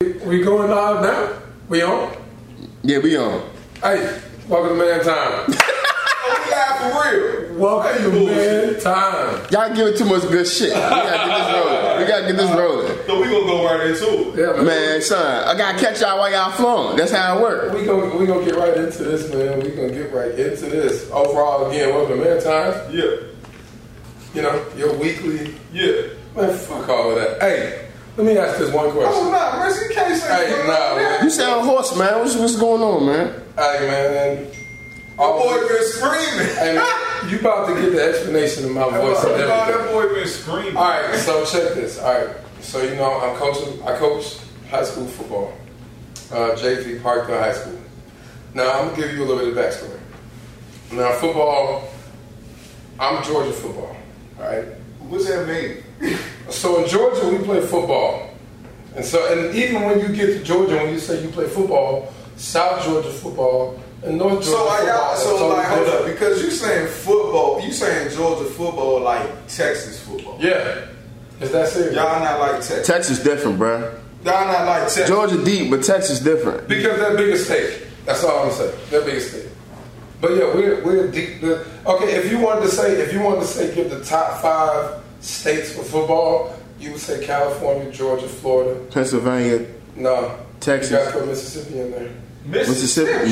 We going live now? We on? Yeah, we on. Hey, welcome to Man Time. We live for real. Welcome to Man Time. Y'all giving too much good shit. We gotta get this rolling. So we gonna go right into it. Yeah, man, son, I gotta catch y'all while y'all flowing. That's how it works. We gonna get right into this, man. We gonna get right into this. Overall, again, welcome to Man Time. Yeah. You know, your weekly. Yeah. Man, fuck all of that. Hey. Let me ask this one question. Oh, nah, Mercy, you can't say man. You sound hoarse, man. What's going on, man? Hey, man. My boy been screaming. Hey, man, you about to get the explanation of my voice and everything. That boy been screaming. All right, so check this. All right, so you know, I coach high school football. JV Parkland High School. Now, I'm going to give you a little bit of backstory. Now, football, I'm Georgia football, all right? What's that mean? So in Georgia, we play football. And even when you get to Georgia, when you say you play football, South Georgia football and North Georgia football. So like, hold up, because you saying football, you saying Georgia football like Texas football. Yeah. Is that serious? Y'all not like Texas. Texas different, bro. Y'all not like Texas. Georgia deep, but Texas different. Because they're bigger state. That's all I'm saying. They're bigger state. But yeah, we're deep. Okay, if you wanted to say give the top five states for football, you would say California, Georgia, Florida, Pennsylvania. No, Texas. You got to put Mississippi in there. Mississippi?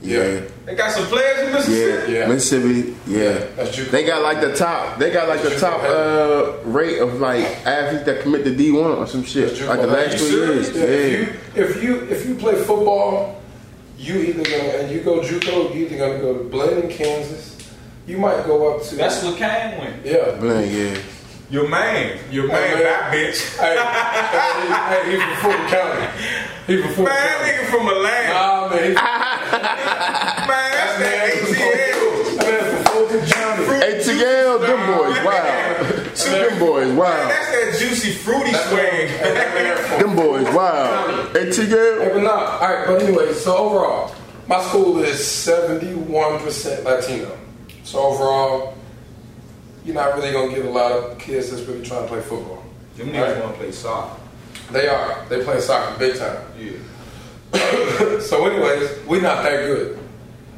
Yeah. They got some players in Mississippi. Yeah. Mississippi. Yeah. They got like the top. They got like the top rate of like athletes that commit to D1 or some shit. Like the last 2 years. Yeah. If you play football, you either gonna go to Blaine, Kansas. You might go up to... That's what Kane went. Yeah. Blank, yeah. Your man, that bitch. Hey, he's from Fulton County. He's from Fulton County. Man, that nigga from Atlanta. Nah, man. He's that's the ATL. That man from Fulton County. ATL, them boys, wow. Them boys, wow. That's that juicy, fruity swing. Them boys, wow. ATL. Hey, but nah, all right, but anyway, so overall, my school is 71% Latino. So overall, you're not really going to get a lot of kids that's really trying to play football. Them niggas want to play soccer. They are. They play soccer big time. Yeah. So anyways, we're not that good.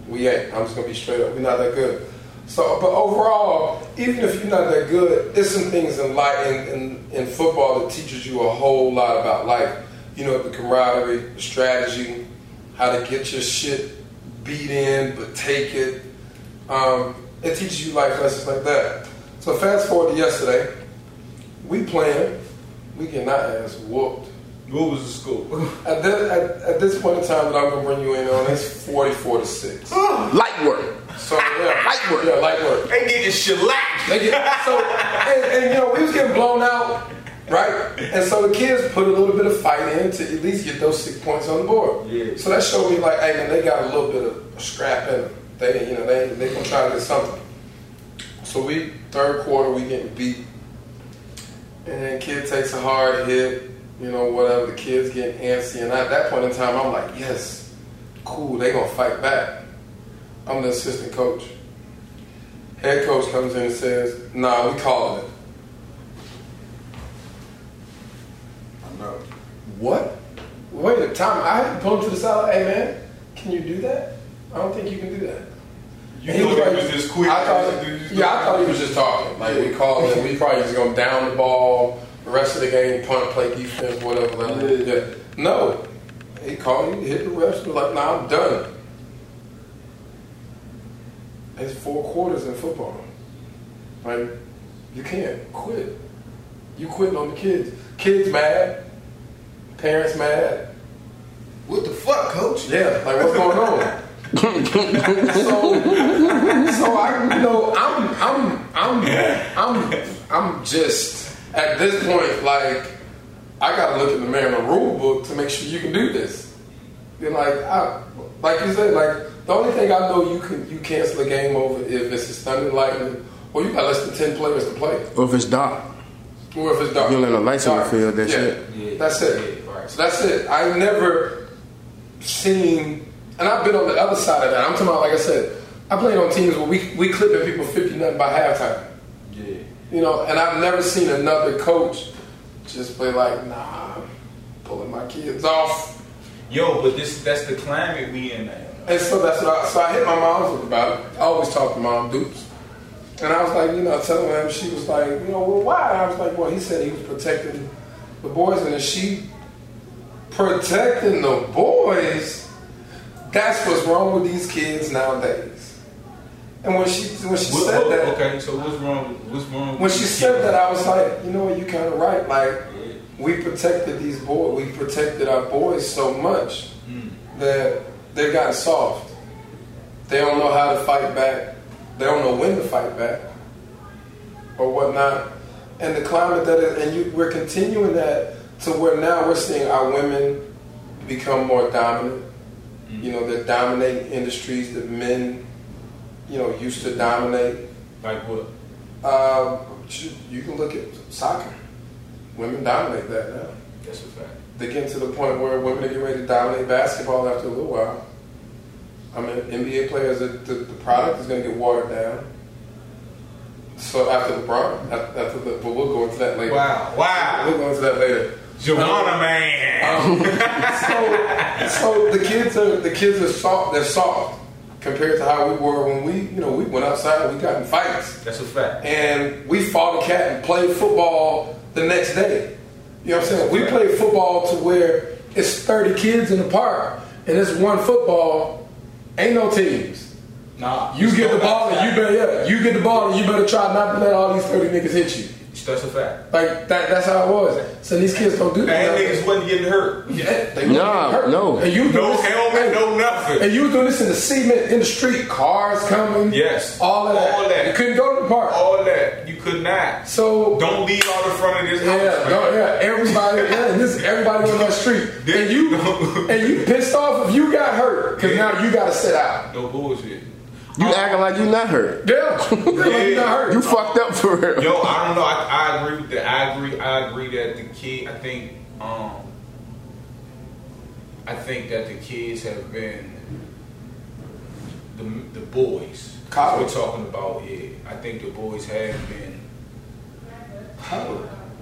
We ain't. I'm just going to be straight up. We're not that good. So, but overall, even if you're not that good, there's some things in life, in football that teaches you a whole lot about life. You know, the camaraderie, the strategy, how to get your shit beat in but take it. It teaches you life lessons like that. So fast forward to yesterday, we playing, we getting our ass whooped. What was the score? At this point in time that I'm gonna bring you in on, it's 44-6. Light work. So yeah, light work. Yeah, light work. They getting shellacked. And you know, we was getting blown out, right? And so the kids put a little bit of fight in to at least get those 6 points on the board. Yeah. So that showed me like, hey man, they got a little bit of scrap in them. They gonna try to do something. So third quarter we getting beat, and then kid takes a hard hit. You know whatever, the kids getting antsy, and at that point in time I'm like, yes, cool, they gonna fight back. I'm the assistant coach. Head coach comes in and says, nah, we calling it. I know. What? Wait a time. I had to pull him to the side. Hey man, can you do that? I don't think you can do that. You thought he was just quick? I thought he was just talking. Like, we called him, we probably just going to down the ball, the rest of the game, punt, play defense, whatever. No. He called me, hit the refs, was like, nah, I'm done. It's 4 quarters in football. Like, you can't quit. You quitting on the kids. Kids mad. Parents mad. What the fuck, coach? Yeah, like, what's going on? So I, you know, I'm just at this point like I gotta look in the Maryland rule book to make sure you can do this. And like you said, like the only thing I know you cancel a game over if it's a thunder lightning, or you got less than 10 players to play, or if it's dark, You're letting the lights on the field. That's it. Yeah. That's it. Yeah. So that's it. I've never seen. And I've been on the other side of that. I'm talking about, like I said, I played on teams where we clipping people 50-0 by halftime. Yeah. You know, and I've never seen another coach just play like, nah, pulling my kids off. Yo, but that's the climate we in now. And so that's what I hit my mom up about it. I always talk to Mom Dukes. And I was like, you know, telling him, she was like, you know, well, why? I was like, well, he said he was protecting the boys. And if she protecting the boys, that's what's wrong with these kids nowadays. And when she said that. Okay, so what's wrong with when she said that, I was like, you know what, you kind of right. Like, yeah. We protected these boys. We protected our boys so much that they've gotten soft. They don't know how to fight back. They don't know when to fight back or whatnot. And the climate that is, and we're continuing that to where now we're seeing our women become more dominant. Mm-hmm. You know, they're dominating industries that men, you know, used to dominate. Like what? You can look at soccer. Women dominate that now. That's a fact. They get to the point where women are getting ready to dominate basketball after a little while. I mean, NBA players, the product is going to get watered down. So after LeBron, but we'll go into that later. Wow. We'll go into that later. Giovanna, man. So the kids are soft. They're soft compared to how we were when we went outside and we got in fights. That's a fact. And we fought a cat and played football the next day. You know what I'm saying? We played football to where it's 30 kids in the park and it's one football. Ain't no teams. Nah. You get the ball and you better try not to let all these 30 niggas hit you. That's a fact. Like that's how it was. So these kids don't do that. And niggas wasn't getting hurt. Yeah, they wasn't getting hurt. No. And you no helmet, no nothing. And you were doing this in the cement, in the street, cars coming. Yes. All that. You couldn't go to the park. All that. You could not. So don't leave out in front of this house. Everybody on that street. And you pissed off if you got hurt. Cause now you gotta sit out. No bullshit. You acting like you not hurt. Yeah. You fucked up for real. Yo, I don't know. I agree with that. I agree that the kid. I think that the kids have been the boys. We're talking about it. Yeah, I think the boys have been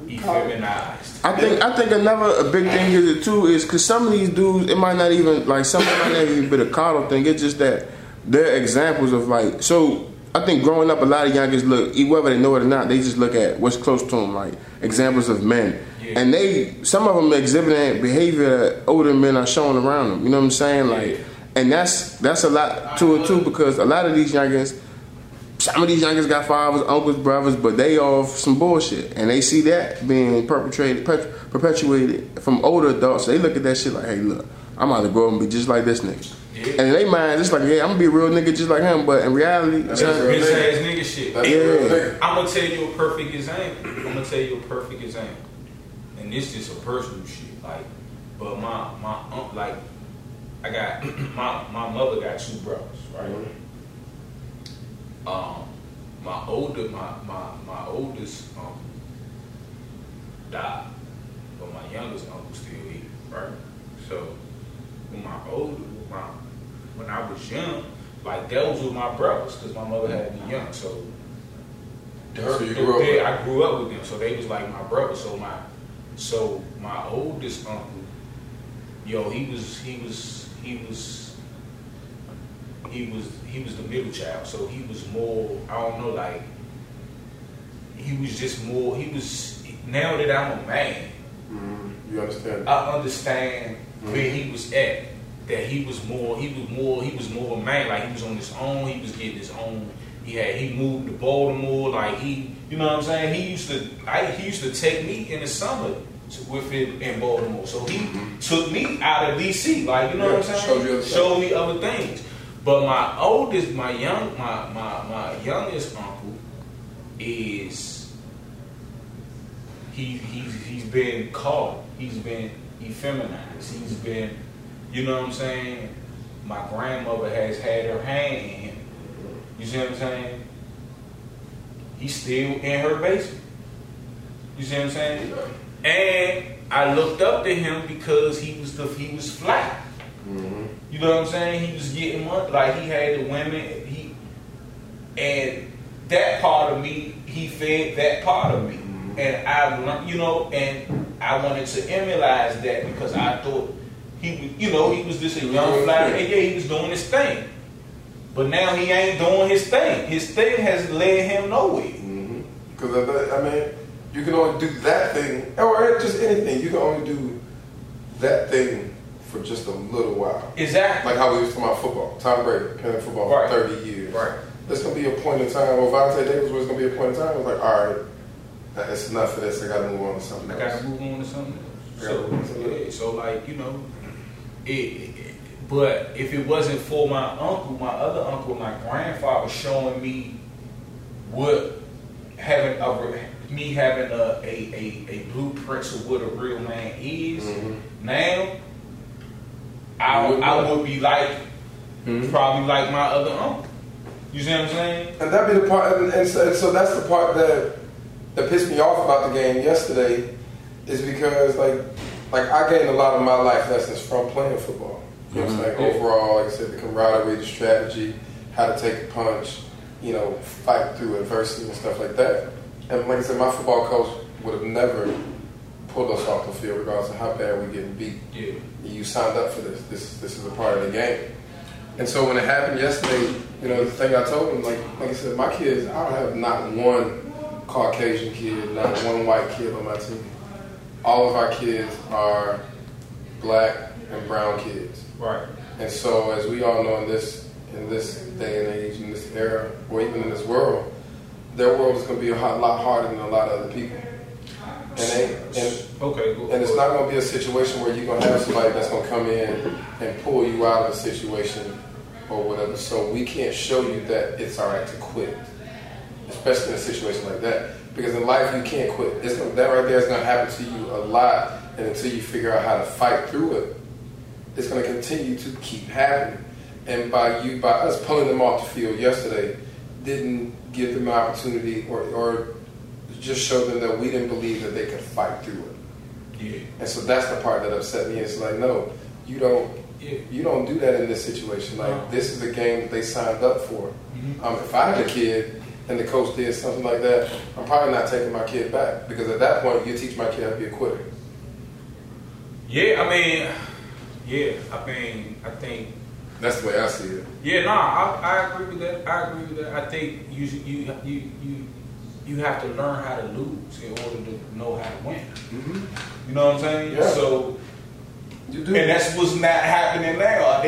effeminized. I think another big thing here too is because some of these dudes, it might not even like some of them might not even be the coddle thing. It's just that. They're examples of like, so I think growing up, a lot of young kids look, whether they know it or not, they just look at what's close to them, like examples of men. Yeah. And some of them exhibiting behavior that older men are showing around them. You know what I'm saying? Like, yeah. And that's a lot to it too, because a lot of these young kids, some of these young kids got fathers, uncles, brothers, but they all some bullshit. And they see that being perpetuated from older adults. So they look at that shit like, hey, look, I'm about to grow up and be just like this nigga. Yeah. And in their mind, it's like, yeah, I'm gonna be a real nigga just like him, but in reality, that's bitch ass nigga shit. Yeah. I'm gonna tell you a perfect example. And this is a personal shit, like, but my mother got two brothers, right? Mm-hmm. My oldest died, but my youngest uncle still here, right? So when when I was young, like that was with my brothers, because my mother had me young, so I grew up with them, so they was like my brothers. So my oldest uncle, yo, he was the middle child, so he was more, I don't know, like he was just more. He was, now that I'm a man, mm-hmm. You understand? I understand. Mm-hmm. Where he was at, that he was more a man, like he was on his own, he was getting his own, he moved to Baltimore, like he, you know what I'm saying, he used to take me in the summer with him in Baltimore, so he mm-hmm. took me out of DC, like, you know what I'm saying, showed me other things. But my youngest uncle is, he's been caught, he's been effeminized. He's been, you know what I'm saying? My grandmother has had her hand in him. You see what I'm saying? He's still in her basement. You see what I'm saying? And I looked up to him because he was flat. Mm-hmm. You know what I'm saying? He was getting money, like he had the women. And that part of me, he fed that part of me. Mm-hmm. And I, you know, and I wanted to emulate that because I thought he was, you know, he was just a young flyer. And yeah, he was doing his thing. But now he ain't doing his thing. His thing has led him nowhere. Because I mean, you can only do that thing, or just anything. You can only do that thing for just a little while. Exactly. Like how we was talking about football. Tom Brady playing football for 30 years. Right. There's gonna be a point in time. Well, Vontae Davis was gonna be a point in time. I was like, all right, it's enough for this. I gotta move on to something else. Yeah, so like, you know, but if it wasn't for my uncle, my other uncle, my grandfather showing me what having a, me having a blueprint of what a real man is, now I would be like probably like my other uncle. You see what I'm saying? And that'd be the part, and so that's the part that pissed me off about the game yesterday, is because like I gained a lot of my life lessons from playing football. You know what I'm saying? Overall, like I said, the camaraderie, the strategy, how to take a punch, you know, fight through adversity and stuff like that. And like I said, my football coach would have never pulled us off the field regardless of how bad we getting beat. Yeah. You signed up for this. This is a part of the game. And so when it happened yesterday, you know, the thing I told him, like I said, my kids, I don't have not one Caucasian kid, not one white kid on my team. All of our kids are black and brown kids. Right. And so, as we all know, in this day and age, in this era, or even in this world, their world is going to be a lot harder than a lot of other people. And and it's not going to be a situation where you're going to have somebody that's going to come in and pull you out of a situation or whatever. So we can't show you that it's all right to quit, especially in a situation like that. Because in life, you can't quit. It's that right there is going to happen to you a lot, and until you figure out how to fight through it, it's going to continue to keep happening. And by us pulling them off the field yesterday, didn't give them an opportunity or just show them that we didn't believe that they could fight through it. Yeah. And so that's the part that upset me. It's like, no, you don't do that in this situation. Like, this is a game that they signed up for. If I had a kid and the coach did something like that, I'm probably not taking my kid back, because at that point, you teach my kid how to be a quitter. I think that's the way I see it. Yeah, I agree with that. I think you have to learn how to lose in order to know how to win. You know what I'm saying? Yeah. So, you do. And that's what's not happening now.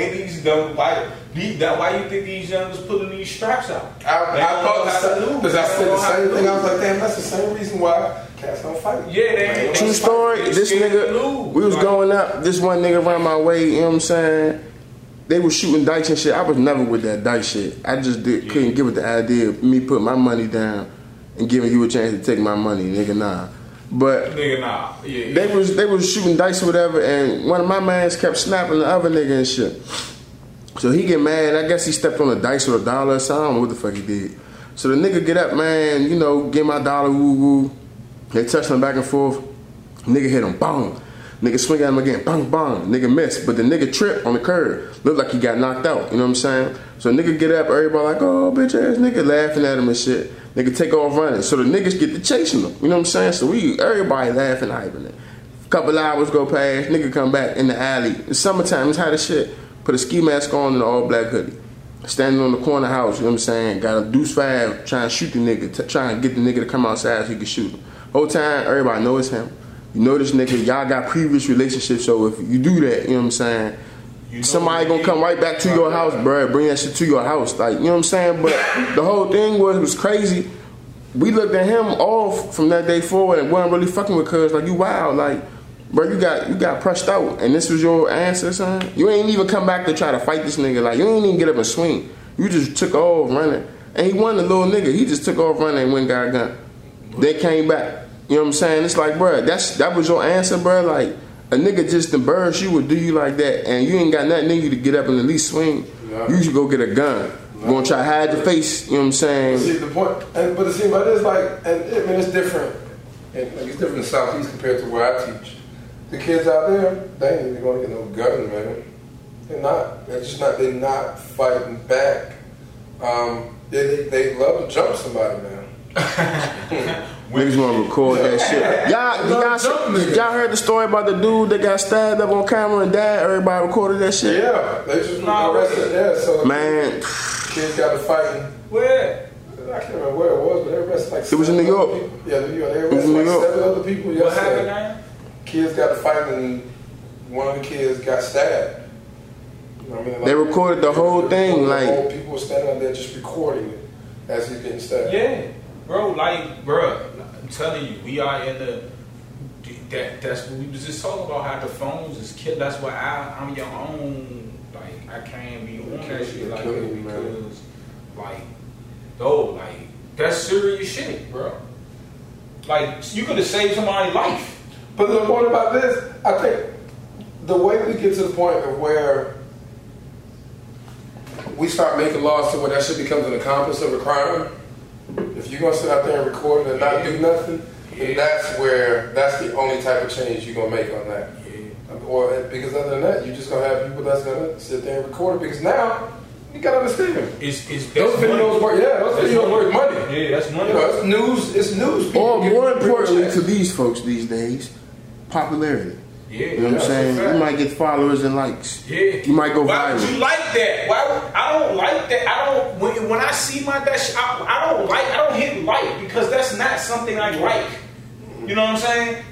Why you think these youngsters pulling these straps out? I said the same thing. I was like, damn, that's the same reason why cats don't fight. Yeah, they true story. This nigga, we was going up. This one nigga around my way. You know what I'm saying? They were shooting dice and shit. I was never with that dice shit. I just couldn't give it the idea of me putting my money down and giving you a chance to take my money, nigga. Nah. But they was shooting dice or whatever, and one of my mans kept snapping the other nigga and shit. So he get mad. I guess he stepped on a dice or a dollar or something. I don't know what the fuck he did. So the nigga get up, man, you know, get my dollar, woo-woo. They touched him back and forth. Nigga hit him, boom. Nigga swing at him again, bang, bang. Nigga missed, but the nigga tripped on the curb. Looked like he got knocked out, you know what I'm saying? So nigga get up, everybody like, oh, bitch ass nigga, laughing at him and shit. Nigga take off running. So the niggas get to chasing him, you know what I'm saying? So everybody laughing, hyping it. Couple hours go past, nigga come back in the alley. It's summertime, it's hot as shit. Put a ski mask on and an all-black hoodie. Standing on the corner house, you know what I'm saying? Got a deuce five, trying to shoot the nigga, trying to get the nigga to come outside so he can shoot him. Whole time, everybody knows him. You know this nigga, y'all got previous relationships, so if you do that, you know what I'm saying, you know somebody gonna come right back to your house, bro. Bring that shit to your house, like, you know what I'm saying? But the whole thing was crazy. We looked at him off from that day forward and wasn't really fucking with cuz, like, you wild, like, bro, you got pressed out, and this was your answer, son? You ain't even come back to try to fight this nigga, like, you ain't even get up and swing. You just took off running, and he wasn't a little nigga. He just took off running and went and got a gun. They came back. You know what I'm saying? It's like, bro, that was your answer, bro. Like, a nigga just embarrassed you would do you like that, and you ain't got nothing in you to get up and at least swing. No. You should go get a gun. No. You gonna try to hide your face. You know what I'm saying? See the point, but the thing about it is, like, it's different. And, like, it's different in the Southeast compared to where I teach. The kids out there, they ain't even gonna get no gun, man. They're not. They're not fighting back. They love to jump somebody, man. Niggas want to record that shit. Y'all heard the story about the dude that got stabbed up on camera and died? Everybody recorded that shit. Yeah, they just arrested there. So man, kids got to fighting. Where? I can't remember where it was, but they arrested like. It was in New York. People. Yeah, New York. They arrested like seven other people. What happened now? Kids got to fighting, and one of the kids got stabbed. You know what I mean? Like, they recorded the whole thing. Like the whole people were standing out there just recording it as he's getting stabbed. Yeah, bro. Like, bro. I'm telling you, we are in the. That's what we was just talking about. How the phones is killed. That's why I'm your own. Like I can't be on that shit like that because, like, though, like that's serious shit, bro. Like you could have saved somebody's life. But the point about this, I think the way we get to the point of where we start making laws to where that shit becomes an accomplice of a crime, if you're going to sit out there and record it and not do nothing, then that's where, that's the only type of change you're going to make on that. Yeah. Or, because other than that, you're just going to have people that's going to sit there and record it, because now, you got to understand. Those videos work, yeah, those videos worth money. Yeah, that's money. You know, it's news. Or more importantly to these folks these days, popularity. Yeah, you know what I'm saying? You might get followers and likes. Yeah. You might go viral. Why would you like that? I don't like that. When I see that shit, I don't hit like because that's not something I like. You know what I'm saying?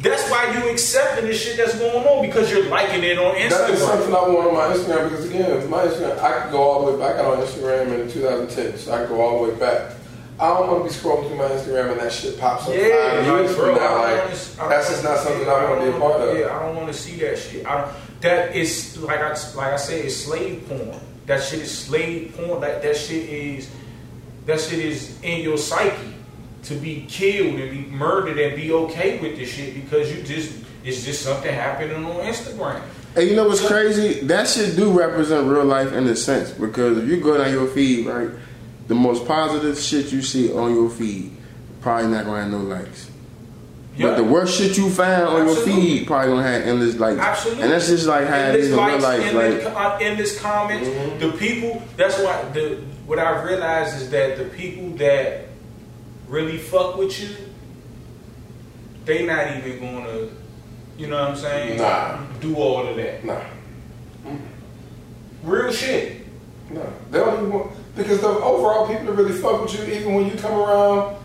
That's why you accepting this shit that's going on because you're liking it on Instagram. That is something I want on my Instagram because again, my Instagram, I could go all the way back. I got on Instagram in 2010, so I could go all the way back. I don't want to be scrolling through my Instagram and that shit pops up. Yeah, bro, that's just not something I want to be a part of. Yeah, I don't want to see that shit. That is like I say, it's slave porn. That shit is slave porn. That shit is in your psyche to be killed and be murdered and be okay with this shit because it's just something happening on Instagram. And you know what's crazy? That shit do represent real life in a sense because if you go down your feed, right? The most positive shit you see on your feed probably not gonna have no likes. Yeah. But the worst shit you find on your feed probably gonna have endless likes. Absolutely. And that's just like how endless it is in real life. Endless comments. Mm-hmm. The people. That's why what I realized is that the people that really fuck with you, they not even gonna, you know what I'm saying? Nah. Do all of that. Nah. Real shit. Nah. They don't even want. Because the overall people that really fuck with you, even when you come around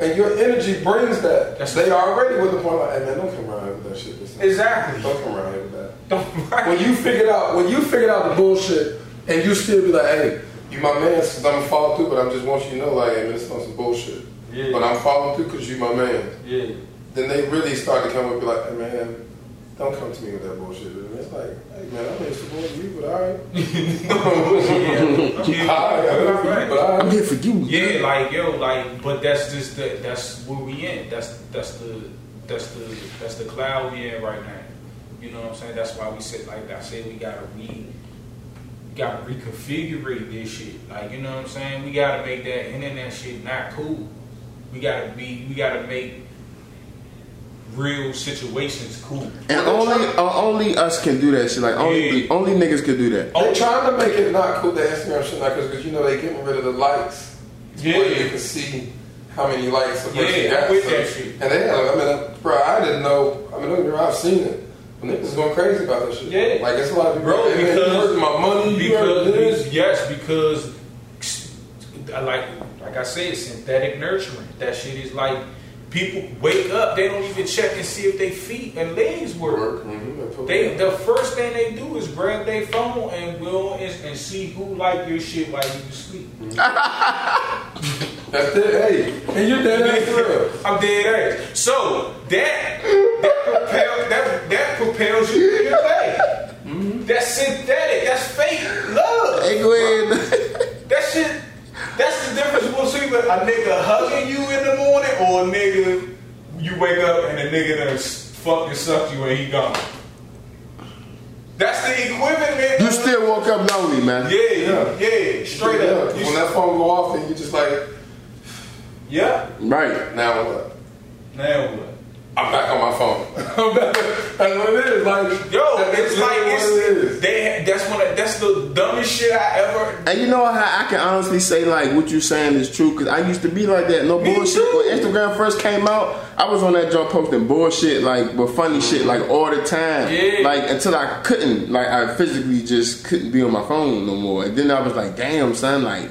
and your energy brings that, they already with the point like, hey man, don't come around here with that shit. Exactly. Don't come around here with that. When you figured out the bullshit and you still be like, hey, you my man, because I'm going to follow through, but I just want you to know, like, hey man, this is some bullshit. Yeah. But I'm following through because you my man. Yeah. Then they really start to come up and be like, hey man, don't come to me with that bullshit. And it's like, hey man, I'm here for you, but alright. I'm here for you. Yeah, like yo, like, but that's just that's where we in. That's the cloud we in right now. You know what I'm saying? That's why we said, like I said, we gotta reconfigure this shit. Like, you know what I'm saying? We gotta make that internet shit not cool. We gotta make real situations cool. And only us can do that shit. Like only niggas can do that. They're trying to make it not cool, the Instagram shit, like, because you know they getting rid of the likes. Yeah. Where you can see how many likes a person got. With that shit. And they, bro, I didn't know. I mean, don't get me wrong, I've seen it. Niggas going crazy about that shit. Yeah. Like, it's a lot of people. Bro, because you hurting my money. Because like I said, synthetic nurturing. That shit is like. People wake up, they don't even check and see if their feet and legs work. Mm-hmm. The first thing they do is grab their phone and see who like your shit while you sleep. Mm-hmm. That's dead ass. And you're dead ass. I'm dead ass. So that propels you to your day. Mm-hmm. That's synthetic. That's fake love. That shit. That's the difference between a nigga hugging you in the morning or a nigga you wake up and a nigga done fucking sucked you and he gone. That's the equivalent. You still woke up lonely, man. Yeah. Straight up. When that phone go off and you just like, yeah. Right. Now what? I'm back on my phone. That's what it is. Like, yo, it's like it's they. That's the dumbest shit I ever. And you know how I can honestly say like what you saying is true because I used to be like that. No bullshit. When Instagram first came out, I was on that job posting bullshit like but funny shit like all the time. Yeah. Like until I couldn't. Like I physically just couldn't be on my phone no more. And then I was like, damn son, like.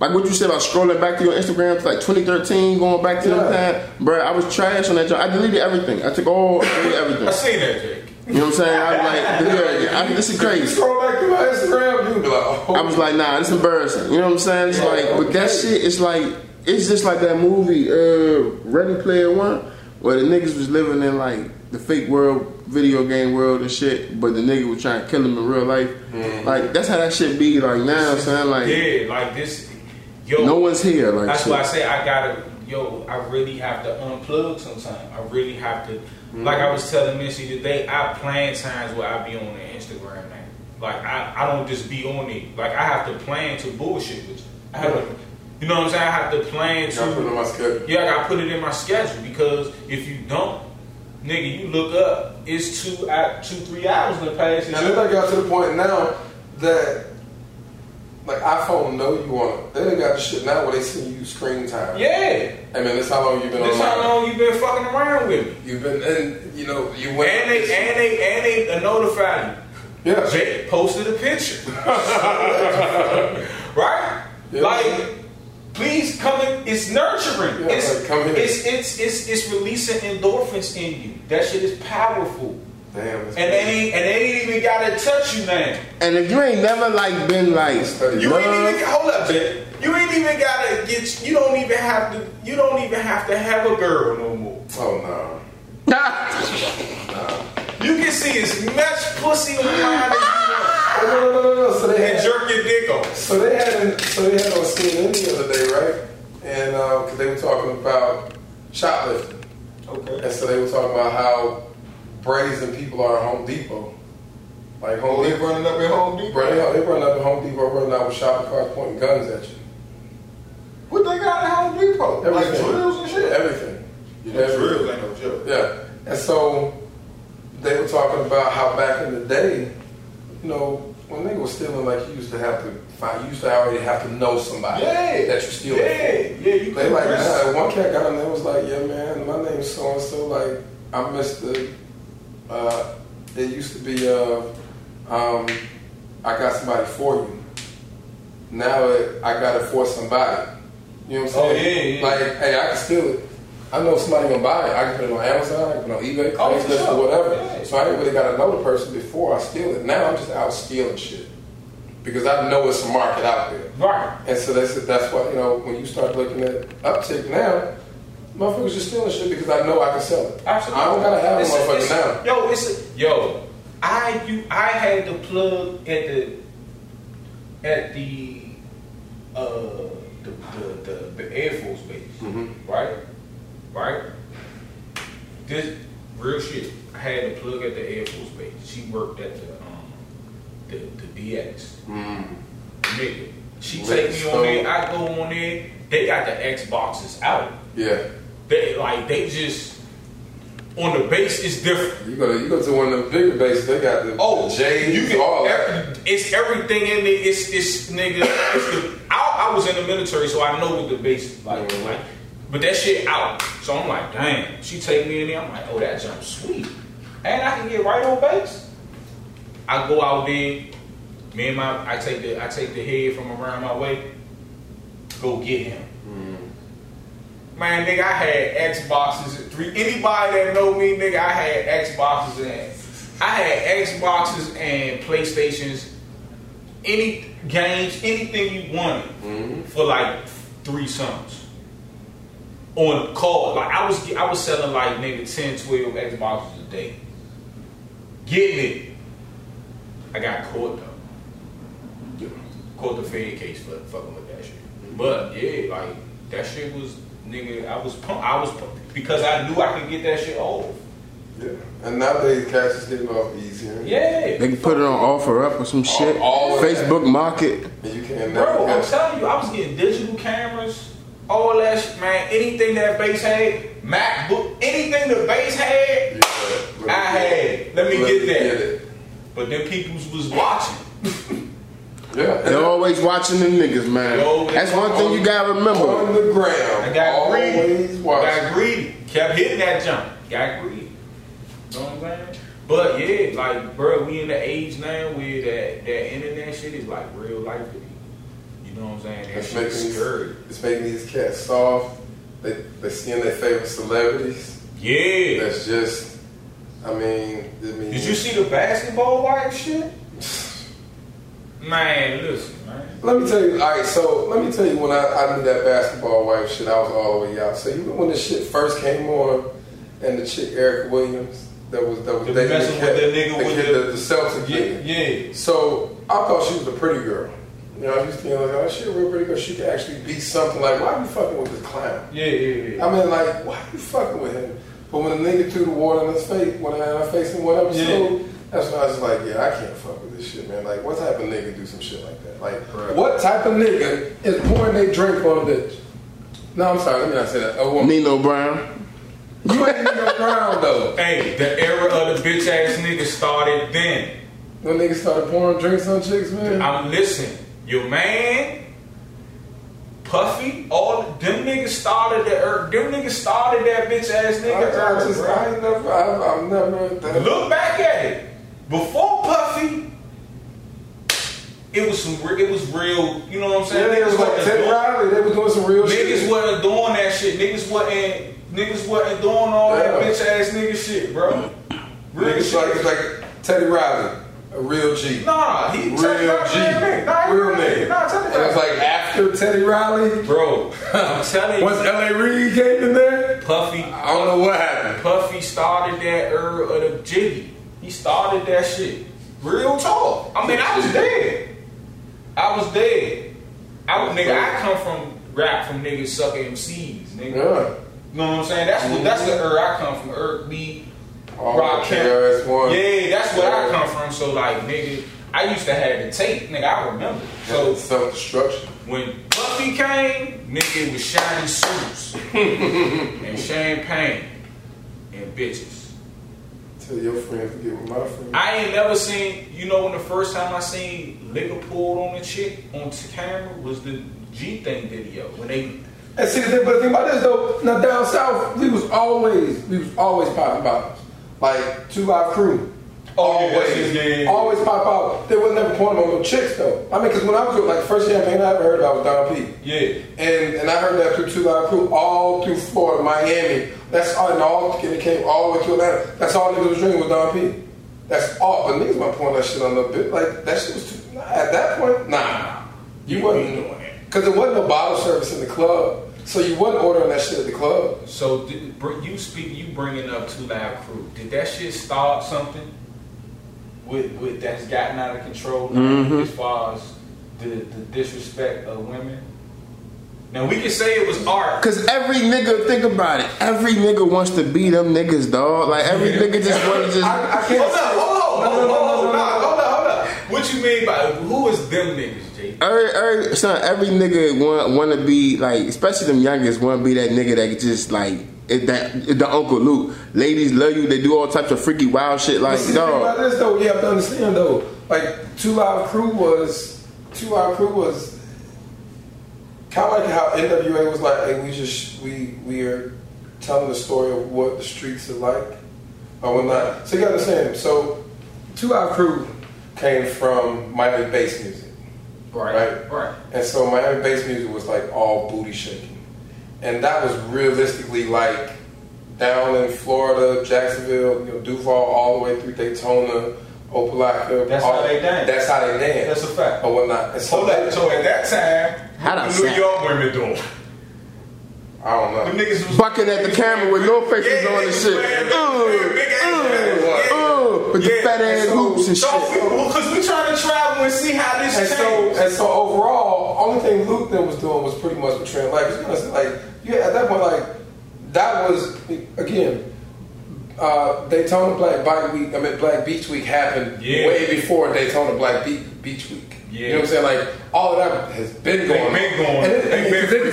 Like what you said about scrolling back to your Instagram to like 2013, going back to that time, bro. I was trash on that job. I deleted everything. I took all everything. I seen that, Jake. You know what I'm saying? I was like, this is crazy. Scroll back to my Instagram, you be like, oh. I was like, nah, it's embarrassing. You know what I'm saying? It's like, but that shit, it's like, it's just like that movie, Ready Player One, where the niggas was living in like the fake world. Video game world and shit, but the nigga was trying to kill him in real life. Mm-hmm. Like that's how that shit be. Like now, son. Like yeah, like this. Yo, no one's here. Like that's shit. Why I say I gotta. Yo, I really have to unplug sometimes. I really have to. Mm-hmm. Like I was telling Missy today, I plan times where I be on the Instagram now. Like I don't just be on it. Like I have to plan to bullshit with you. I have to. You know what I'm saying? I have to plan to. I put it in my schedule. Yeah, I gotta put it in my schedule because if you don't. Nigga, you look up. It's 3 hours in the past. Now they done got to the point now that like iPhone know you on it. They done got the shit now where they see you screen time. Yeah. I mean, that's how long you been. That's how long you been fucking around with me. You've been, and you know you went. And they notified you. Yeah. Jake posted a picture. Right? Yeah. Like. Please come in. It's nurturing. Yeah, it's, like, come here. It's releasing endorphins in you. That shit is powerful. Damn. And they ain't even gotta touch you, man. And if you ain't never like been like you love, ain't even hold up, man. You ain't even gotta get. You don't even have to have a girl no more. Oh no. Nah. You can see as much pussy online as you want. No. So they had, jerk your dick off. So they had on CNN the other day, right? And because they were talking about shoplifting. Okay. And so they were talking about how brazen people are at Home Depot. Like Home Depot, running up at Home Depot. They running up at Home Depot, running out with shopping carts, pointing guns at you. What they got at Home Depot? Everything. Like drills and shit. Everything. You know, drills ain't no joke. Yeah. And so they were talking about how back in the day, you know. When they were stealing, like you used to already have to know somebody that you stealing. You they like one cat got in there was like, yeah man, my name's so and so. Like I'm Mr. It used to be I got somebody for you. Now I got it for somebody. You know what I'm saying? Oh, yeah, yeah. Like hey, I can steal it. I know somebody gonna buy it. I can put it on Amazon, I can put it on eBay, Craigslist, or whatever. Yeah. So I ain't really gotta know the person before I steal it. Now I'm just out stealing shit because I know it's a market out there. Right. And so that's why, you know, when you start looking at uptick now, motherfuckers just stealing shit because I know I can sell it. Absolutely. I don't gotta have a motherfucker now. Yo, I had the plug at the Air Force base, mm-hmm. right? Right? This real shit. I had a plug at the Air Force base. She worked at the BX. Mm. Nigga. She take me on there, I go on there, they got the Xboxes out. Yeah. They just on the base is different. You go to one of the bigger bases, they got the J's, all that. It's everything in there, it's nigga I was in the military, so I know what the base is like. Mm-hmm. Like but that shit out. So I'm like, damn. She take me in there. I'm like, oh, that jump sweet. And I can get right on base. I go out there. I take the head from around my way. Go get him. Mm-hmm. Man, nigga, I had Xboxes at 3. Anybody that know me, nigga, I had Xboxes and PlayStations. Any games, anything you wanted for like 3 sums. On call, like I was selling like maybe 10, 12 Xboxes a day. Getting it, I got caught though. Yeah. Caught the fed case for fucking with that shit. But yeah, like that shit was nigga. I was pumped because I knew I could get that shit off. Yeah, and nowadays cash is getting off easier. Yeah, they can put it on OfferUp or some shit. All Facebook Market. And you can't. Bro, I'm telling you, I was getting digital cameras. All that shit, man, anything that base had, MacBook, anything the base Let me get that. But them peoples was watching. Yeah, they're always watching them niggas, man. That's one thing you gotta remember. On the ground, I got greedy. Kept hitting that jump. Got greedy. You know what I'm saying? But yeah, like, bro, we in the age now where that internet shit is like real life to people. You know what I'm saying? That shit is scary. It's making these cats soft. They seeing their favorite celebrities. Yeah. That's just, I mean. Did you see the basketball wife shit? Man, listen, man. Let me tell you, alright, so let me tell you when I did that basketball wife shit, I was all the way out. So you know when this shit first came on and the chick Eric Williams that was dating the Celtic nigga. Yeah. So I thought she was a pretty girl. You know, I used to be like, oh, she a real pretty girl. She could actually be something. Like, why are you fucking with this clown? Yeah. I mean, like, why are you fucking with him? But when the nigga threw the water in his face, when I faced him, whatever, so that's when I was like, yeah, I can't fuck with this shit, man. Like, what type of nigga do some shit like that? Like, what type of nigga is pouring their drink on a bitch? No, I'm sorry, let me not say that. A woman. Nino Brown. You ain't Nino Brown, though. Hey, the era of the bitch-ass nigga started then. When niggas started pouring drinks on chicks, man? Listen, your man, Puffy, all them niggas started that. Them niggas started that bitch-ass nigga. I never. Look back at it. Before Puffy, it was real, you know what I'm saying? Yeah, niggas like Teddy Riley, they was doing some real shit. Niggas wasn't doing that shit. Niggas wasn't doing all that bitch ass nigga shit, bro. Real niggas shit. It's like Teddy Riley, a real G. Nah, he real G. Real nigga. Nah, Teddy Riley. And it was like after Teddy Riley, bro. I'm telling you. Once L.A. Reid came in there, Puffy. I don't know what happened. Puffy started that era of the jiggy. He started that shit. Real talk. I mean, I was dead. I come from rap from niggas sucking MCs, nigga. Yeah. You know what I'm saying? That's the I come from. Beat, rock camp. Yeah, that's where I come from. So like, nigga, I used to have the tape, nigga. I remember. So self-destruction. When Puffy came, nigga, it was shiny suits and champagne and bitches. Your friend forget what my friend. I ain't never seen, you know, when the first time I seen liquor pulled on a chick on camera was the G thing video when they. And see the thing about this though, now down south we was always popping bottles, like 2 Live Crew, always pop out. They was never pouring on no chicks though. I mean, because when I was doing, like, the first champagne I ever heard about was Don P. Yeah, and I heard that through 2 Live Crew all through Florida, Miami. That's all, and it came all the way to Atlanta. That's all niggas was drinking with Don P. That's all, but niggas weren't pouring that shit on a little bit. Like, that shit was too, at that point, nah. You wasn't doing it. Because there wasn't no bottle service in the club. So you wasn't ordering that shit at the club. So you bringing up 2 Live Crew. Did that shit start something with that's gotten out of control as far as the disrespect of women? Now we can say it was art, cause every nigga, think about it, every nigga wants to be them niggas, dog. Like every nigga just wants to. Hold up. What you mean by who is them niggas, Jay? Every nigga want to be like, especially them youngest want to be that nigga that just like the Uncle Luke. Ladies love you. They do all types of freaky wild shit like dog. About this though, you have to understand though. Like 2 Live Crew was. Kind of like how NWA was like, hey, we are telling the story of what the streets are like, or whatnot. So you gotta understand. So 2 Live Crew came from Miami bass music, right? And so Miami bass music was like all booty shaking, and that was realistically like down in Florida, Jacksonville, you know, Duval, all the way through Daytona. Opalaka, that's how they dance. That's how they dance. That's a fact. Or whatnot. And so at that time, how the New York women doing? I don't know. The niggas was bucking at the camera with no faces on and shit. With the fat ass hoops and shit. Because we trying to travel and see how this changed. And so overall, only thing Luke then was doing was pretty much with Trent. At that point, like, that was, again, Daytona Black Beach Week happened way before Daytona Black Beach Week. Yeah. You know what I'm saying? Like, all of that has been going. You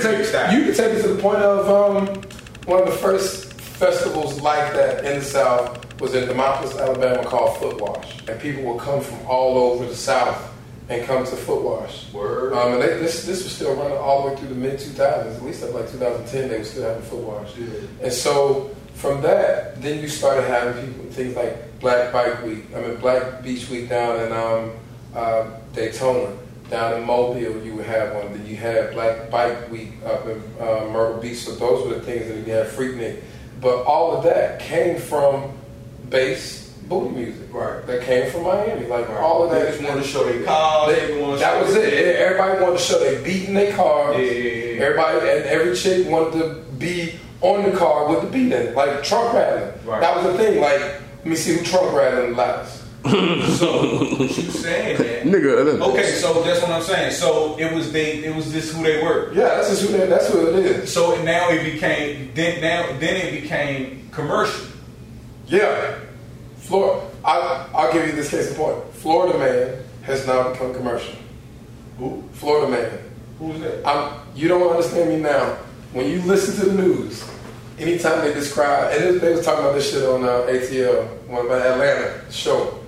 can take it to the point of one of the first festivals like that in the South was in Demopolis, Alabama, called Footwash, and people would come from all over the South and come to Footwash. Word. And this was still running all the way through the mid 2000s, at least up like 2010. They were still having Footwash. Yeah. And so from that, then you started having people things like Black Beach Week down in Daytona. Down in Mobile, you would have one. Then you had Black Bike Week up in Myrtle Beach. So those were the things that you had Freaknik. But all of that came from bass booty music. Right. That came from Miami. Like right. All of that. They just wanted to show their cars. That was it. Everybody wanted to show their beat in their cars. Yeah. Everybody and every chick wanted to be on the car with the beat in it, like trunk rattling. Right. That was the thing. Like, let me see who trunk rattling last. So what you saying that, nigga? Okay, so that's what I'm saying. So it was just who they were. Yeah, that's who it is. So now it became then it became commercial. Yeah, Florida. I'll give you this case in point. Florida Man has now become commercial. Who? Florida Man. Who's that? You don't understand me now. When you listen to the news, anytime they describe, and they was talking about this shit on ATL, one by Atlanta show.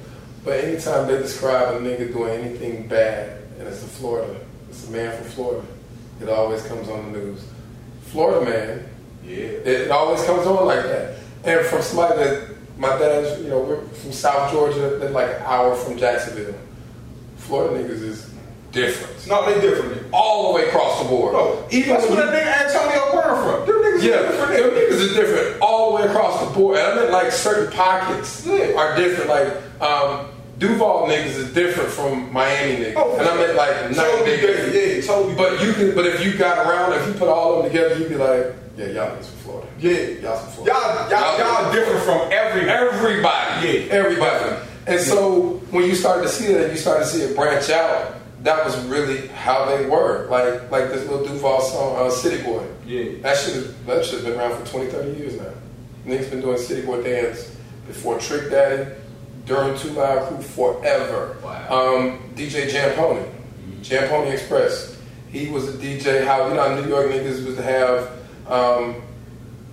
But anytime they describe a nigga doing anything bad, and it's in Florida, it's a man from Florida, it always comes on the news. Florida Man, yeah, it always comes on like that. And from somebody that, my dad's, we're from South Georgia, they're like an hour from Jacksonville. Florida niggas is different. No, they different. All the way across the board. No, even that's where that nigga Antonio Brown from. Them niggas are different. Them niggas are different all the way across the board. And I meant like certain pockets are different. Like, Duval niggas is different from Miami niggas, and I meant like totally different. Yeah, totally. But if you got around, if you put all of them together, you'd be like, yeah, y'all niggas from Florida. Yeah, y'all from Florida. Y'all different from everybody. Yeah, everybody. And so when you started to see that, you started to see it branch out. That was really how they were. Like this little Duval song, City Boy. Yeah, that shit's been around for 20, 30 years now. Niggas been doing City Boy dance before Trick Daddy. During 2 Live Crew forever. Wow. DJ Jamponi, Jamponi Express. He was a DJ. New York niggas would have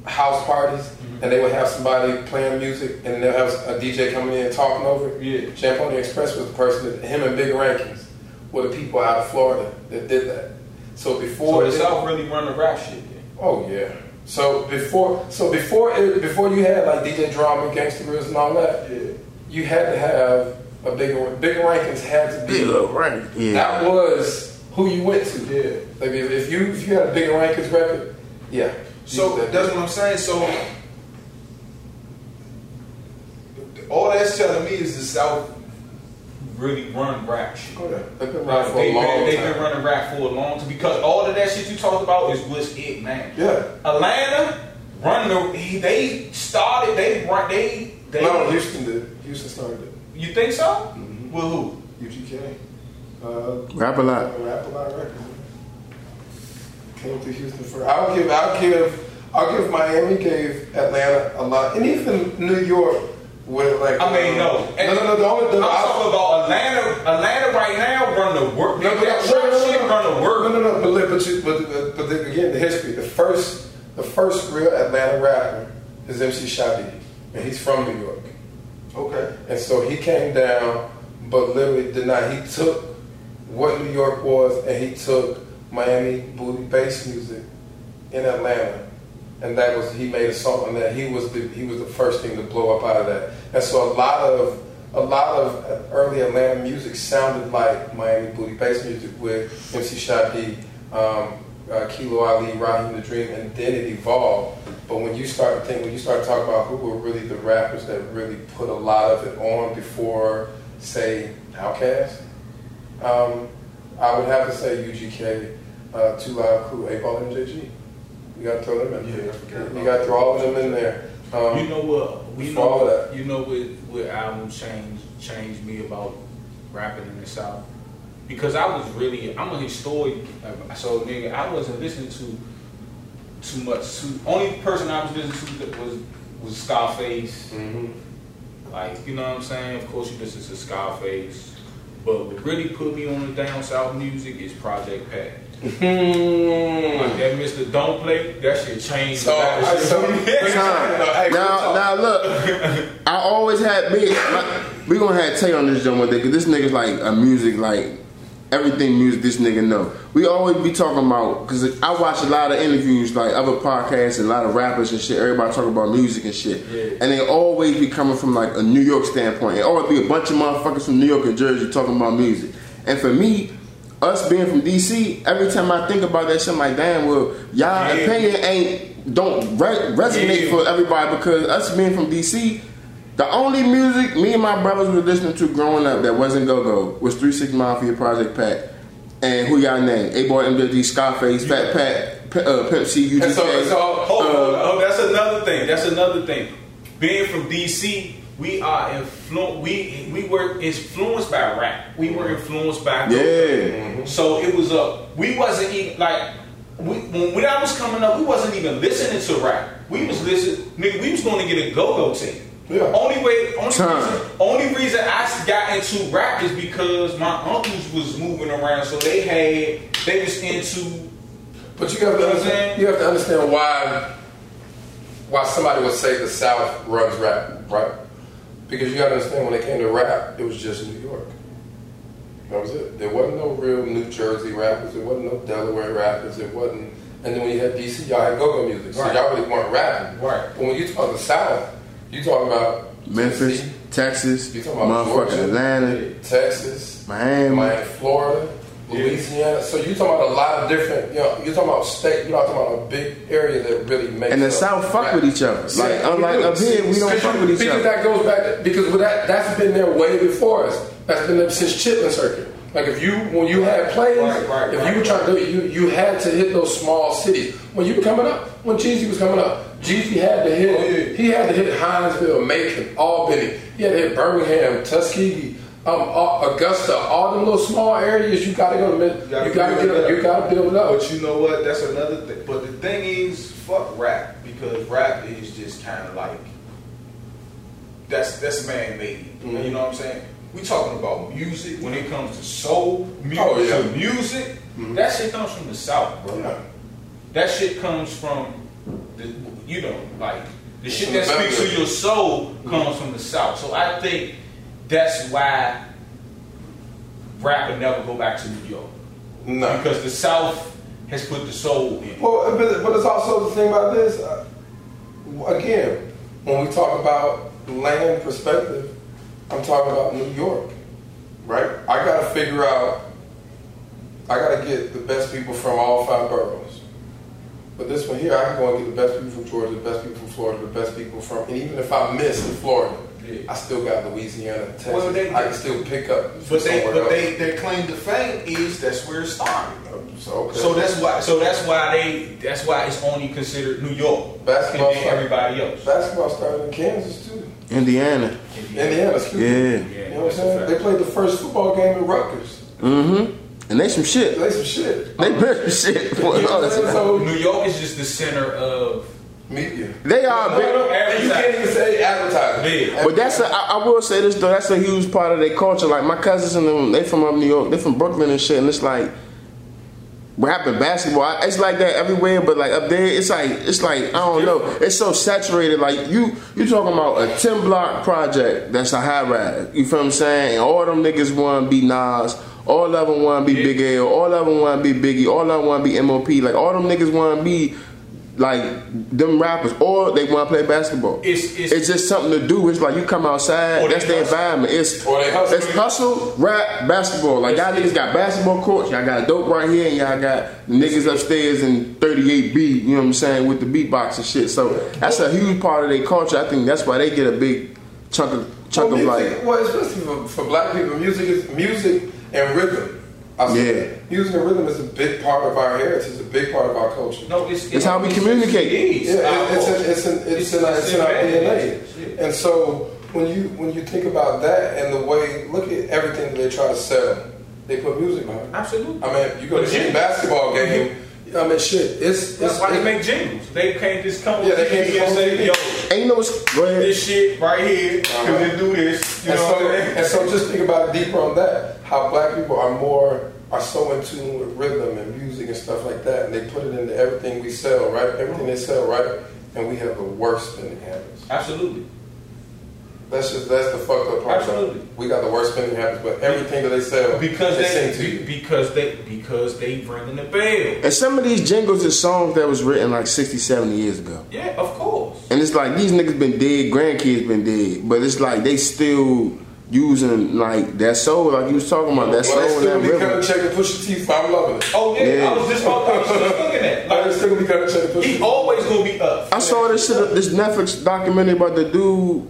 house parties, and they would have somebody playing music, and they'll have a DJ coming in and talking over it. Yeah. Jamponi Express was the person, him and Big Rankings were the people out of Florida that did that. So the South really run the rap shit then? Oh yeah. So before you had like DJ Drama, Gangsta Grills, and all that. Yeah. You had to have a bigger rankings had to be. Right. Yeah. That was who you went to. Yeah. Like if you had a bigger rankings record, yeah. So that's what I'm saying. So all that's telling me is the South really run rap shit. Go ahead. They've been running rap for a long time because all of that shit you talked about is what's it, man. Yeah. Atlanta Houston did. Houston started it. You think so? Mm-hmm. Well, who? UGK. Rap a lot records. Came to Houston first. I'll give Miami gave Atlanta a lot, and even New York with like. I'm talking about Atlanta right now run the work. But again, the history. The first real Atlanta rapper is MC Shabi, and he's from New York. Okay. And so he came down, but literally did not. He took what New York was, and he took Miami booty bass music in Atlanta, and that was he made a song on that. He was the first thing to blow up out of that. And so a lot of early Atlanta music sounded like Miami booty bass music with MC Shabi, Kilo Ali, Raheem the Dream, and then it evolved. But when you start talking about who were really the rappers that really put a lot of it on before, say, Outkast, I would have to say UGK, 2 Live Crew, 8 Ball, MJG. You got to throw them in there. You got to throw all of them in there. What album changed me about rapping in the South? Because I'm a historian, so nigga, I wasn't listening to too much. Only person I was listening to was Scarface. Mm-hmm. Like, you know what I'm saying? Of course you listen to Scarface. But what really put me on the down south music is Project Pat. Mm-hmm. Like that Mr. Don't Play, that shit changed. So, now look. up. I always had me. Like, we gonna have Tay on this joint one day, cause this nigga's like a music, like everything music. This nigga know. We always be talking about, cause I watch a lot of interviews, like other podcasts and a lot of rappers and shit. Everybody talking about music and shit, yeah. And they always be coming from like a New York standpoint. It always be a bunch of motherfuckers from New York and Jersey talking about music. And for me, us being from DC, every time I think about that shit, I'm like, damn, well, y'all opinion don't resonate for everybody, because us being from DC, the only music me and my brothers were listening to growing up that wasn't go-go was 3 6 Mafia, Project Pat, and who y'all name? A-Boy, MJD, Scarface, Fat Pat, Pimp C, UGK. So hold on, that's another thing. Being from DC, we are we were influenced by rap. We were influenced by go-go. So it was we wasn't even like, when I was coming up, we wasn't even listening to rap. We was listening, nigga. We was going to get a go-go tape. Yeah. Only reason I got into rap is because my uncles was moving around, so they was into. But you have to understand why somebody would say the South runs rap, right? Because you got to understand, when they came to rap, it was just New York. That was it. There wasn't no real New Jersey rappers. There wasn't no Delaware rappers. There wasn't. And then when you had DC, y'all had go-go music, so y'all really weren't rapping. Right. But when you talk the South, you talking about Memphis, DC, Texas, you talking about Georgia, Atlanta, Texas, Miami, Florida, Louisiana. So you talking about a lot of different, you know, you talking about state. You're not talking about a big area that really makes. And the South fuck with each other. Like unlike up here, we don't fuck with each other. Because that goes back to, because that's been there way before us. That's been there since Chitlin Circuit. Like when you had plays, if you were trying to do it, you had to hit those small cities. When you were coming up, when Jeezy was coming up, Jeezy had to hit. He had to hit Hinesville, Macon, Albany. He had to hit Birmingham, Tuskegee, Augusta. All them little small areas, you gotta go to. You gotta build it up. But you know what? That's another thing. But the thing is, fuck rap, because rap is just kind of like that's man-made. Mm-hmm. You know what I'm saying? We talking about music when it comes to soul music. Oh, yeah. Music, mm-hmm. That shit comes from the South, bro. Yeah. That shit comes from the shit that speaks to your soul comes from the South. So I think that's why rap will never go back to New York. No, because the South has put the soul in. Well, but it's also the thing about this. Again, when we talk about land perspective, I'm talking about New York, right? I gotta figure out, I gotta get the best people from all 5 boroughs. But this one here, I can go and get the best people from Georgia, the best people from Florida, the best people from, and even if I miss in Florida, I still got Louisiana, Texas, I can still pick up. But their claim to fame is that's where it started. So that's why it's only considered New York. Basketball and everybody else. Basketball started in Kansas too. Indiana, excuse me. Yeah. You know what I'm saying? They played the first football game in Rutgers. Mm-hmm. And they some shit. They better shit. So New York is just the center of media. They are big. You can't even say advertising. Yeah. But that's I will say this though, that's a huge part of their culture. Like my cousins and them, they from up New York, they from Brooklyn and shit, and it's like rap and basketball, it's like that everywhere, but like up there, it's like I don't know, it's so saturated. Like you talking about a 10-block project that's a high rise. You feel what I'm saying? And all them niggas want to be Nas, all of them want to be Big L, all of them want to be Biggie, all of them want to be M.O.P. Like all them niggas want to be like them rappers, or they want to play basketball. It's just something to do. It's like you come outside, that's the environment. It's hustle, rap, basketball. Like y'all niggas got basketball courts, y'all got dope right here, and y'all got niggas upstairs in 38B, you know what I'm saying, with the beatbox and shit. So that's a huge part of their culture. I think that's why they get a big chunk of music, like. Well, especially for black people, music and rhythm. Music and rhythm is a big part of our heritage. It's a big part of our culture. No, it's how we communicate. It's in our DNA. And so when you think about that and the way, look at everything that they try to sell, they put music behind it. Absolutely. I mean, you go to a basketball game. I mean, shit. That's why they make jingles. They can't just come. Yeah, they can't just say, "Yo, ain't no this shit right here." Because they do this. And so just think about it deeper on that. How black people are so in tune with rhythm and music and stuff like that, and they put it into everything we sell, right? Everything they sell, right? And we have the worst spending habits. Absolutely. That's the fucked up part. Absolutely, we got the worst thing that happens, but everything that they sell because they sing to you. because they bringing the bell. And some of these jingles are songs that was written like 60, 70 years ago. Yeah, of course. And it's like these niggas been dead, grandkids been dead, but it's like they still using like that soul, like you was talking about that soul. Well, they still be cutting check and push your teeth. I'm loving it. Oh yeah, yeah. I was just looking at. Like, it's still be cutting check and push. He's always gonna be up. I saw this Netflix documentary about the dude.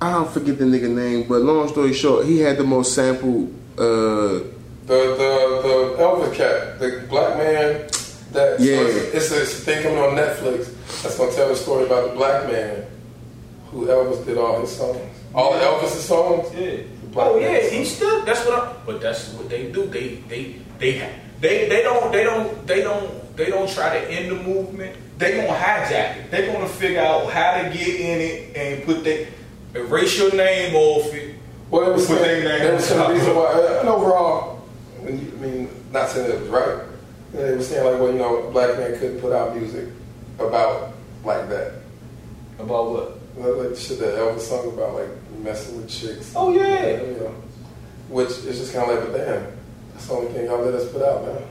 I don't forget the nigga name, but long story short, he had the most sampled. The Elvis cat, the black man. That yeah, it's a thing coming on Netflix that's gonna tell the story about the black man who Elvis did all his songs. All the Elvis' songs? Yeah. Oh yeah, he still. That's what. But that's what they do. They don't try to end the movement. They gonna hijack it. They gonna figure out how to get in it and erase your name off it. Well, it was put their name. That was the reason why. And overall, not saying it was right. They were saying like, well, you know, black men couldn't put out music about like that. About what? Like the shit that Elvis sung about, like messing with chicks. Oh yeah. You know, which is just kind of like, but damn, that's the only thing y'all let us put out, man.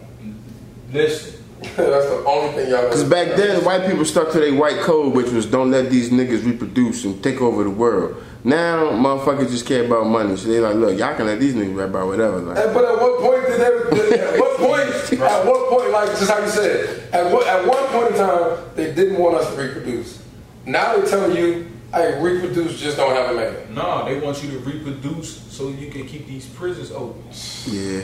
Listen, that's the only thing y'all. Because back then, white people stuck to their white code, which was don't let these niggas reproduce and take over the world. Now, motherfuckers just care about money, so they like, look, y'all can let these niggas rap about whatever. Like, but at what point did they? At what point? Like just how you said, at one point in time, they didn't want us to reproduce. Now they're telling you. Hey, reproduce, just don't have a man. No, they want you to reproduce so you can keep these prisons open. Yeah.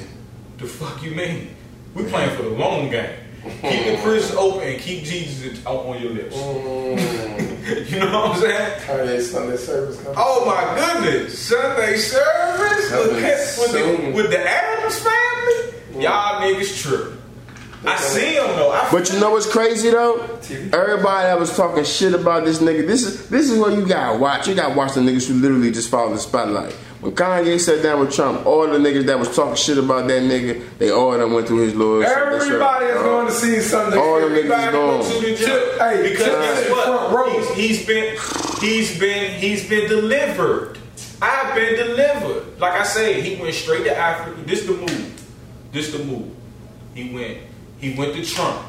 The fuck you mean? We playing for the long game. Keep the prisons open and keep Jesus out on your lips. You know what I'm saying? Kanye Sunday service coming. Oh my goodness, Sunday service with the Adams family. Y'all niggas tripping. I see him though. But you know what's crazy though? Everybody that was talking shit about this nigga, this is what you gotta watch. You gotta watch the niggas who literally just follow the spotlight. When Kanye sat down with Trump, all the niggas that was talking shit about that nigga, they all done went through his lawyers. Everybody is going to see something. All the niggas going to the jail. Hey, because guess what? He's been delivered. I've been delivered. Like I said, he went straight to Africa. This the move. He went to Trump.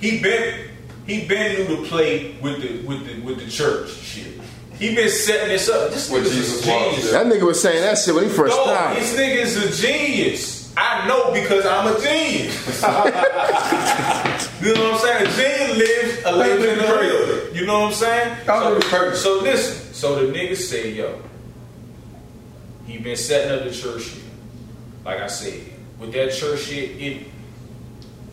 He been knew to play with the church shit. He been setting this up. This nigga's a genius. That nigga was saying that shit when he first started. This nigga's a genius. I know because I'm a genius. You know what I'm saying? A genius lives a life in the real. You know what I'm saying? So listen. So the nigga say, yo, he been setting up the church shit. Like I said, with that church shit,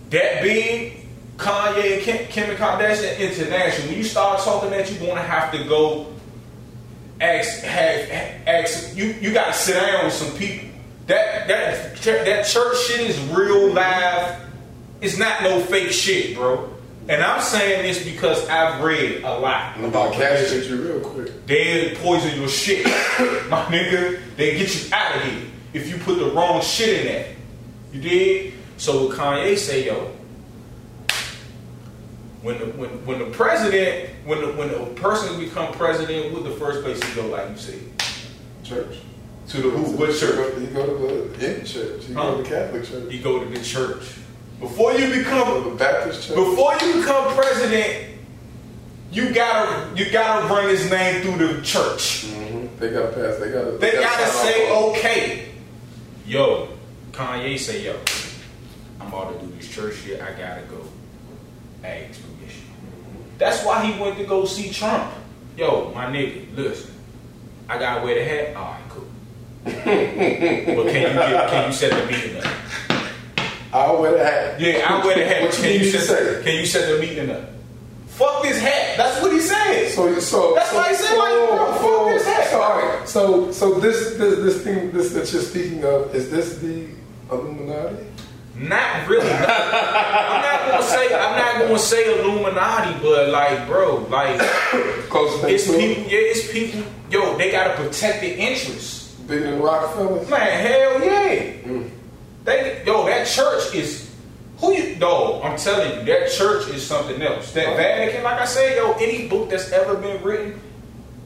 that being Kanye and Kim and Kardashian International, when you start talking that, you're going to have to go ask you got to sit down with some people. That church shit is real live. It's not no fake shit, bro. And I'm saying this because I've read a lot. I'm about cash shit you real quick. They poison your shit. My nigga, they get you out of here if you put the wrong shit in that. You dig? So Kanye say, yo, when a person become president, what the first place you go, like you say? Church. To the who? What church? You go to the church. You go to the Catholic church. You go to the church. Before you become Baptist church. Before you become president, you gotta bring his name through the church. Mm-hmm. They gotta pass. They gotta say okay. Yo, Kanye say, yo, I'm about to do this church shit. I gotta go ask permission. That's why he went to go see Trump. Yo, my nigga, listen. I gotta wear the hat. All right, cool. But can you set the meeting up? I'll wear the hat. Yeah, I'll wear the hat. What can you set the meeting up? Fuck this hat. That's what he said. That's why he said fuck this hat. Sorry. So this thing that you're speaking of, is this the Illuminati? Not really. I'm not gonna say Illuminati, but like, bro, like it's people. Yeah, it's people. Yo, they gotta protect their interests. Bigger than Rockefeller. Man, hell yeah. That church is who you. No, I'm telling you, that church is something else. That Vatican, like I said, yo, any book that's ever been written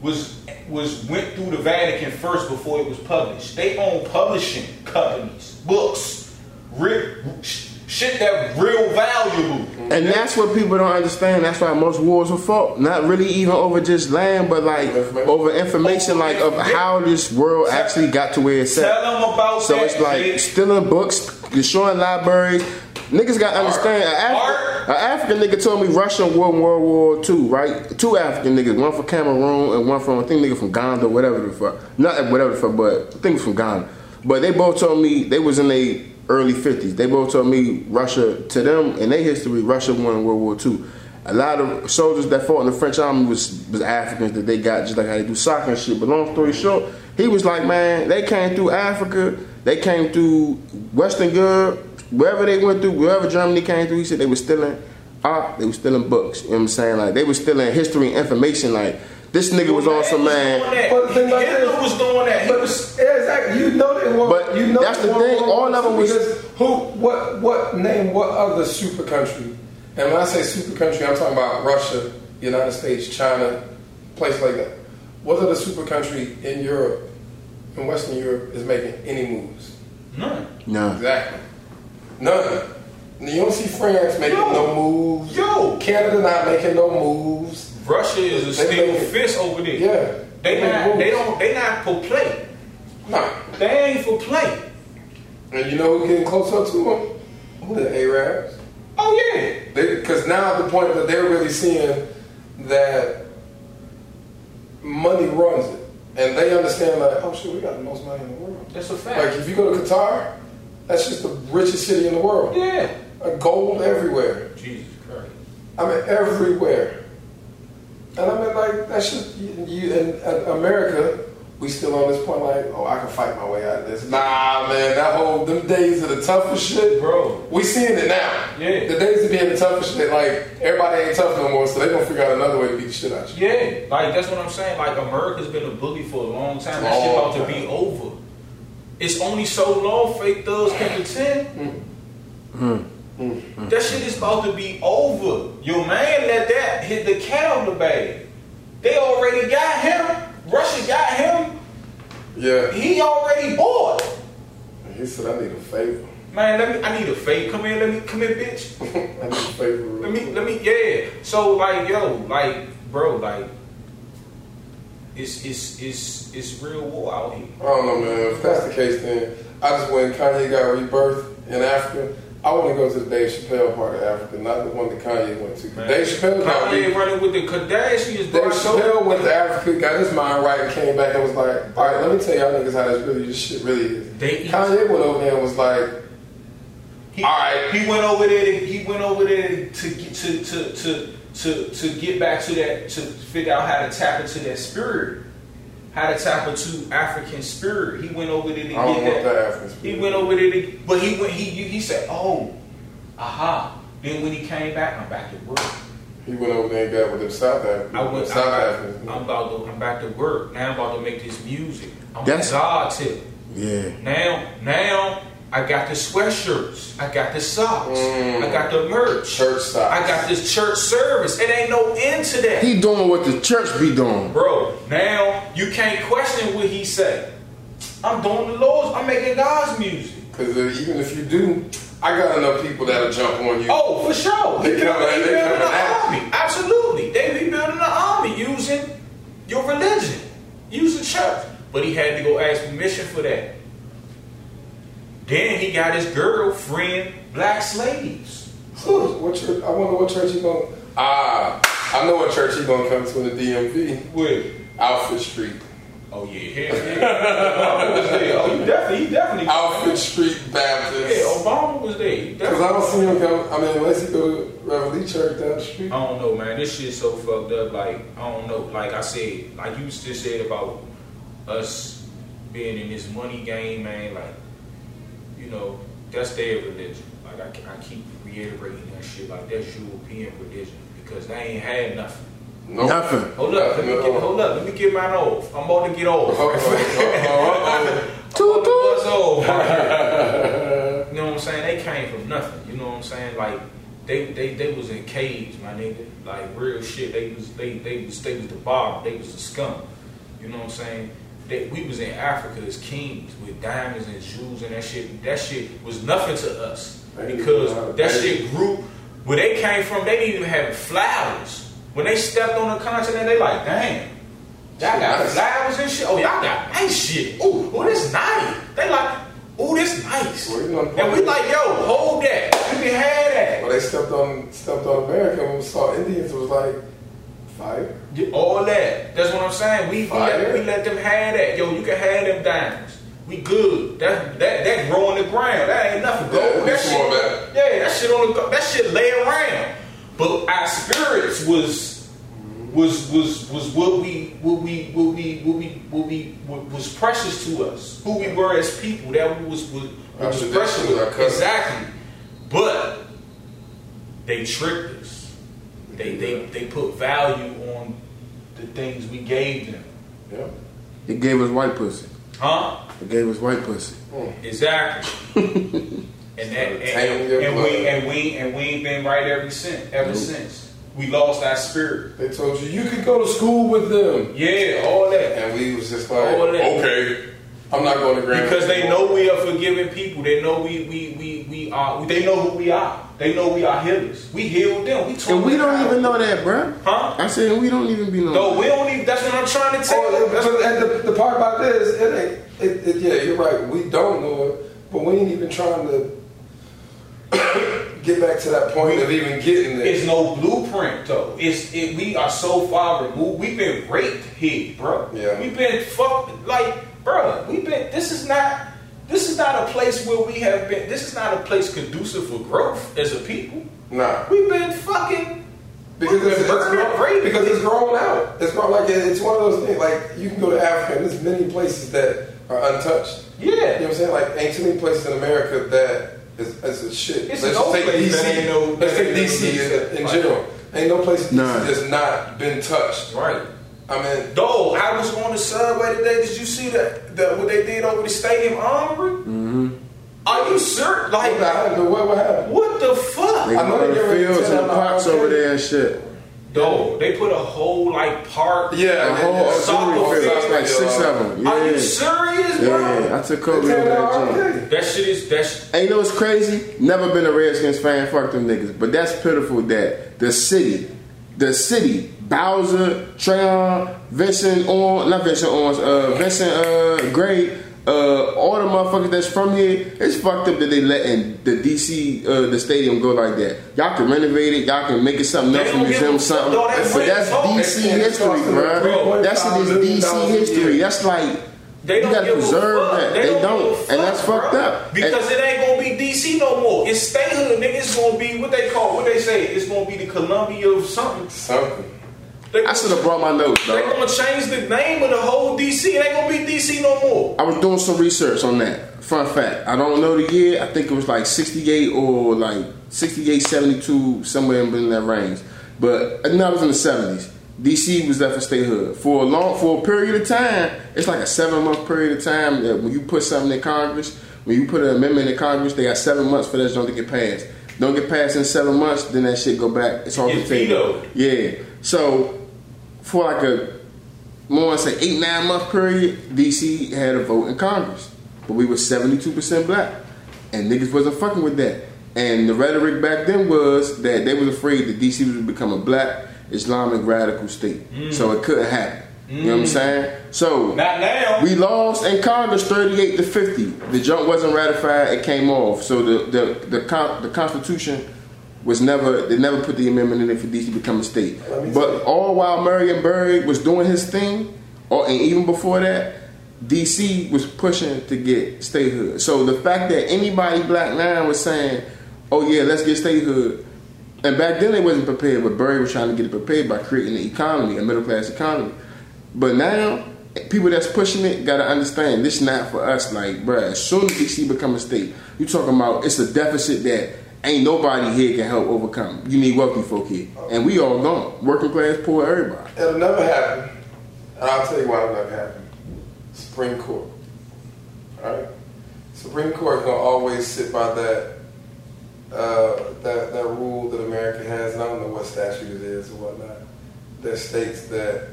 was went through the Vatican first before it was published. They own publishing companies, books, shit that real valuable. And that's what people don't understand. That's why most wars were fought. Not really even over just land, but like over information, like of how this world actually got to where it's at. Tell them about so that, it's like bitch. Stealing books, destroying libraries. Niggas gotta understand. An African nigga told me Russia won World War II, right? Two African niggas, one from Cameroon and one from I think nigga from Ghana, whatever the fuck. Not whatever the fuck, but I think it's from Ghana. But they both told me they was in a early 1950s. They both told me Russia, to them, in their history, Russia won World War II. A lot of soldiers that fought in the French army was Africans that they got, just like how they do soccer and shit. But long story short, he was like, man, they came through Africa, they came through Western Europe, wherever they went through, wherever Germany came through, he said they were stealing art, they were stealing books. You know what I'm saying? Like, they were stealing history and information, like, this nigga was on some man. But the thing like Hitler was doing that. But, yeah, exactly. You know that one. But you know that's the thing. All of them was what other super country? And when I say super country, I'm talking about Russia, United States, China, place like that. What other super country in Europe, in Western Europe, is making any moves? None. No. Exactly. None. You don't see France making no moves. Yo. Canada not making no moves. Russia is a steel fist over there. Yeah, they not for play. Nah, they ain't for play. And you know who's getting closer to them? Who? The Arabs. Oh yeah. Because now at the point that they're really seeing that money runs it, and they understand like, oh shit, we got the most money in the world. That's a fact. Like if you go to Qatar, that's just the richest city in the world. Yeah, like gold everywhere. Jesus Christ. I mean everywhere. And I mean, like, that shit, in America, we still on this point, like, oh, I can fight my way out of this. Nah, man, them days are the toughest shit, bro. We seeing it now. Yeah. The days of being the toughest shit, like, everybody ain't tough no more, so they gonna figure out another way to beat the shit out of you. Yeah, like, that's what I'm saying. Like, America's been a bully for a long time. That shit about to be over. It's only so long fake thugs can pretend. Mm-hmm. That shit is about to be over. Your man let that hit the cat on the bag. They already got him. Russia got him. Yeah. He already bought. He said, "I need a favor." Man, I need a favor. Come here, bitch. I need a favor. Let me. Yeah. So like, yo, like, bro, like, it's real war out here. I don't know, man. If that's the case, then I just when Kanye got rebirthed in Africa. I want to go to the Dave Chappelle part of Africa, not the one that Kanye went to. Man. Dave Chappelle Kanye running with the Kardashians. Dave Chappelle went to Africa, got his mind right, and came back and was like, all right, let me tell y'all niggas how this shit really is. Kanye went over there and was like, all right. He went over there to get back to that, to figure out how to tap into that spirit. How to tap into African spirit. He went over there to get that. He went over there to, but he said, "Oh, aha." Then when he came back, I'm back to work. He went over there and got with them South Africans. I'm back to work. Now I'm about to make this music. That's God tip. Yeah. Now I got the sweatshirts. I got the socks. I got the merch. Church socks. I got this church service. It ain't no end to that. He doing what the church be doing. Bro, now you can't question what he say. I'm doing the Lord's. I'm making God's music. Because even if you do, I got enough people that'll jump on you. Oh, for sure. They building an army. Absolutely. They be building an army using your religion. Using church. But he had to go ask permission for that. Then he got his girlfriend, black slaves. So what church? I wonder what church he gonna. I know what church he gonna come to in the DMV. With Alfred Street. Oh yeah, hell yeah. Obama was there. Oh, he definitely. Alfred Street Baptist. Yeah, Obama was there. Because I don't see him come. I mean, unless he go to Reveille Church down the street. I don't know, man. This shit's so fucked up. Like I don't know. Like I said, like you just said about us being in this money game, man. Like. You know, that's their religion. Like I keep reiterating that shit. Like that's European religion because they ain't had nothing. Nope. Nothing. Hold up. Let me get mine off. I'm about to get off. You know what I'm saying? They came from nothing. You know what I'm saying? Like they was in caves, my nigga. Like real shit. They was the bottom. They was the scum. You know what I'm saying? That we was in Africa as kings with diamonds and jewels and that shit. That shit was nothing to us because that shit grew. Where they came from, they didn't even have flowers. When they stepped on the continent, they like, damn, y'all got flowers and shit. Oh, y'all got nice shit. Ooh, this nice. They like, ooh, this nice. And we like, yo, hold that. You can have that. Well, they stepped on America when we saw Indians. It was like, fire. All that. That's what I'm saying. We let them have that. Yo, you can have them diamonds. We good. That grow on the ground. That ain't nothing gold. That shit. Yeah, that shit on the that shit lay around. But our spirits was what was precious to us. Who we were as people. That was precious to us. Exactly. But they tricked us. They put value on the things we gave them. Yeah. It gave us white pussy. Huh? It gave us white pussy. Exactly. and we ain't been right ever since. We lost our spirit. They told you could go to school with them. Yeah, all that. And we was just like, okay, I'm not going to grab because they know we are forgiving people. They know we are. They know who we are. They know we are healers. We healed them. We don't even know that, bro. Huh? I said we don't even be knowing. No, we don't even. That's what I'm trying to tell you. The part about this, it ain't. Yeah, you're right. We don't know it, but we ain't even trying to get back to that point of even getting there. It's no blueprint, though. We are so far removed. We've been raped here, bro. Yeah. We've been fucked Bro, this is not a place where we have been. This is not a place conducive for growth as a people. Nah. We've been fucking because it's grown out. It's not like it's one of those things like you can go to Africa and there's many places that are untouched. Yeah. You know what I'm saying? Like ain't too many places in America that is a shit. It's an old place. Let's take DC in general. Ain't no place in DC that's not been touched. Right. I mean, though I was on the subway today. Did you see that what they did over the stadium armory? Mm-hmm. Are you serious? Like, what happened? What the fuck? They put fields and parks over there and shit. Though they put a whole park. Yeah, a whole soccer field, like 6 of them. Yeah. Are you serious, bro? Yeah, I took Kobe over that joint. That shit is Hey, you know what's crazy? Never been a Redskins fan. Fuck them niggas. But that's pitiful that the city. Bowser, Trayon, Vincent Gray, all the motherfuckers that's from here, it's fucked up that they letting the DC, the stadium go like that. Y'all can renovate it, y'all can make it something else, museum something, but that's DC history, bro. That's DC history. That's like, you gotta preserve that. They don't, and that's fucked up. Because it ain't gonna be DC no more. It's statehood, nigga. It's gonna be, it's gonna be the Columbia of something. I should have brought my notes, though. They're going to change the name of the whole DC. It ain't going to be DC no more. I was doing some research on that. Fun fact. I don't know the year. I think it was 68 or 68, 72, somewhere in that range. But no, it was in the 70s. DC was left for statehood. For a period of time, it's like a 7-month period of time that when you put something in Congress, when you put an amendment in Congress, they got 7 months for that joint to get passed. Don't get passed in 7 months, then that shit go back. It's all the thing. Yeah. So... for 8, 9 month period, DC had a vote in Congress. But we were 72% black. And niggas wasn't fucking with that. And the rhetoric back then was that they was afraid that DC would become a black Islamic radical state. So it couldn't happen. You know what I'm saying? So not now. We lost in Congress 38-50. The junk wasn't ratified, it came off. So the Constitution they never put the amendment in there for DC to become a state. But all while Marion Barry was doing his thing, and even before that, DC was pushing to get statehood. So the fact that anybody black now was saying, oh yeah, let's get statehood, and back then they wasn't prepared, but Barry was trying to get it prepared by creating an economy, a middle class economy. But now, people that's pushing it gotta understand, this is not for us. Bruh, as soon as DC become a state, you talking about it's a deficit that ain't nobody here can help overcome. You need wealthy folk here. And we all gone. Working class, poor, everybody. It'll never happen. And I'll tell you why it'll never happen. Supreme Court. Alright? Supreme Court is going to always sit by that rule that America has. And I don't know what statute it is or whatnot. That states that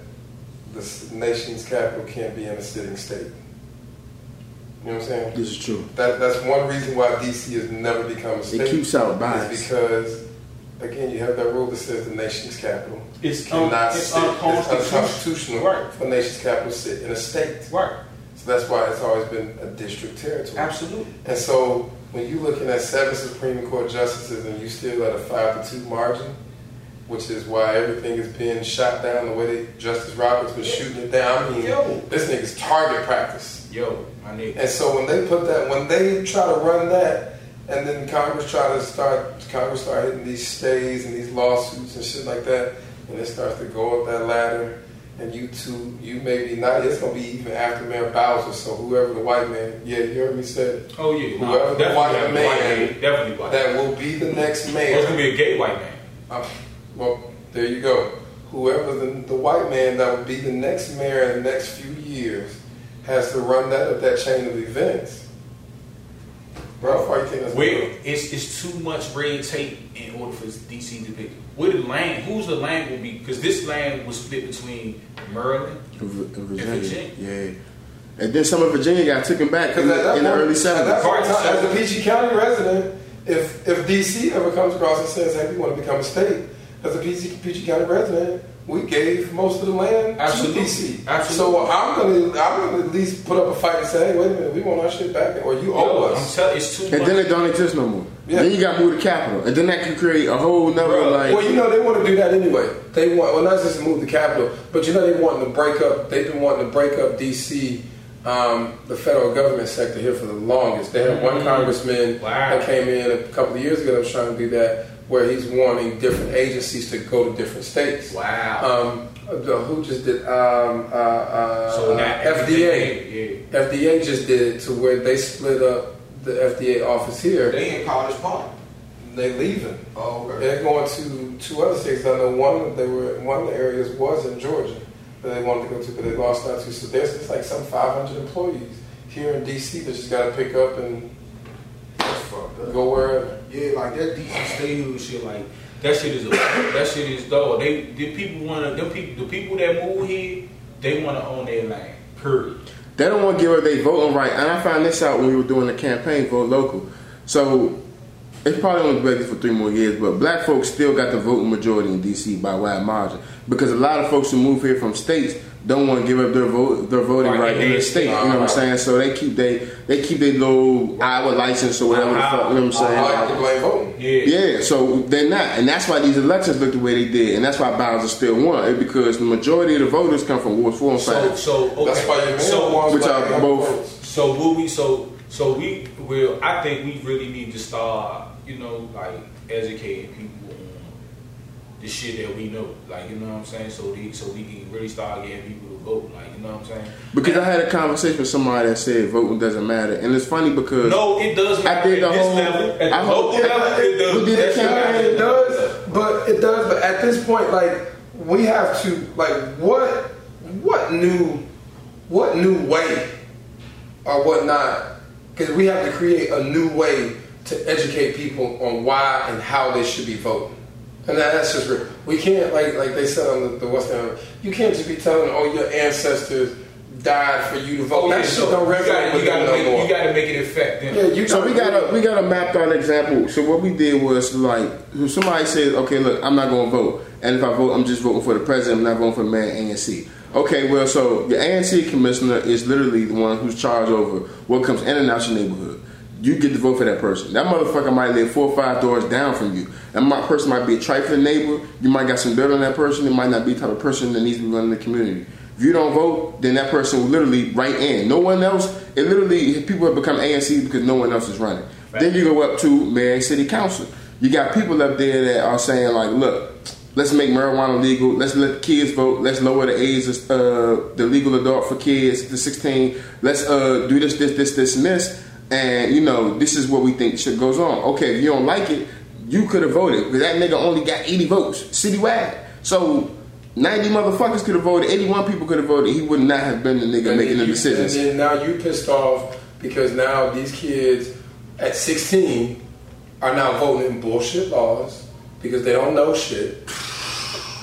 the nation's capital can't be in a sitting state. You know what I'm saying? This is true. That's one reason why DC has never become a state. It keeps out bias. Because, again, you have that rule that says the nation's capital it's unconstitutional right. for the nation's capital to sit in a state. Right. So that's why it's always been a district territory. Absolutely. And so when you're looking at 7 Supreme Court justices and you still at a 5-2 margin, which is why everything is being shot down the way that Justice Roberts was shooting it down. I mean, this nigga's target practice. My nigga. And so when they put that, when they try to run that, and then Congress start hitting these stays and these lawsuits and shit like that, and it starts to go up that ladder, and you maybe not, it's going to be even after Mayor Bowser, so whoever the white man, you heard me say it? Oh yeah. Whoever the white man, definitely white. That will be the next mayor. It's going to be a gay white man. Well, there you go. Whoever the white man that would be the next mayor in the next few years has to run that up that chain of events. Bro, why you think that's it's too much red tape in order for DC to be. Where the land? Who's the land will be? Because this land was split between Maryland and Virginia. Yeah. And then some of Virginia got taken back in the early 70s. As a PG County resident, if DC ever comes across and says, hey, we want to become a state, as a PG County resident, we gave most of the land to DC. Absolutely. So I'm gonna at least put up a fight and say, hey, wait a minute, we want our shit back, or you owe us. Then it don't exist no more. Yeah. Then you got to move the capital, and then that can create a whole number of like. Well, you know they want to do that anyway. They want not just move the capital, but you know they want to break up. They've been wanting to break up DC. The federal government sector here for the longest. They had one congressman that came in a couple of years ago that was trying to do that, where he's wanting different agencies to go to different states. Wow. Who just did FDA. Yeah. FDA just did it to where they split up the FDA office here. They in College Park. They leaving. Oh, okay. They're going to 2 other states. I know one of the areas was in Georgia that they wanted to go to, but they lost out to. So there's just like some 500 employees here in D.C. that just got to pick up and go wherever. Yeah, like that D.C. stadium shit, like that shit is dog. The people that move here, they want to own their land. Period. They don't want to give up their voting right, and I found this out when we were doing the campaign vote local. So it's probably only been for 3 more years, but black folks still got the voting majority in D.C. by wide margin, because a lot of folks who move here from states don't want to give up their voting right in the state. You know what I'm saying? So they keep their little Iowa license or whatever the fuck. You know what I'm saying? Yeah. So they're not, and that's why these elections look the way they did, and that's why Bowser still won it, because the majority of the voters come from Ward 4 and 5. That's why you're which are both. I think we really need to start, educating people on the shit that we know. So we can really start getting people to vote, Because I had a conversation with somebody that said voting doesn't matter. And it's funny because no, it does matter. But at this point, we have to what new way or whatnot, because we have to create a new way to educate people on why and how they should be voting. And that's just real. We can't, like they said on the West End, you can't just be telling them, your ancestors died for you to vote. You got to make it effective. Yeah, we got to map out an example. So what we did was, somebody said, okay, look, I'm not going to vote. And if I vote, I'm just voting for the president. I'm not voting for the man ANC. Okay, well, so the ANC commissioner is literally the one who's charged over what comes in and out your neighborhood. You get to vote for that person. That motherfucker might live 4 or 5 doors down from you. That person might be a trifling neighbor. You might got some dirt on that person. It might not be the type of person that needs to be running the community. If you don't vote, then that person will literally write in. No one else. It literally, people have become ANC because no one else is running. Right. Then you go up to mayor and city council. You got people up there that are saying, look, let's make marijuana legal. Let's let kids vote. Let's lower the age of the legal adult for kids to 16. Let's do this. And, this is what we think shit goes on. Okay, if you don't like it, you could have voted. Because that nigga only got 80 votes citywide. So 90 motherfuckers could have voted. 81 people could have voted. He would not have been the nigga making the decisions. And then now you pissed off because now these kids at 16 are now voting in bullshit laws because they don't know shit.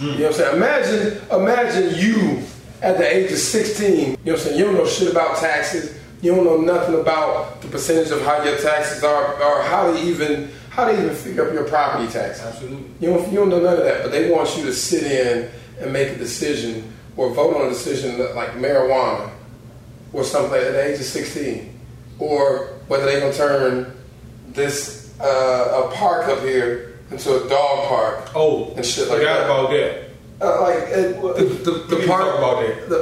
You know what I'm saying? Imagine you at the age of 16, you know what I'm saying, you don't know shit about taxes. You don't know nothing about the percentage of how your taxes are, or how they even figure up your property tax. Absolutely. You don't know none of that, but they want you to sit in and make a decision or vote on a decision like marijuana or something at the age of 16, or whether they're going to turn this a park up here into a dog park. Oh, and shit like that. About that. The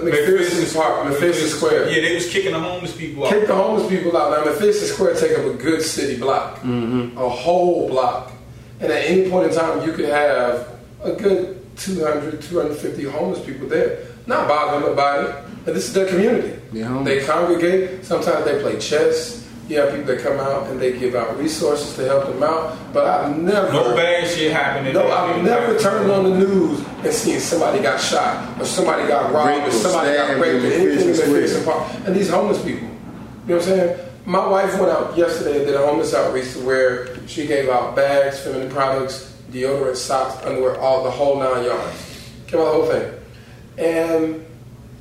McPherson Park, McPherson Square. Yeah, they was kicking the homeless people out. Kick the homeless people out. Now, McPherson Square take up a good city block, a whole block, and at any point in time, you could have a good 200, 250 homeless people there, not bothering nobody. And this is their community. Yeah. They congregate. Sometimes they play chess. You have people that come out and they give out resources to help them out, but I've never... No bad shit happening. No, I've never turned on the news and seen somebody got shot, or somebody got robbed, or somebody got raped, or anything in Mississippi Park. And these homeless people, you know what I'm saying? My wife went out yesterday and did a homeless outreach to where she gave out bags, feminine products, deodorant, socks, underwear, all the whole 9 yards. Came out the whole thing. And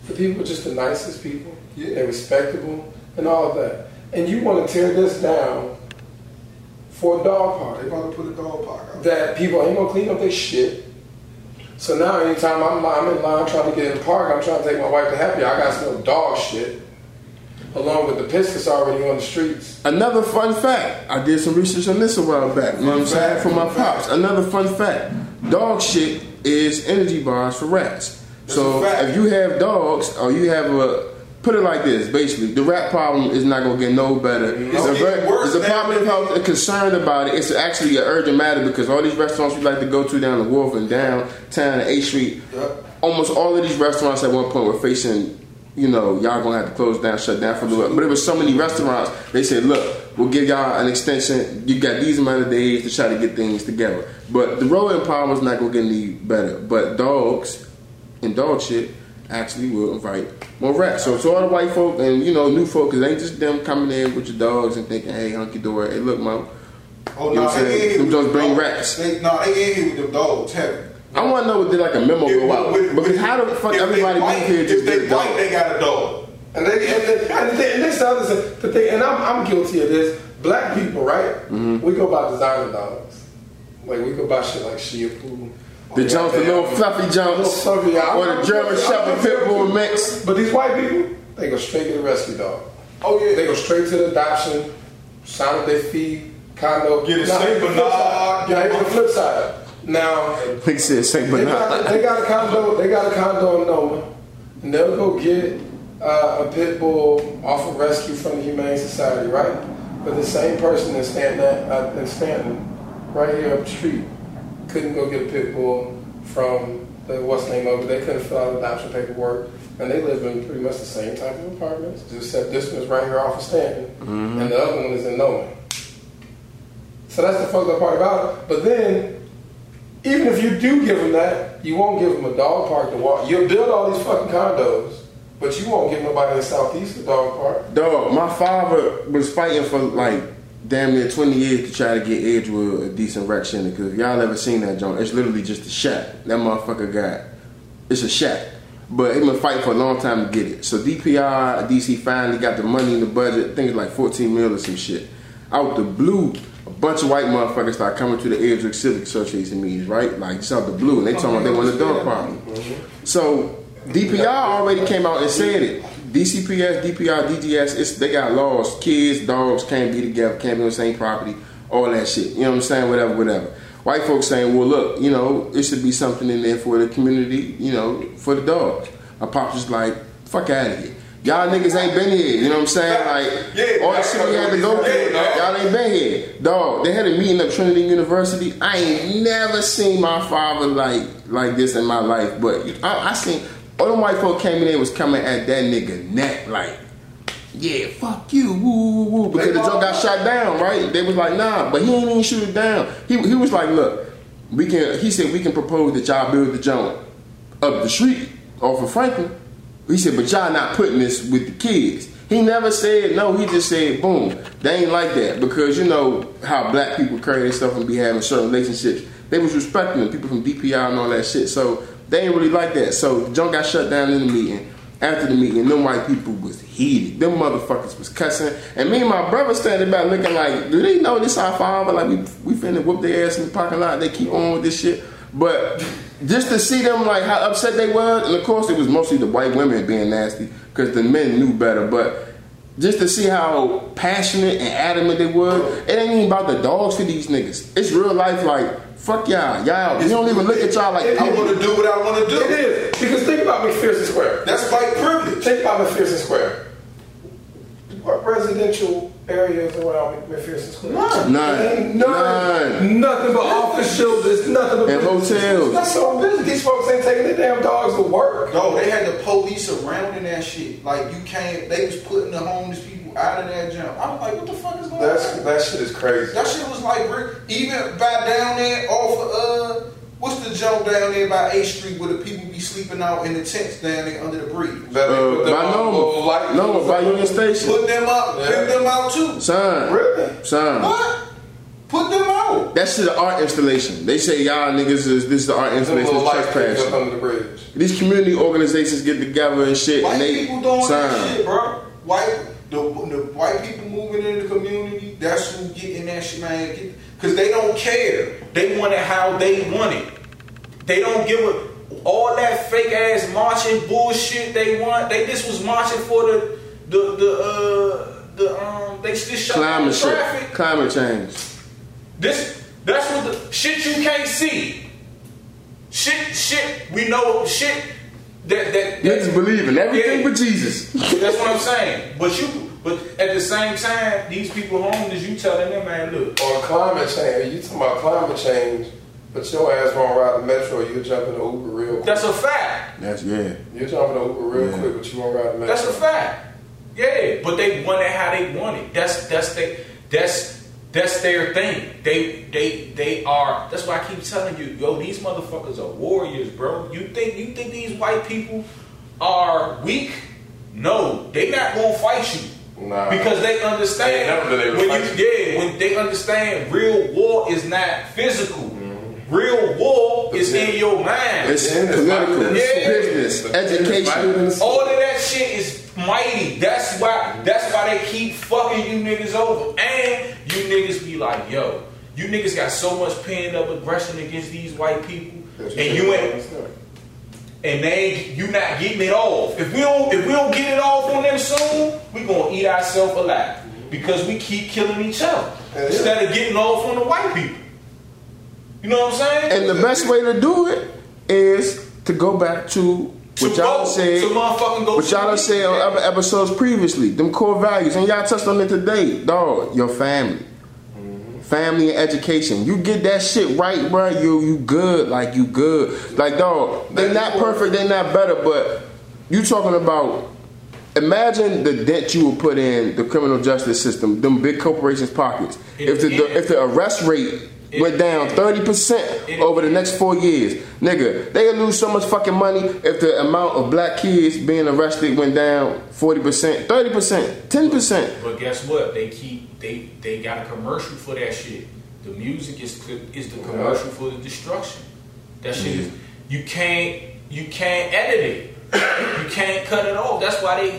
the people were just the nicest people. Yeah. They're respectable and all of that. And you want to tear this down for a dog park. They about to put a dog park out. That people ain't going to clean up their shit. So now anytime I'm in line trying to get in the park, I'm trying to take my wife to Happy, I got to smell dog shit. Along with the piss that's already on the streets. Another fun fact. I did some research on this a while back. You know what I'm saying? For my pops. Another fun fact. Dog shit is energy bars for rats. That's so if you have dogs or you have a... Put it like this, basically, the rat problem is not going to get no better. The Department of Health is concerned about it. It's actually an urgent matter because all these restaurants we like to go to down the Wharf and downtown and 8th Street, almost all of these restaurants at one point were facing, you know, y'all going to have to close down, shut down for a little bit. But there were so many restaurants, they said, look, we'll give y'all an extension. You got these amount of days to try to get things together. But the rodent problem is not going to get any better. But dogs and dog shit actually will invite more rats. So it's all the white folk and, you know, new folk, because it ain't just them coming in with your dogs and thinking, hey, hunky dory, hey, look, mo. Oh, you know what I'm saying? Them dogs bring rats. They ain't here with them dogs, heavy. I want to know if they like a memo go out. Because how the fuck everybody be here just get a dog? If they got a dog. And I'm guilty of this. Black people, right? Mm-hmm. We go buy designer dogs. Like, we go buy shit like Shih Tzu. The Jones, the little fluffy Jones, or the German Shepherd Pitbull mix. But these white people, they go straight to the rescue dog. Oh yeah, they go straight to the adoption, sign up their fee, condo. Get a Saint Bernard. Yeah, here's the flip side. Now, he said Saint Bernard. They got a condo in Noma, and they'll go get a pit bull off of rescue from the Humane Society, right? But the same person that's standing right here up the street couldn't go get a pit bull from the what's name of it. They couldn't fill out adoption paperwork, and they live in pretty much the same type of apartments, just except this one's right here off of Stanton, and the other one is in Noma. So that's the fucked up part about it. But then, even if you do give them that, you won't give them a dog park to walk. You'll build all these fucking condos, but you won't give nobody in the Southeast a dog park. Dog, my father was fighting for like damn near 20 years to try to get Edgewood a decent rec center, because if y'all ever seen that joint, it's literally just a shack. That motherfucker got, it's a shack. But it been fighting for a long time to get it. So DPR, DC finally got the money in the budget, I think it's like 14 mil or some shit. Out the blue, a bunch of white motherfuckers start coming to the Edgewood Civic Association meetings, right? Like, just out the blue, and they talking about they want a dog problem. So DPR already came out and said it. DCPS, DPR, DGS, they got laws. Kids, dogs can't be together, can't be on the same property, all that shit. You know what I'm saying? Whatever. White folks saying, well, look, you know, it should be something in there for the community, you know, for the dogs. My pops was like, fuck out of here. Y'all niggas ain't been here. You know what I'm saying? Like, all the shit we had to go through, y'all ain't been here. Dog, they had a meeting at Trinity University. I ain't never seen my father like this in my life, but I seen... All them white folk came in and was coming at that nigga neck like, yeah, fuck you, woo, woo, woo. Because the joke got shot down, right? They was like, nah, but he ain't even shoot it down. He was like, look, he said we can propose that y'all build the joint up the street off of Franklin. He said, but y'all not putting this with the kids. He never said no, he just said, boom, they ain't like that. Because you know how black people carry themselves and be having certain relationships. They was respecting the people from DPI and all that shit. So They ain't really like that. So the joint got shut down in the meeting. After the meeting, them white people was heated. Them motherfuckers was cussing. And me and my brother standing back looking like, do they know this our father? Like, we finna whoop their ass in the parking lot. They keep on with this shit. But just to see them, like, how upset they were. And, of course, it was mostly the white women being nasty because the men knew better. But just to see how passionate and adamant they were. It ain't even about the dogs to these niggas. It's real life, like, fuck y'all. Y'all, you don't even look at y'all like, I want to do what I want to do. It is. Because think about McPherson Square. That's white privilege. Think about McPherson Square. What residential areas around McPherson Square? None. Nothing but office buildings. Nothing but hotels. That's so busy. These folks ain't taking their damn dogs to work. No, they had the police surrounding that shit. Like, you can't. They was putting the homeless people out of that gym. I'm like, what the fuck is going on? That shit is crazy. That shit was like, even by down there off of what's the joke down there by 8th Street where the people be sleeping out in the tents down there under the bridge? By Union Station. Put them out. Yeah. Pick them out too. Son. Really? Son. What? Put them out. That shit an art installation. They say y'all niggas, this is the art installation. It's trespassing. Under the bridge. These community organizations get together and shit. White and people doing that shit, bro. The white people moving in the community, that's who getting that shit, man. Because they don't care. They want it how they want it. They don't give a, all that fake ass marching bullshit they want. They just was marching for they just shut down the traffic. Climate change. That's what the shit you can't see. Shit we know shit that niggas believe in everything but Jesus. That's what I'm saying. But at the same time, these people homeless, you telling them, man, look. On climate change, you talking about climate change, but your ass won't ride the metro, you'll jump in the Uber real quick. That's a fact. You'll jump in the Uber real quick, but you won't ride the metro. That's a fact. Yeah, but they want it how they want it. That's their thing. They are. That's why I keep telling you, yo, these motherfuckers are warriors, bro. You think these white people are weak? No, they not gonna fight you. Nah. Because they understand when they understand real war is not physical. Mm-hmm. Real war is in your mind. It's in political, business, education. All of that shit is mighty. That's why they keep fucking you niggas over. And you niggas be like, yo, you niggas got so much pent up aggression against these white people. And you ain't. And you not getting it off. If we don't get it off on them soon, we gonna eat ourselves alive because we keep killing each other instead of getting off on the white people. You know what I'm saying? And the best way to do it is to go back to what y'all said. What y'all done said on other episodes previously. Them core values, and y'all touched on it today, dog. Your family. Family and education. You get that shit right, bro. You good. Like, you good. Like, dog, they not perfect. They not better. But you talking about, imagine the dent you would put in the criminal justice system, them big corporations' pockets. If the arrest rate went down 30% over the next 4 years, nigga, they lose so much fucking money if the amount of black kids being arrested went down 40%, 30%, 10%. But guess what? They got a commercial for that shit. The music is the commercial for the destruction. That shit is you can't edit it. You can't cut it off. That's why they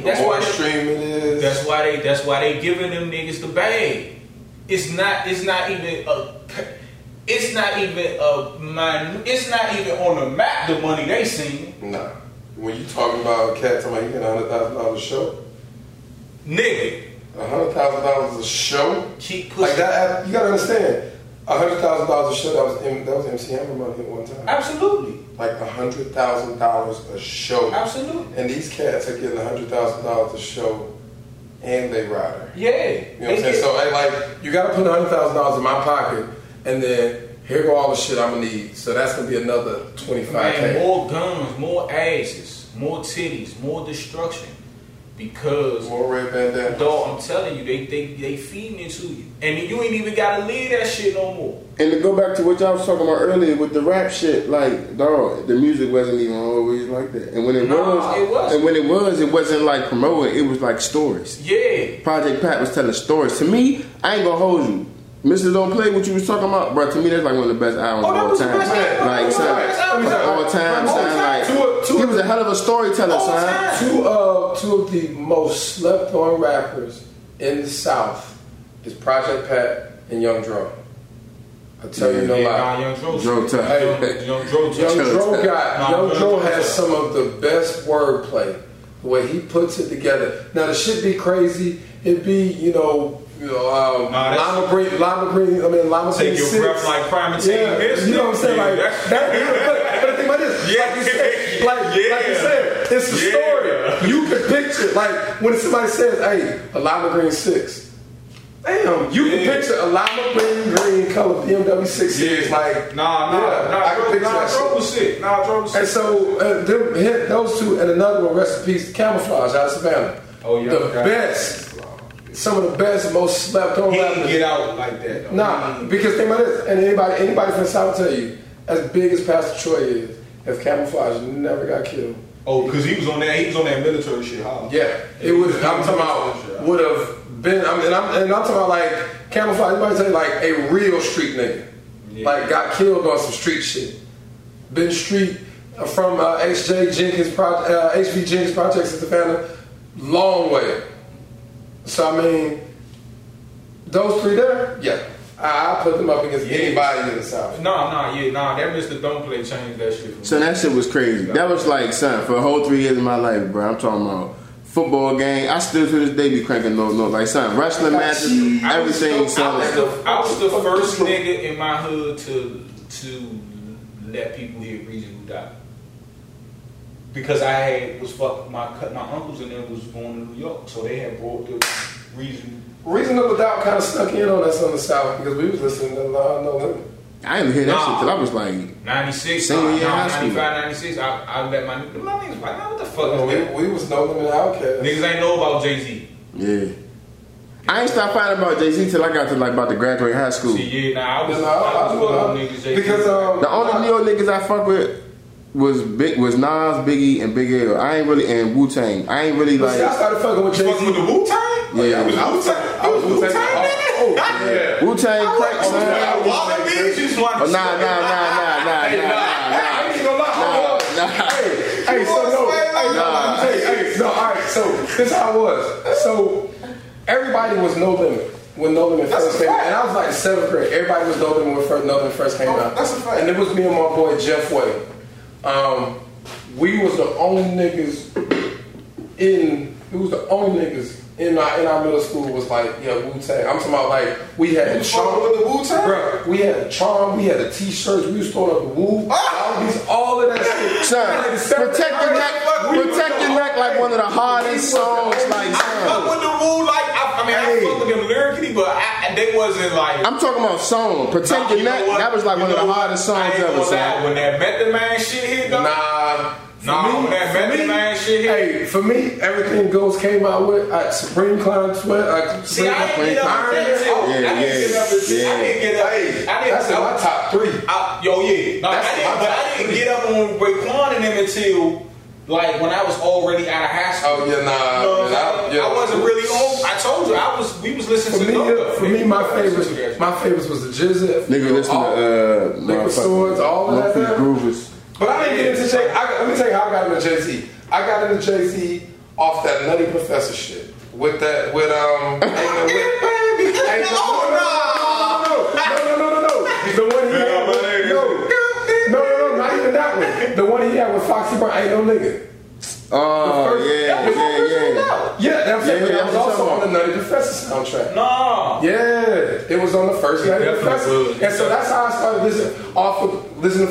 giving them niggas the bag. It's not even on the map, the money they seen. Nah. When you talking about a cat talking about you getting $100,000 a show. Nigga. $100,000 a show? Keep pushing. Like that, you gotta understand. $100,000 a show, that was MC Hammer money at one time. Absolutely. Like $100,000 a show. Absolutely. And these cats are getting $100,000 a show. And they ride her. Yeah. You know what I'm saying? So, like, you got to put $100,000 in my pocket, and then here go all the shit I'm going to need. So that's going to be another $25,000. Man, more guns, more asses, more titties, more destruction. Because... more red bandanas. Dog, I'm telling you, they feeding into you. And you ain't even got to leave that shit no more. And to go back to what y'all was talking about earlier with the rap shit, like, dog, the music wasn't even always like that. And when it wasn't like promoting. It was like stories. Yeah. Project Pat was telling stories. To me, I ain't gonna hold you. Mr. Don't Play, what you was talking about, bro. To me, that's like one of the best albums of all time. Like, son, all time, son. Like, he was a hell of a storyteller, son. Two of the most slept-on rappers in the South is Project Pat and Young Dro. I tell you no lie. Young Dro has some of the best wordplay. The way he puts it together. Now, the shit be crazy. It be, Llama Green. Take your breath like prime and you know what I'm saying? Yeah. Like, but the thing about this, like you said, it's a story. You can picture, like, when somebody says, hey, a Llama Green 6. Damn, you can picture a Llama green color BMW 6 series. Like, trouble shit. And so, hit those two, and another one, rest in peace, Camouflage out of Savannah. Oh, yeah. The best. Some of the best, most slept on rappers. He didn't get out like that, though. Nah, because think about this, and anybody from the South will tell you, as big as Pastor Troy is, if Camouflage never got killed. Oh, because he was on that military shit, huh? Yeah, it was, I'm talking about, would have been, I'm talking about like, Camouflage, everybody tell you like a real street nigga. Yeah. Like got killed on some street shit. Been street from H.V. Jenkins Projects in Savannah, long way. So, I mean, those three there, yeah. I put them up against anybody in the South. That Mr. Don't Play changed that shit for me. So that shit was crazy. That was like, son, for a whole 3 years of my life, bro. I'm talking about football game. I still to this day be cranking those notes. Like, son, wrestling matches, everything, son. I was the first nigga in my hood to let people hear regional die. Because my uncles and them was going to New York, so they had brought the reasonable doubt kind of stuck in on us on the South because we was listening to No Limit. I didn't hear that shit till I was like 96, 95, 96. I let my niggas like, what the fuck? We was No Limit outcasts. Niggas ain't know about Jay-Z. Yeah. I ain't stopped finding about Jay-Z till I got to like about to graduate high school. See, I was fucking niggas. Because the only New York niggas I fuck with was Nas, Biggie, and Big L. And Wu Tang. I ain't really like. See, I started fucking with Jay-Z. Fucking with the Wu Tang? Yeah, I was Wu Tang. Wu Tang crack. This is how it was. So everybody was No Limit when No Limit first came out. And I was like 7th grade. Everybody was No Limit when No Limit first came out. That's a fact. And it was me and my boy Jeff Way. We was the only niggas in our middle school was like, Wu Tang. I'm talking about like we had Charm with the Wu Tang. Bro, we had Charm. We had the T-shirts. We was throwing up the Wu. All of that shit. Son, protect your neck like one of the hardest songs. Like, I fuck with the Wu. Like, I fuck with them lyrically, but they wasn't like. I'm talking about song. Protect your neck. That was like one of the hardest songs ever. When that Method Man shit hit, though. Hey, for me, everything Ghost came out with Supreme Climb Sweat. That's in my top three. I didn't get up on Raekwon and them until like when I was already out of high school. I wasn't really on. I told you I was. We was listening to Nova. For me, my favorites was the Jizzit. Nigga listening to Swords, all of that. Groovers. But I didn't get into Jay. Let me tell you how I got into Jay-Z. I got into Jay-Z off that Nutty Professor shit. Not even that one. The one he had with Foxy Brown, Ain't No Nigga. That was also on the Nutty Professor soundtrack. It was on the first Nutty Professor. Good. And so that's how I started listening to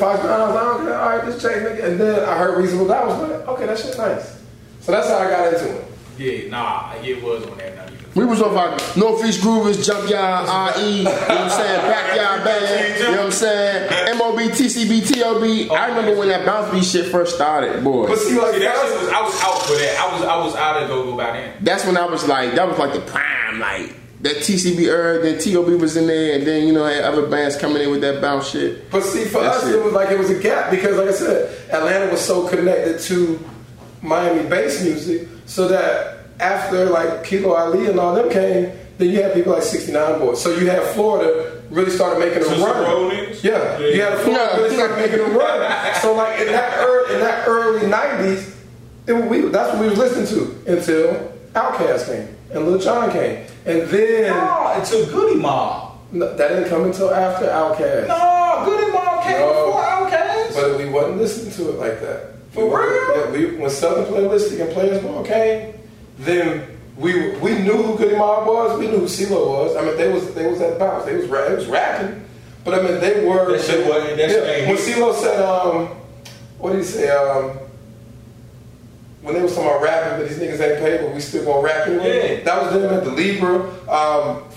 Foxy Brown. I was like, okay, alright, this Jay nigga. And then I heard Reasonable Doubt. I was like, okay, that shit's nice. So that's how I got into it. It was on that Nutty Professor. We was on like Northeast Groovers, Junkyard, IE, you know what I'm saying, Backyard Band, you know what I'm saying, MOB, TCB, TOB. I remember when that bounce beat shit first started, boy. But see, like, I was out for that. I was out of go by then. That's when I was like, that was like the prime, like, that TCB era, then TOB was in there, and then, had other bands coming in with that bounce shit. But see, for us, it was like, it was a gap, because like I said, Atlanta was so connected to Miami bass music, so that after like Kilo Ali and all them came, Then you have people like 69 Boys. So you have Florida really started making a run. Yeah, you have Florida really started making a run. So like in that early 90s, that's what we was listening to until Outkast came and Lil Jon came, and then until Goody Mob. No, that didn't come until after Outkast. No, Goody Mob came before Outkast. But we wasn't listening to it like that. For real? When Southern Playlistic and Players Ball came, then. We knew who Goody Mob was. We knew who CeeLo was. I mean, they was at the bounce. They was rapping, but I mean, they were. That shit wasn't. Yeah. When CeeLo said, what did he say? When they was talking about rapping, but these niggas ain't paid, but we still gonna rap anyway. Yeah. That was them at the Libra, 559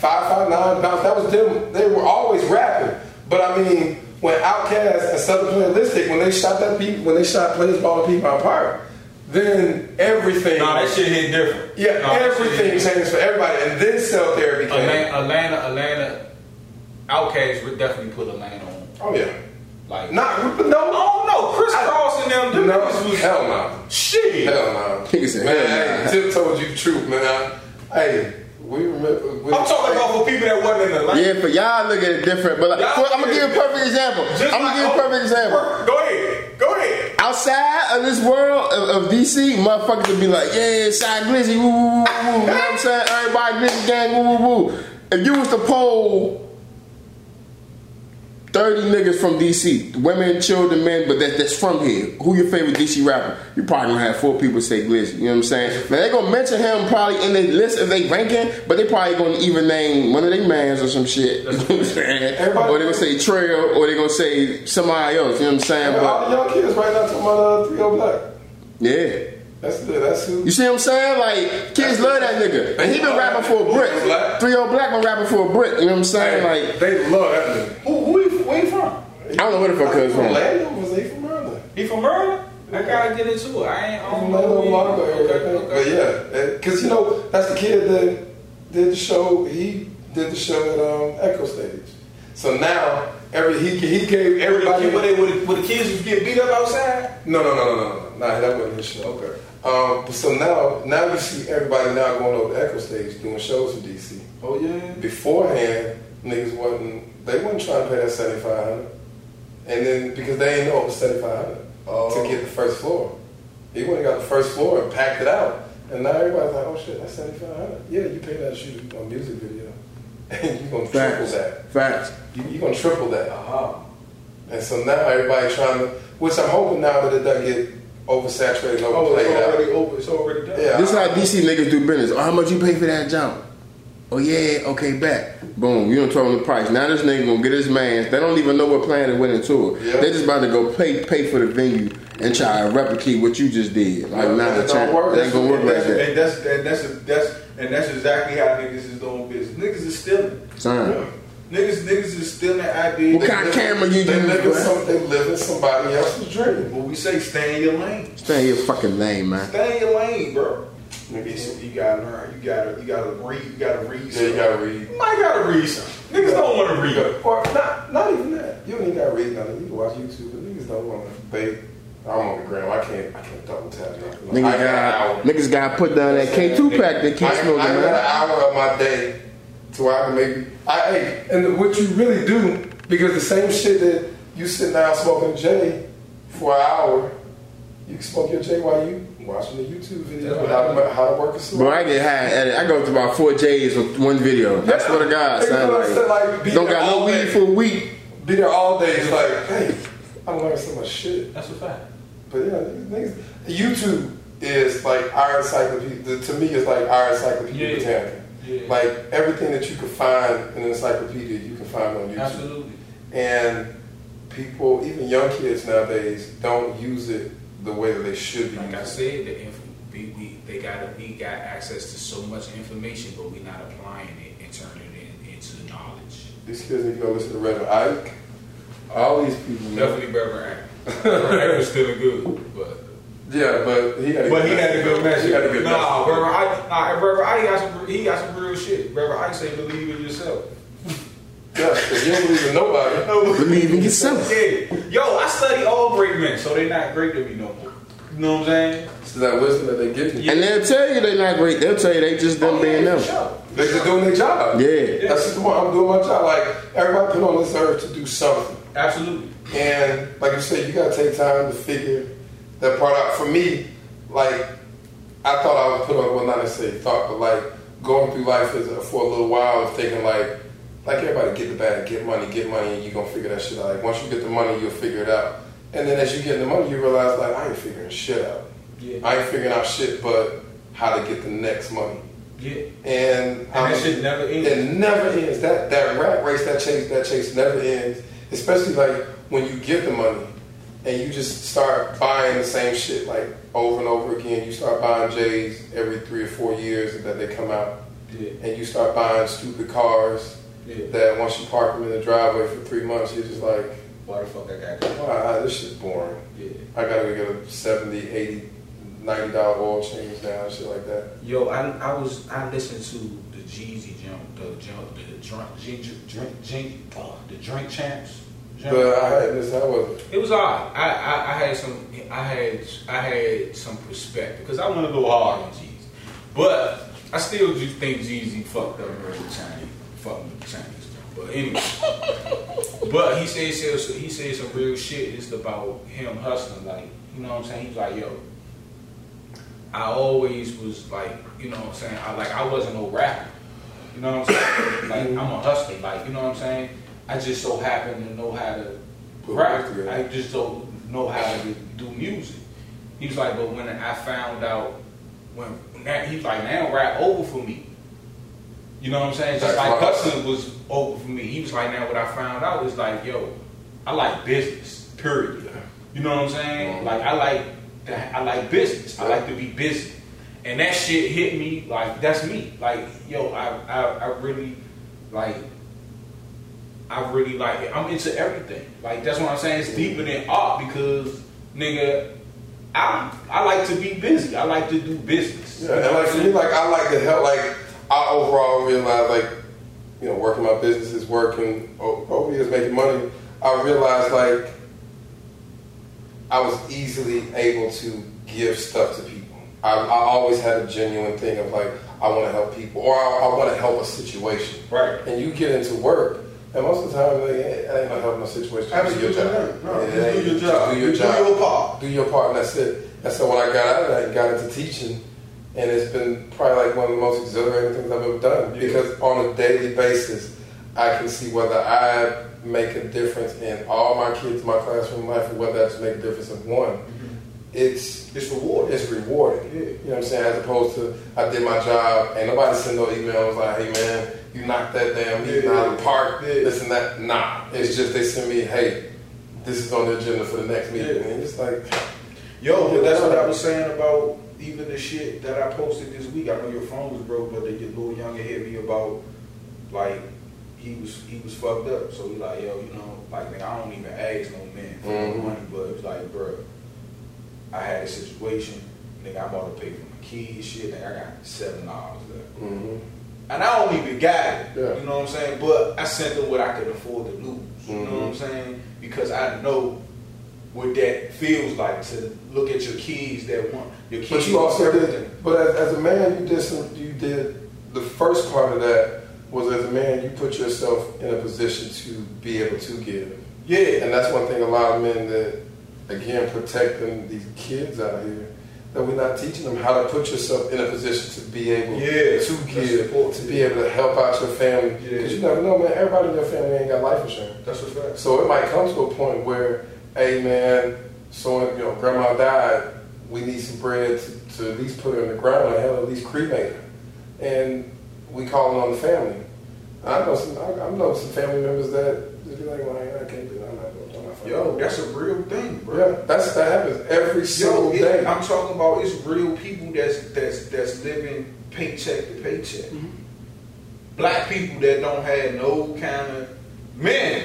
bounce. That was them. They were always rapping, but I mean, when Outkast and Southern Playlistic, when they shot Players Ball and Peapod Park. Then everything. No, that shit hit different. Yeah, everything changed for everybody, and then Cell Therapy came. Atlanta, Outkast would definitely put Atlanta on. Oh yeah, like no, Chris Cross and them dudes was hell no. Niggas man, I tiptoed you the truth, man. Hey. We remember, I'm talking about for people that wasn't in the life. Yeah, for y'all look at it different. But like, I'm gonna give a perfect example. Go ahead. Outside of this world of DC, motherfuckers would be like, yeah, side glizzy, woo woo woo woo. You know what I'm saying? Everybody glizzy gang, woo woo woo. If you was to poll 30 niggas from DC, women, children, men, but that's from here. Who your favorite DC rapper? You probably gonna have 4 people say Glizzy. You know what I'm saying? Now they gonna mention him probably in their list if they ranking, but they probably gonna even name one of their mans or some shit. You know what I'm saying? Or they gonna say Trail, or they gonna say somebody else. You know what I'm saying? But all the young kids right now talking about 3-0 Black. Yeah. That's who. You see what I'm saying? Like, kids love that nigga. And he been rapping for a brick. 3-0 Black been rapping for a brick. You know what I'm saying? Hey, like, they love that nigga. Where you from? I don't know where the fuck he's from. He from Maryland. He from Maryland? I gotta get into it. I don't know. But yeah, because you know that's the kid that did the show. He did the show at Echo Stage. So now he gave everybody. Where the kids was getting beat up outside? No. Nah, that wasn't his show. Okay. So now you see everybody now going over to Echo Stage doing shows in DC. Oh yeah. Beforehand, niggas wasn't. They wouldn't try to pay that $7,500, and then because they ain't over $7,500 to get the first floor, he wouldn't got the first floor and packed it out, and now everybody's like, oh shit, that's $7,500. Yeah, you pay that to shoot a music video, and you gonna triple that. Facts. You gonna triple that. And so now everybody trying to, which I'm hoping now that it doesn't get oversaturated, overplayed out. It's already done. Yeah, this is how DC niggas do business. Oh, how much you pay for that jump? Oh yeah, okay, back. Boom, you don't tell them the price. Now this nigga gonna get his mans. They don't even know what plan they went into it. Yep. They just about to go pay for the venue and try to replicate what you just did. Like that ain't gonna work like that. And that's exactly how niggas is doing business. Niggas is stealing. Yeah. Niggas is stealing ideas. What kind of camera you use? They living somebody else's dream. But we say stay in your lane. Stay in your fucking lane, man. Stay in your lane, bro. Niggas, you gotta learn. You gotta read. Yeah, something. You gotta read. You might gotta read something. Niggas don't want to read. Or not even that. You don't even gotta read nothing. You can watch YouTube, but niggas don't want to debate. I'm on the ground. I can't double tap nothing. Niggas gotta put down that K2 pack that keeps smoking. I got an hour of my day to where I can maybe. And what you really do, because the same shit that you sitting down smoking J for an hour, you can smoke your J while you watching the YouTube video about how to work a suit. Bro, I get high at it. I go through about 4 J's with one video. That's what I got. Don't got no weed for a week. Be there all day. It's like, hey, I'm learning so much shit. That's a fact. But yeah, niggas, YouTube is like our encyclopedia. To me, it's like our Encyclopedia Britannica. Yeah. Like everything that you can find in an encyclopedia, you can find on YouTube. Absolutely. And people, even young kids nowadays, don't use it the way that they should be. Like I said, they got access to so much information, but we're not applying it and turning it into knowledge. These kids need to go listen to Reverend Ike. All these people. Definitely Reverend Ike. Reverend Ike was still good, but yeah, but he had a good message. He had a good message. Reverend Ike got some real shit. Reverend Ike say, believe in yourself. Yeah, because you don't believe in nobody. Believe in yourself. Yeah. Yo, I study all great men, so they're not great to me no more. You know what I'm saying? It's that wisdom that they give you. And they'll tell you they're not great. They'll tell you they just them being them. They're just doing their job. Yeah. That's just the point. I'm doing my job. Like, everybody put on this earth to do something. Absolutely. And like you said, you got to take time to figure that part out. For me, like, I thought I was put on, well, not necessarily thought, but like, going through life is, for a little while, of thinking like everybody get the bag, get money, and you're going to figure that shit out. Like, once you get the money, you'll figure it out. And then as you get the money, you realize, like, I ain't figuring shit out. Yeah. I ain't figuring out shit but how to get the next money. Yeah. And that shit never ends. It never ends. That rat race, that chase never ends. Especially, like, when you get the money and you just start buying the same shit, like, over and over again. You start buying J's every 3 or 4 years that they come out. Yeah. And you start buying stupid cars that once you park them in the driveway for 3 months, you're just like, why the fuck I got to wow, this shit's boring. Yeah. I got to go get a $70, $80, $90 oil change now and shit like that. Yo, I listened to the Jeezy jump, the Drink Champs. But I had this, how was it? It was odd. I had some perspective because I want to go hard on Jeezy. But I still do think Jeezy fucked up early Chinese. Fucking Chinese. But anyway, but he said some real shit just about him hustling, like, you know what I'm saying? He's like, yo, I always was like, you know what I'm saying? I wasn't no rapper, you know what I'm saying? Like, I'm a hustler, like, you know what I'm saying? I just so happen to know how to rap. I just don't know how to do music. He was like, but when I found out, he's like, now rap over for me. You know what I'm saying? Just like hustling was over for me. He was like, now what I found out is like, yo, I like business, period. Yeah. You know what I'm saying? Like, I like business. Yeah. I like to be busy. And that shit hit me, like, that's me. Like, yo, I really like it. I'm into everything. Like, that's what I'm saying. It's deeper than art because, nigga, I like to be busy. I like to do business. Yeah, and like, for me, like, I like to help, like, I overall realized, like, you know, working my business is working, over years making money, I realized, like, I was easily able to give stuff to people. I always had a genuine thing of, like, I want to help people, or I want to help a situation. Right. And you get into work, and most of the time, like, I ain't going to help no situation. Absolutely. Do your job. No, just do your job. Do your part. Do your part, and that's it. And so when I got out of that and got into teaching, and it's been probably like one of the most exhilarating things I've ever done. Yeah. Because on a daily basis, I can see whether I make a difference in all my kids, my classroom life, or whether I just make a difference in one. Mm-hmm. It's rewarding. It's rewarding. Yeah. You know what I'm saying? As opposed to, I did my job, and nobody sent no emails like, hey man, you knocked that damn meeting out of the park, this and that. Nah. It's just they send me, hey, this is on the agenda for the next meeting. And it's like, yo, but that's what I was saying about even the shit that I posted this week. I know your phone was broke, but they did Lil Younger hit me about, like, he was fucked up. So he like, yo, you know, like, man, I don't even ask no man for money, but it was like, bro, I had a situation, nigga, I'm about to pay for my kids, shit, nigga, I got $7 left. Mm-hmm. And I don't even got it, you know what I'm saying? But I sent them what I could afford to lose, you know what I'm saying? Because I know what that feels like to look at your kids that want your kids. But you also did. But as a man, you did the first part of that was as a man, you put yourself in a position to be able to give. Yeah. And that's one thing a lot of men that, again, protecting these kids out here, that we're not teaching them how to put yourself in a position to be able to give, to be able to help out your family. Because you never know, man. Everybody in your family ain't got life insurance. That's a fact. So it might come to a point where, hey man, so you know, grandma died. We need some bread to at least put her in the ground and hell, at least cremate her. And we calling on the family. I know some family members that just be like, well, I can't do that. I'm not going to do that. Yo, that's a real thing, bro. Yeah, that happens every single day. I'm talking about it's real people that's living paycheck to paycheck. Mm-hmm. Black people that don't have no kind of men.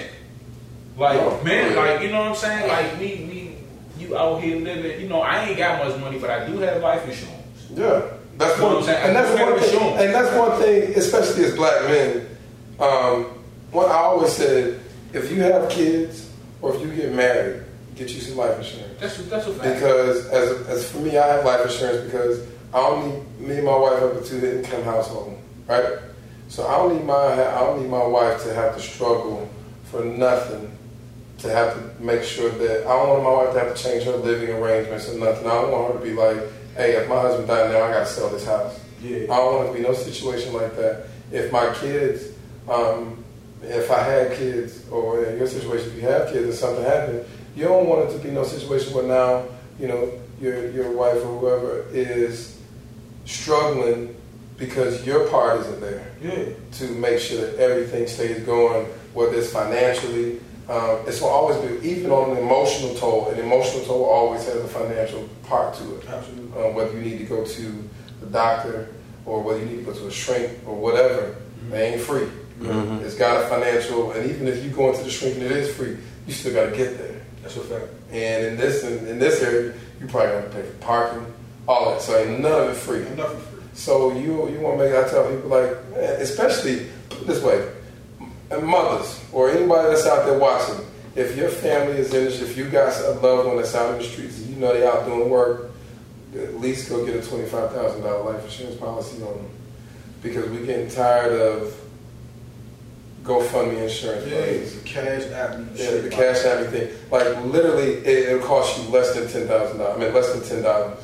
Like, man, like, you know what I'm saying? Like, you out here living, you know, I ain't got much money, but I do have life insurance. Yeah. That's what I'm saying. And that's one thing, especially as black men. What I always said, if you have kids or if you get married, get you some life insurance. That's a fact. Because as for me, I have life insurance because I only, me and my wife have a two-income household, right? So I don't need my wife to have to struggle for nothing, to have to make sure that, I don't want my wife to have to change her living arrangements or nothing. I don't want her to be like, hey, if my husband died now, I got to sell this house. Yeah. I don't want it to be no situation like that. If my kids, if I had kids, or in your situation, if you have kids and something happened, you don't want it to be no situation where now, you know, your wife or whoever is struggling because your part isn't there to make sure that everything stays going, whether it's financially. It's will always be, even on an emotional toll always has a financial part to it. Absolutely. Whether you need to go to the doctor or whether you need to go to a shrink or whatever, they ain't free. Mm-hmm. It's got a financial, and even if you go into the shrink and it is free, you still got to get there. That's a fact. And in this area, you probably got to pay for parking, all that. So ain't none of it free. Nothing free. So you want to make, I tell people like, man, especially this way, and mothers or anybody that's out there watching, if your family is in this, if you got a loved one that's out in the streets, and you know they out doing work, at least go get a $25,000 life insurance policy on them, because we're getting tired of GoFundMe insurance. Yeah, it's a cash app. Yeah, the cash app thing. Like literally, it'll cost you less than $10,000. I mean, less than $10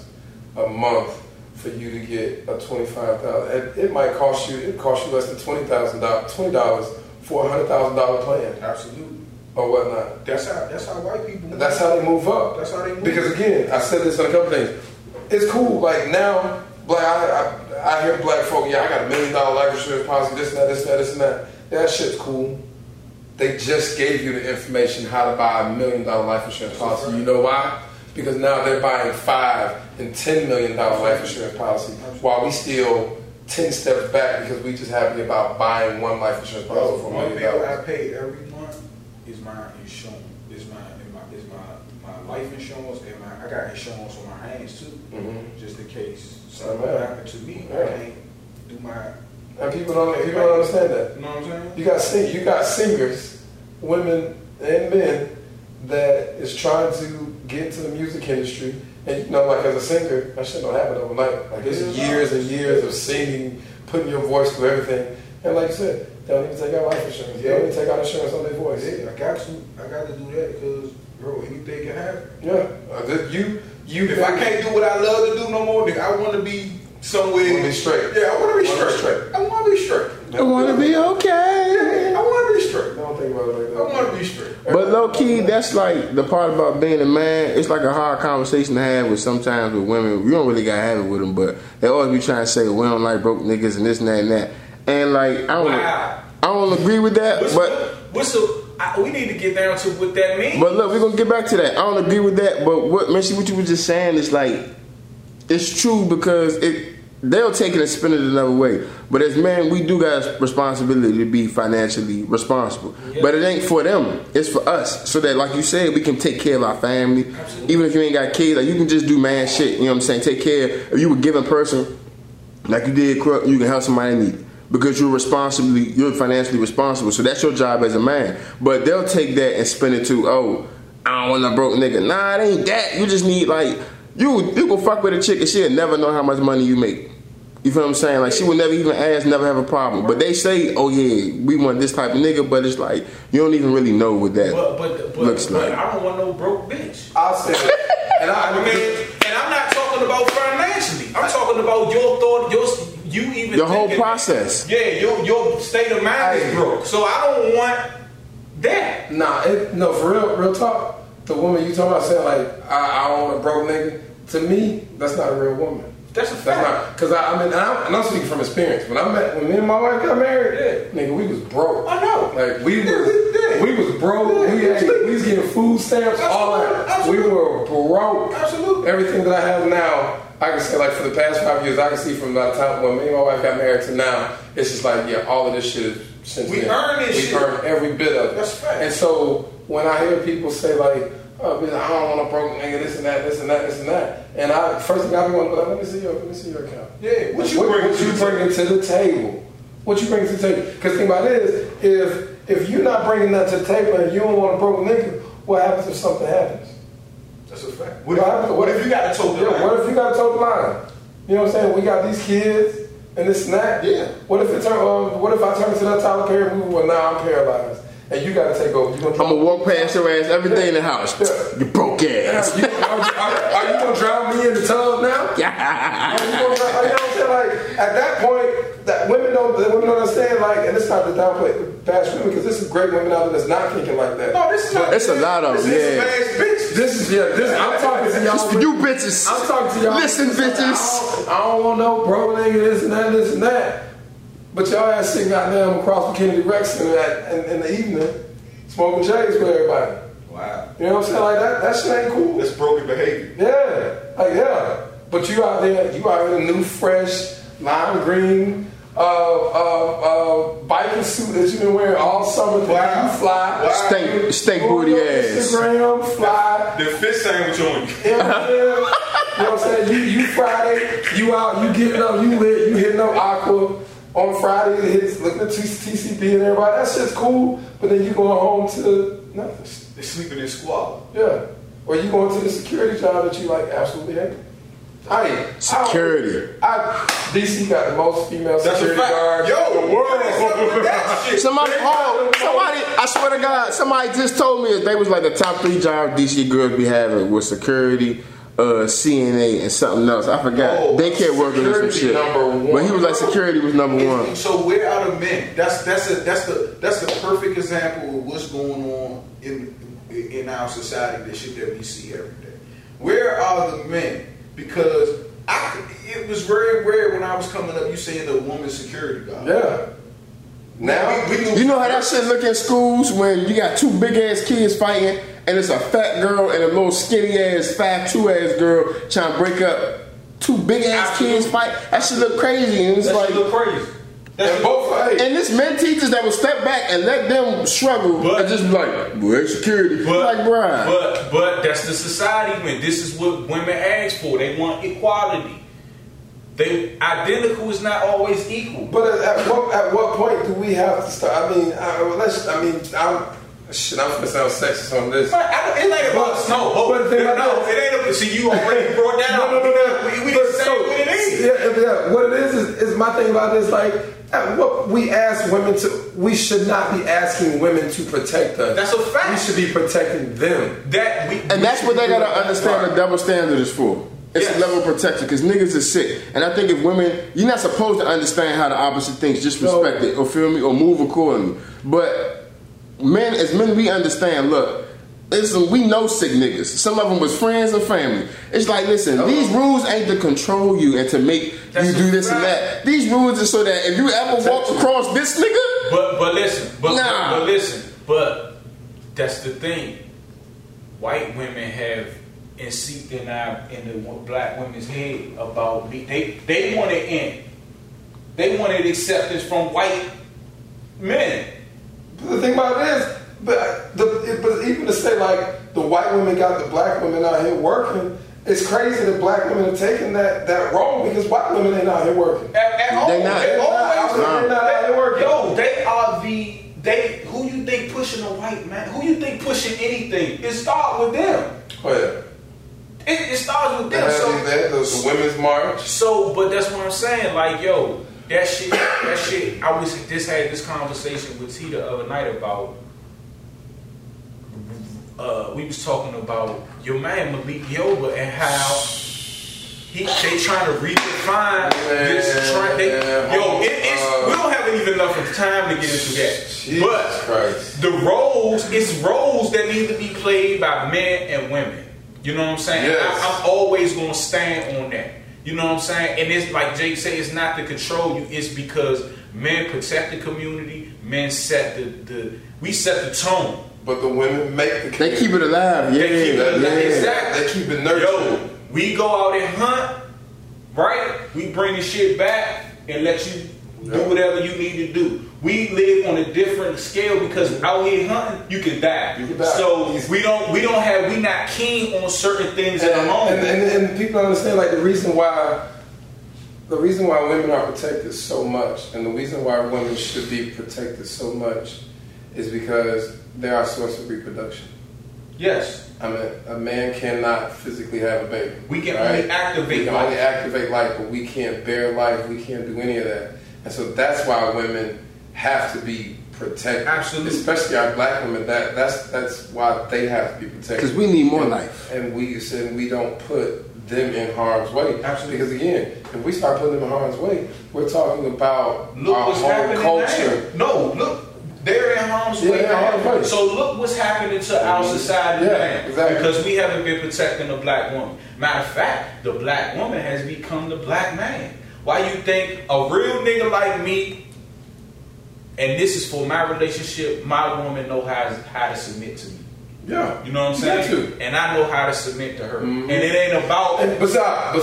a month for you to get a $25,000. It might cost you. It cost you less than $20,000. $20 for a $100,000 plan. Absolutely. Or whatnot. That's how white people move. That's how they move up. That's how they move. Because again, I said this on a couple things. It's cool. Like now, black. I hear black folk. Yeah, I got $1 million life insurance policy. This and that. This and that. This and that. That shit's cool. They just gave you the information how to buy $1 million life insurance policy. Right. You know why? Because now they're buying $5 and $10 million life insurance policy, while we still 10 steps back because we just happy about buying one life insurance policy for $1 million. What I pay every month is my insurance. Is my life insurance, and I got insurance on my hands too, just in case something happened to me. Yeah. I can't do my. And people don't understand that. You know what I'm saying? You got singers, women and men, that is trying to get into the music industry. And you know, like as a singer, that shit don't happen overnight. Like it's years and years of singing, putting your voice through everything. And like you said, they don't even take out life insurance. They don't even take out insurance on their voice. Yeah, I got to do that because, bro, anything can happen. Yeah. If I can't do what I love to do no more, nigga, I want to be somewhere. I want to be straight. Yeah, I want to be straight. I want to be straight. I want to be okay. I want to be straight. Don't think about it like that. I want to be straight. But low key, that's like the part about being a man. It's like a hard conversation to have with sometimes with women. You don't really gotta have it with them, but they always be trying to say we don't like broke niggas and this and that and that. And like I don't agree with that. We need to get down to what that means. But look, we're gonna get back to that. I don't agree with that. But what Missy, what you were just saying is like. It's true because they'll take it and spin it another way. But as men, we do got responsibility to be financially responsible. Yeah. But it ain't for them. It's for us. So that, like you said, we can take care of our family. Absolutely. Even if you ain't got kids, like you can just do man shit. You know what I'm saying? Take care. If you a given person, like you did, you can help somebody in need. Because you're financially responsible. So that's your job as a man. But they'll take that and spin it to, oh, I don't want no broke nigga. Nah, it ain't that. You just need, like... You go fuck with a chick and she'll never know how much money you make. You feel what I'm saying? Like, she will never even ask, never have a problem. But they say, oh, yeah, we want this type of nigga, but it's like, you don't even really know what that looks like. I don't want no broke bitch. I'll say that. And I'm not talking about financially. I'm talking about your thought, your whole process. Yeah, your state of mind is broke. So I don't want that. No, for real talk. The woman you talking about saying, like, I don't want a broke nigga. To me, that's not a real woman. That's a fact. Because I'm speaking from experience. When me and my wife got married, nigga, we was broke. I know. Like we was broke. We was getting food stamps, all that. We were broke. Absolutely. Everything that I have now, I can say like for the past 5 years, I can see from the time when me and my wife got married to now, it's just like yeah, all of this shit is since we earned this shit. We earned every bit of it. That's fact. And so when I hear people say like. Oh, bitch, I don't want a broke nigga, this and that, this and that, this and that. And I first thing I be wanting to be like, let me see your account. Yeah, what you bringing to the table? What you bringing to the table? Because the thing about it is, if you're not bringing that to the table and you don't want a broke nigga, what happens if something happens? That's a fact. What if you got a tote line? What if you got a tote line? You know what I'm saying? We got these kids and this snack. Yeah. What if it turn? What if I turn into that Tyler Perry movie where now I'm paralyzed and you got to take over? I'm gonna walk past your ass every day in the house. Yeah. You broke ass. Now, are you gonna drown me in the tub now? Yeah. You know what I'm saying? Like at that point, that women don't understand. Like, and it's not to downplay bash women because there's some great women out there that's not thinking like that. No, this is not. It's a lot of them. Yeah. I'm talking to y'all. You bitches. I'm talking to y'all. Listen, bitches. I don't want no bro nigga, this and that. But y'all ass sitting out there across from Kennedy Rex in the evening, smoking J's with everybody. Wow. You know what I'm saying? Like that shit ain't cool. That's broken behavior. Yeah. Like yeah. But you out there in a new, fresh, lime green, biking suit that you've been wearing all summer. Wow. You fly. Steak booty ass. Instagram, fly. The fish sandwich on you. Yeah, you know what I'm saying? You Friday, you out, you getting up, you lit, you hitting up Aqua. On Friday, it's looking at TCP and everybody. That shit's cool, but then you going home to nothing. They're sleeping in squalor. Yeah. Or you going to the security job that you like absolutely hate. Security. DC got the most female security guards. Yo, the world. That shit. Somebody, I swear to God, somebody just told me that they was like the top 3 jobs DC girls be having with security, CNA, and something else. I forgot. Oh, daycare workers or some shit. But he was like security was number one. So where are the men? That's the perfect example of what's going on in our society. That shit that we see every day. Where are the men? Because it was very rare when I was coming up, you saying the woman's security guard. Yeah. Now, you know how that shit look in schools when you got 2 big ass kids fighting and it's a fat girl and a little skinny ass 5'2" ass girl trying to break up 2 big ass kids fight? That shit look crazy. And it's like, look crazy. And both fight. And it's men teachers that will step back and let them struggle and just be like, we're security. Like, Brian. But that's the society, man. This is what women ask for. They want equality. Identical is not always equal. But at what point do we have to start? I'm gonna sound sexist on this. It ain't about snow. It ain't. See, you already brought that up. No. We just say what it is. Yeah. What it is my thing about this. Like, what we ask women to, we should not be asking women to protect us. That's a fact. We should be protecting them. That's what they gotta understand. The double standard is for. It's a level of protection because niggas are sick. And I think if women, you're not supposed to understand how the opposite things, just respect it or feel me or move accordingly. But men, as men, we understand, look, listen, we know sick niggas. Some of them was friends and family. It's like, listen, these rules ain't to control you and to make you do this and that. These rules are so that if you ever walk across this nigga. But that's the thing. White women have seeped in the black women's head about me. They want it in. They wanted acceptance from white men. But the thing about it is, but even to say like the white women got the black women out here working, it's crazy that black women are taking that role because white women ain't out here working. They're not out here working. Yo, they are the who you think pushing a white man? Who you think pushing anything? It starts with them. Oh yeah. It starts with them. There's the women's march. So, but that's what I'm saying. Like, yo, that shit. I was just had this conversation with T the other night about. We was talking about your man Malik Yoba and how they trying to redefine this trend. We don't have even enough of time to get into that. Jesus Christ. The roles, it's roles that need to be played by men and women. You know what I'm saying? Yes. I'm always going to stand on that. You know what I'm saying? And it's like Jake said, it's not to control you. It's because men protect the community. Men set the tone. But the women make the community. They keep it alive. Yeah. They keep it alive. Yeah. Exactly. They keep it nurtured. Yo, we go out and hunt, right? We bring the shit back and let you do whatever you need to do. We live on a different scale because out here hunting, you can die. So we not keen on certain things at the moment. And people understand like the reason why women are protected so much, and the reason why women should be protected so much, is because they're our source of reproduction. Yes. I mean, a man cannot physically have a baby. We can only activate life. We can only activate life, but we can't bear life. We can't do any of that. And so that's why women have to be protected. Absolutely. Especially our black women. That's why they have to be protected. Because we need more life. And we don't put them in harm's way. Absolutely. Because again, if we start putting them in harm's way, we're talking about our whole culture. No, look. They're in harm's way. Right. So look what's happening to our society now. Exactly. Because we haven't been protecting the black woman. Matter of fact, the black woman has become the black man. Why you think a real nigga like me, and this is for my relationship, my woman know how to submit to me. Yeah. You know what I'm saying? Too. And I know how to submit to her. Mm-hmm. And it ain't about... But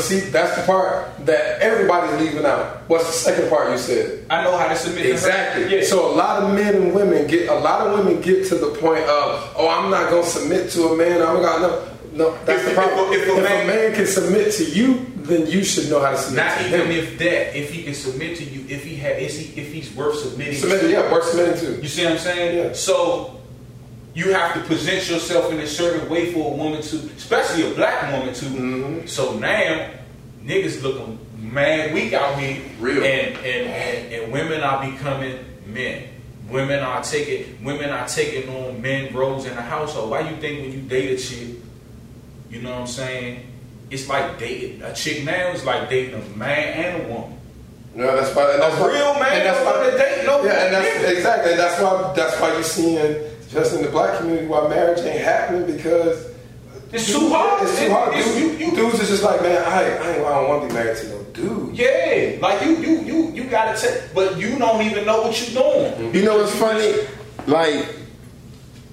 see, that's the part that everybody's leaving out. What's the second part you said? I know how to submit to her. Exactly. Yeah. So a lot of men and women get... A lot of women get to the point of, oh, I'm not going to submit to a man. I'm going to... No, that's the problem. If a man can submit to you, then you should know how to submit to him. Not even if that. If he can submit to you, if he's worth submitting to. Yeah, worth submitting to. You see what I'm saying? Yeah. So... You have to present yourself in a certain way for a woman to, especially a black woman to. Mm-hmm. So now, niggas looking mad weak out here. Real. And women are becoming men. Women are taking on men roles in the household. Why you think when you date a chick, you know what I'm saying? It's like dating a chick now is like dating a man and a woman. No, that's why. Exactly. And that's why you're seeing. Just in the black community, why marriage ain't happening because it's too hard. It's too hard. Dudes is just like, man, I don't want to be married to no dude. Yeah, like you gotta take, but you don't even know what you're doing. You know what's funny? Like,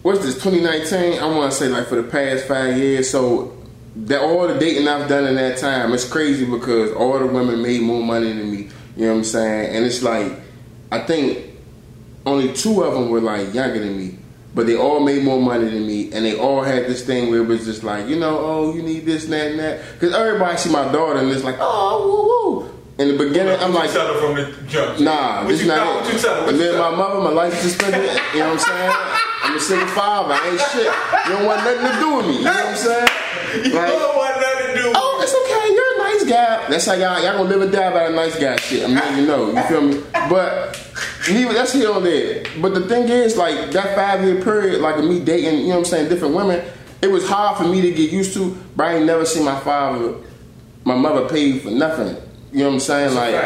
what's this? 2019? I want to say like for the past 5 years. So that all the dating I've done in that time, it's crazy because all the women made more money than me. You know what I'm saying? And it's like, I think only 2 of them were like younger than me. But they all made more money than me, and they all had this thing where it was just like, you know, oh, you need this, and that, and that. Because everybody see my daughter, and it's like, oh, woo-woo. In the beginning, I'm like, tell her from the jump. Nah, this is not it. And then my mother, my life is suspended. You know what I'm saying? I'm a single father. I ain't shit. You don't want nothing to do with me. You know what I'm saying? You don't want nothing to do with me. Oh, it's okay. You're a nice guy. That's how y'all gonna live and die by the nice guy shit. I'm letting you know. You feel me? But... That's here on there. But the thing is, like, that 5-year period, like, of me dating, you know what I'm saying, different women, it was hard for me to get used to, but I ain't never seen my mother paid for nothing. You know what I'm saying? Like,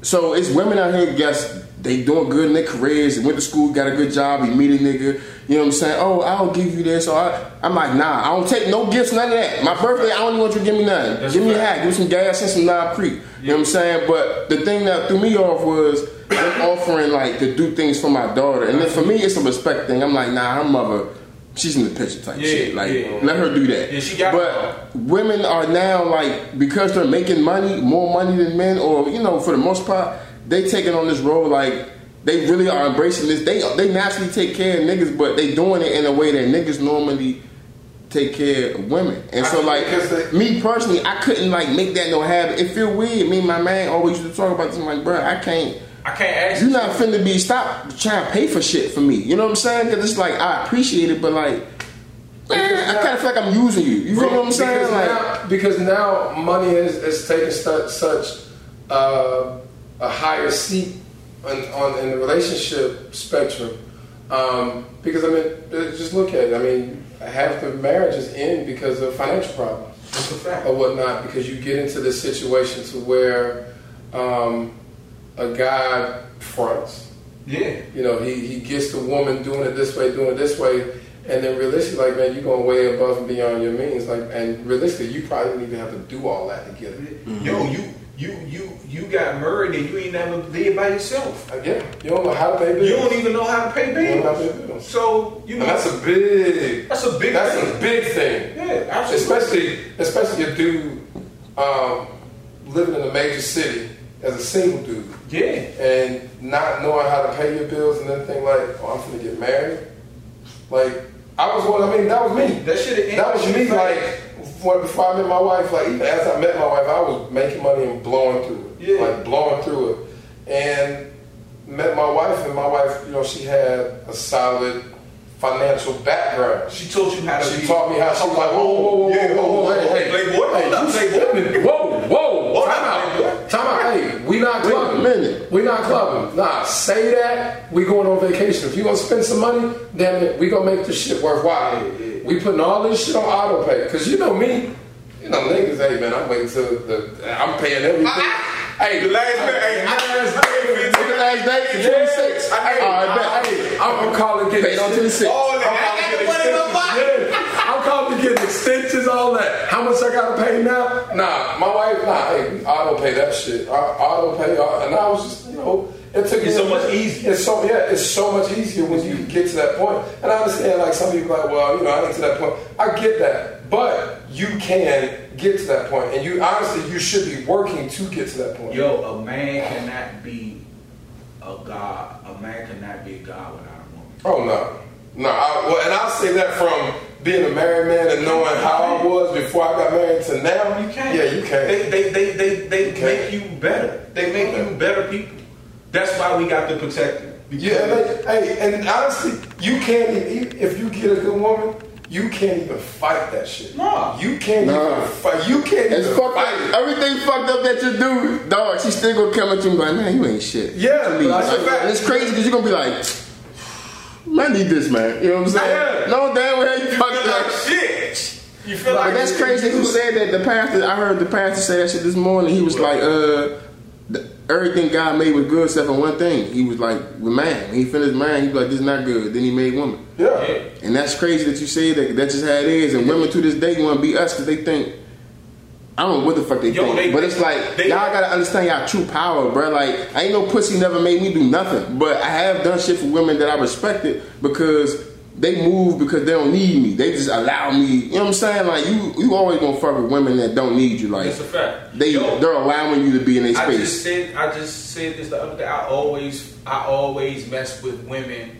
so it's women out here, guess, they doing good in their careers, and went to school, got a good job, you meet a nigga, you know what I'm saying? Oh, I'll give you this, or I'm like, nah, I don't take no gifts, none of that. My birthday, I don't even want you to give me nothing. Give me a hat, give me some gas and some live creek. You know what I'm saying? But the thing that threw me off was... I'm offering like to do things for my daughter, and then for me it's a respect thing. I'm like, nah, her mother, she's in the picture type shit. Like, let her do that. Yeah, she got women are now like because they're making money, more money than men, or you know, for the most part, they taking on this role like they really are embracing this. They naturally take care of niggas, but they doing it in a way that niggas normally take care of women. And so like me personally, I couldn't like make that no habit. It feel weird. Me and my man always used to talk about this. I'm like, bro, I can't ask you. You're not finna be stop trying to pay for shit for me. You know what I'm saying? Because it's like I appreciate it, but like, man, I kind of feel like I'm using you. You feel what I'm saying? Because now money is taking such a higher seat in the relationship spectrum. Because I mean, just look at it. I mean, half the marriages end because of financial problems or whatnot. Because you get into this situation to where. A guy fronts. Yeah. You know, he gets the woman doing it this way, and then realistically, like, man, you're going way above and beyond your means. Like, and realistically, you probably didn't even have to do all that to get it. Mm-hmm. Yo, you got married and you ain't never lived by yourself. Yeah. You don't know how to pay bills. You don't even know how to pay bills. So, you know. And that's a big thing. Yeah, absolutely. Especially a dude living in a major city as a single dude. Yeah. And not knowing how to pay your bills and everything, like, oh, I'm finna get married. Like, that was me. That should have ended. That was me, like, before I met my wife, like, even as I met my wife, I was making money and blowing through it. Yeah. Like, blowing through it. And met my wife, you know, she had a solid $5,000 financial background. She taught you how to. She taught me how. She was like, whoa, time out. Hey, we not clubbing. We not clubbing. Nah, say that. We going on vacation. If you gonna spend some money, damn it, we gonna make this shit worthwhile. We putting all this shit on auto pay, cause you know me. You know niggas. Hey man, I'm waiting till I'm paying everything. Hey, the last day, the 26th. I'm gonna call and get it on 26th. I'm calling to get extensions, all that. How much I gotta pay now? Nah, my wife, hey, auto pay that shit. Auto pay, and I was just, you know, it took me so much easier. It's so much easier when you get to that point. And I understand, like some people, like, well, you know, I get to that point. I get that, but you can get to that point, and you honestly, you should be working to get to that point. Yo, a man cannot be a god. A man cannot be a god without a woman. Oh no, no. And I'll say that from being a married man and knowing how I was before I got married to now. You can. Yeah, you can. They make you better. They make you better people. That's why we got to protect them. Yeah. Hey, and honestly, you can't if you get a good woman. You can't even fight that shit. No, you can't even fight. You can't even fight. Everything fucked up that you do, dog. She still gonna come at you and be like, "Nah, you ain't shit." Yeah, and it's crazy because you are gonna be like, "I need this, man." You know what I'm saying? Yeah. No damn way you fucked up. Shit. You feel like that's crazy. Who said that? The pastor. I heard the pastor say that shit this morning. He was like, everything God made was good except for one thing. He was like, with man. When he finished man, he was like, this is not good. Then he made woman. Yeah. And that's crazy that you say that. That's just how it is. And women to this day want to be us because they think, I don't know what the fuck they think. But it's like, y'all got to understand y'all true power, bro. Like, I ain't no pussy never made me do nothing. But I have done shit for women that I respected because they move because they don't need me. They just allow me. You know what I'm saying? Like you always gonna fuck with women that don't need you. Like that's a fact. They're allowing you to be in their space. I just said this the other day. I always mess with women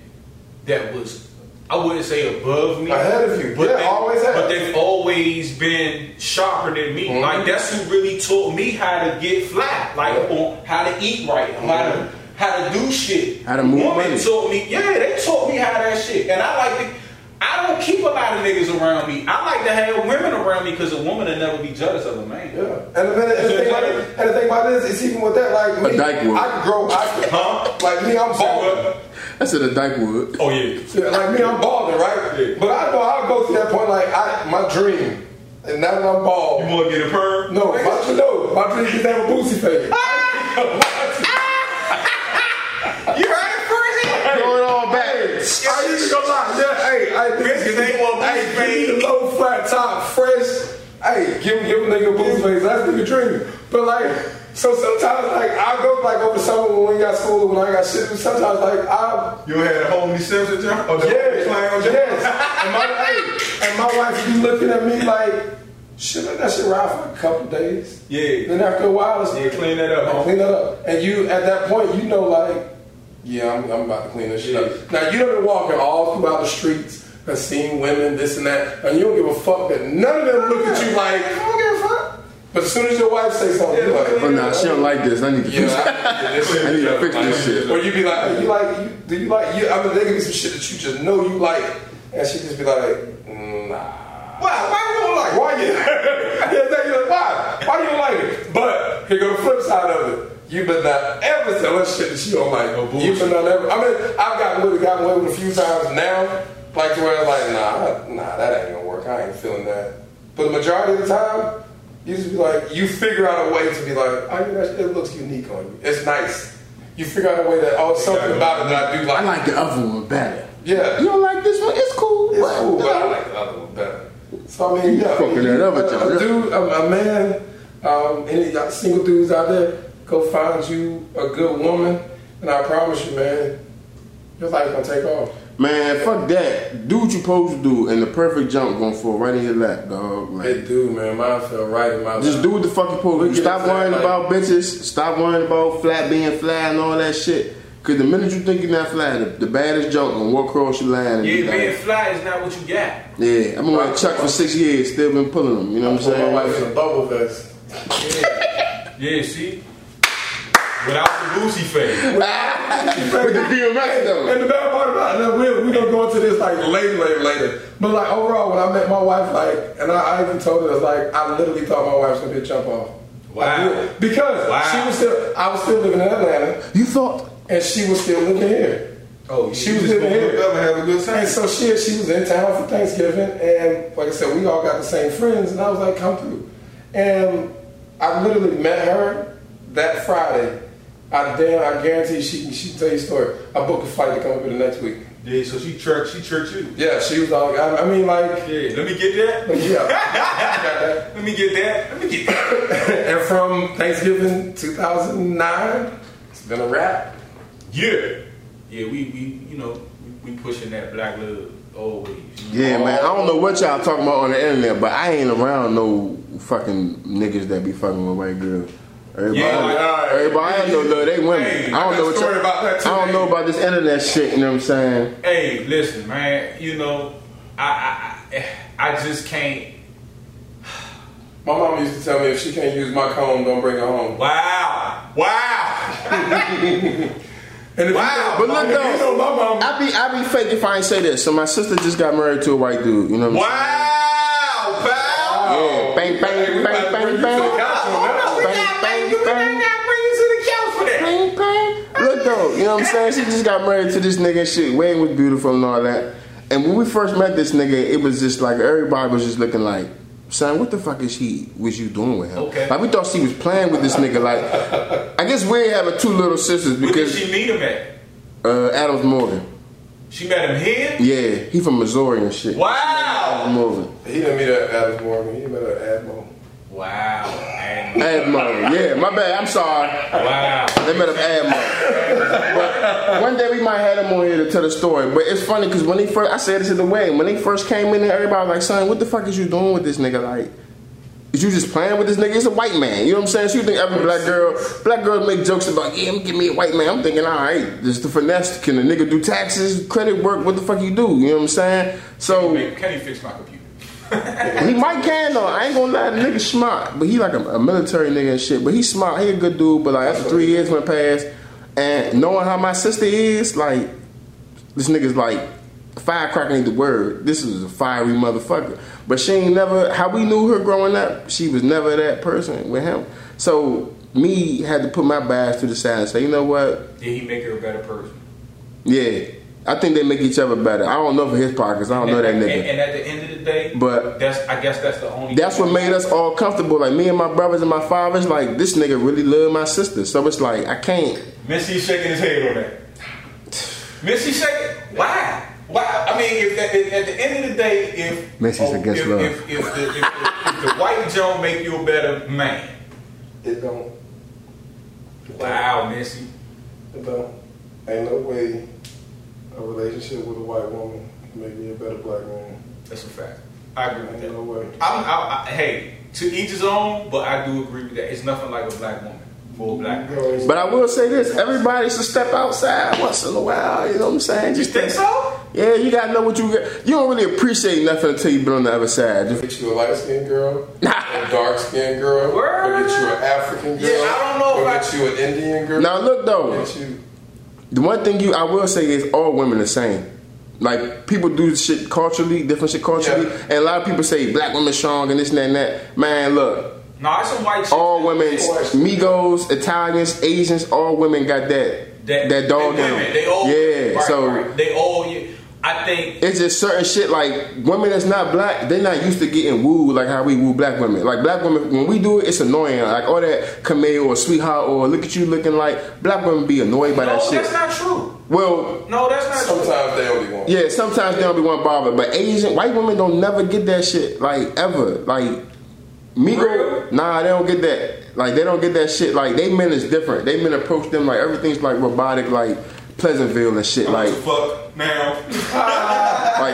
that was, I wouldn't say above me, ahead of you, but yeah, they've always been sharper than me. Mm-hmm. Like that's who really taught me how to get fly, like on how to eat right, mm-hmm. How to do shit. How to move money. They taught me how that shit. And I don't keep a lot of niggas around me. I like to have women around me because a woman will never be jealous of a man. Yeah. And the thing about this is even with that, like me, like me, I'm balding. I said a dyke would. Oh yeah. Like me, I'm balding, right? Yeah. But I know I'll go to that point, like my dream, and now that I'm bald. You want to get a perm? No, my dream is to have a boozy face. You heard it first? Hey, going all back. Hey, I used to go like, I think they want a low flat top, fresh. Hey, give a nigga booze face. That's nigga dreaming. But like, so sometimes like I go like over summer when we got school, when I got shit. But sometimes like you had a homie Simpson jump? Oh, yes. And my wife be looking at me like, shit, let that shit ride for a couple days. Yeah. Then after a while, it's clean that up. Clean that up. And you at that point, you know like. Yeah, I'm about to clean this shit up. Now, you done been walking all throughout the streets and seeing women, this and that, and you don't give a fuck that none of them look at you like, I don't give a fuck. But as soon as your wife says something, you're like, oh, nah, she don't like this. I need to fix this. I need to fix this shit. Or you be like, I mean, they give you some shit that you just know you like, and she just be like, nah. Why you don't like it? Why you? Why you don't like it? But here go the flip side of it. You better not ever tell us shit that she don't like. No bullshit. You better not ever. I mean, I've gotten away with a few times now, like to where I'm like, nah, that ain't gonna work. I ain't feeling that. But the majority of the time, you just be like, you figure out a way to be like, I mean, it looks unique on you. It's nice. You figure out a way that something about it that I do like. I like the other one better. Yeah. You don't like this one? It's cool. It's cool, but I like the other one better. So I mean, a man, any single dudes out there. Go find you a good woman, and I promise you, man, your life gonna take off. Man, fuck that. Do what you supposed to do, and the perfect jump gonna fall right in your lap, dog. Man. It do, man. Mine fell right in my lap. Just do what the fuck you supposed to do. Stop worrying about bitches. Stop worrying about being fly and all that shit. Cause the minute you think you're not fly, the baddest jump gonna walk across your line. And yeah, being fly is not what you got. Yeah, I've been like Chuck for 6 years, still been pulling them. You know what I'm saying? My wife's a bubble vest. Yeah, see. Without the boozy face. With the DMX though. And the bad part about it, now we're gonna go into this like later. But like overall, when I met my wife, like, and I even told her, like, I literally thought my wife was gonna be a jump off. Wow. Because she was still, I was still living in Atlanta. You thought? And she was still living here. Oh, she was living here. Have a good time. And so she was in town for Thanksgiving, and like I said, we all got the same friends, and I was like, come through. And I literally met her that Friday. I guarantee she can tell you a story. I booked a flight to come up here the next week. Yeah, so she tricked you. Yeah, she was all, I mean, like. Yeah, let me get that. Yeah. Let me get that. Let me get that. And from Thanksgiving 2009, it's been a wrap. Yeah. Yeah, we you know, we pushing that black love always. Yeah, man, I don't know what y'all talking about on the internet, but I ain't around no fucking niggas that be fucking with white girls. Everybody, everybody I know, love, they women. Hey, I don't know what y'all about that too, I don't know about this internet shit. You know what I'm saying? Hey, listen, man. You know, I just can't. My mom used to tell me if she can't use my comb, don't bring her home. Wow, wow. And wow. But look though, you know my mom. I be fake if I ain't say this. So my sister just got married to a white dude. You know what I'm saying? Wow, pal. Yeah, bang, bang, bang, bang, bang. You know what I'm saying? She just got married to this nigga and shit. Wayne was beautiful and all that. And when we first met this nigga, it was just like everybody was just looking like, son, what the fuck is he? Was you doing with him? Okay. Like we thought she was playing with this nigga. Like, I guess Wayne having two little sisters because. Where did she meet him at? Adams Morgan. She met him here? Yeah, he from Missouri and shit. Wow. Adams Morgan. He didn't meet her at Adams Morgan. He met her at Admo. Wow. Admo. Yeah, my bad. I'm sorry. Wow. They met up Admo. But one day we might have them on here to tell the story. But it's funny because when they first, I said this in the way, when they first came in there, everybody was like, son, what the fuck is you doing with this nigga? Like, is you just playing with this nigga? It's a white man. You know what I'm saying? So you think every black girl make jokes about, yeah, give me a white man. I'm thinking, all right, this is the finesse. Can a nigga do taxes, credit work? What the fuck you do? You know what I'm saying? So can he fix my computer? He might can though. I ain't gonna lie, the nigga smart, but he like a military nigga and shit. But he smart, he a good dude. But like after 3 years went past, and knowing how my sister is, like this nigga's like firecracker ain't the word. This is a fiery motherfucker. But she ain't never how we knew her growing up. She was never that person with him. So me had to put my bias to the side and say, you know what? Did he make her a better person? Yeah. I think they make each other better. I don't know for his part because I don't know that nigga. And at the end of the day, but I guess that's the only. That's what made us all comfortable. Like me and my brothers and my fathers. Like this nigga really loved my sister, so it's like I can't. Missy shaking his head on that. Missy shaking. Why? Why? I mean, if at the end of the day, if Missy's against love, if the white Joe make you a better man, it don't. Wow, Missy. It don't. Ain't no way. A relationship with a white woman make me a better black man. That's a fact. I agree with that. No way. Hey, to each his own, but I do agree with that. It's nothing like a black woman for a black girl. But I will say this: everybody should step outside once in a while. You know what I'm saying? Just you think so? Yeah, you gotta know what you get. You don't really appreciate nothing until you've been on the other side. They'll get you a light skinned girl, a dark skinned girl, they'll get you an African girl, yeah, I don't know. They'll get you an Indian girl. Now look though. The one thing I will say is all women the same. Like people do shit culturally, different shit culturally, yeah. And a lot of people say black women strong and this and that and that. Man, look. No, it's a white shit. All women, Migos, Italians, Asians, all women got that dog in them. They all, yeah. Right, so right. They all. Yeah. I think it's just certain shit like women that's not black, they're not used to getting wooed like how we woo black women. Like black women, when we do it, it's annoying. Like all that cameo or sweetheart or look at you looking like black women be annoyed by that shit. No, that's not true. Well, no, that's not true. Sometimes they only want. Yeah, sometimes they only want bothered. But Asian white women don't never get that shit like ever. Like Migo, nah, they don't get that. Like they don't get that shit. Like they men is different. They men approach them like everything's like robotic. Like. Pleasantville and shit like fuck now. Like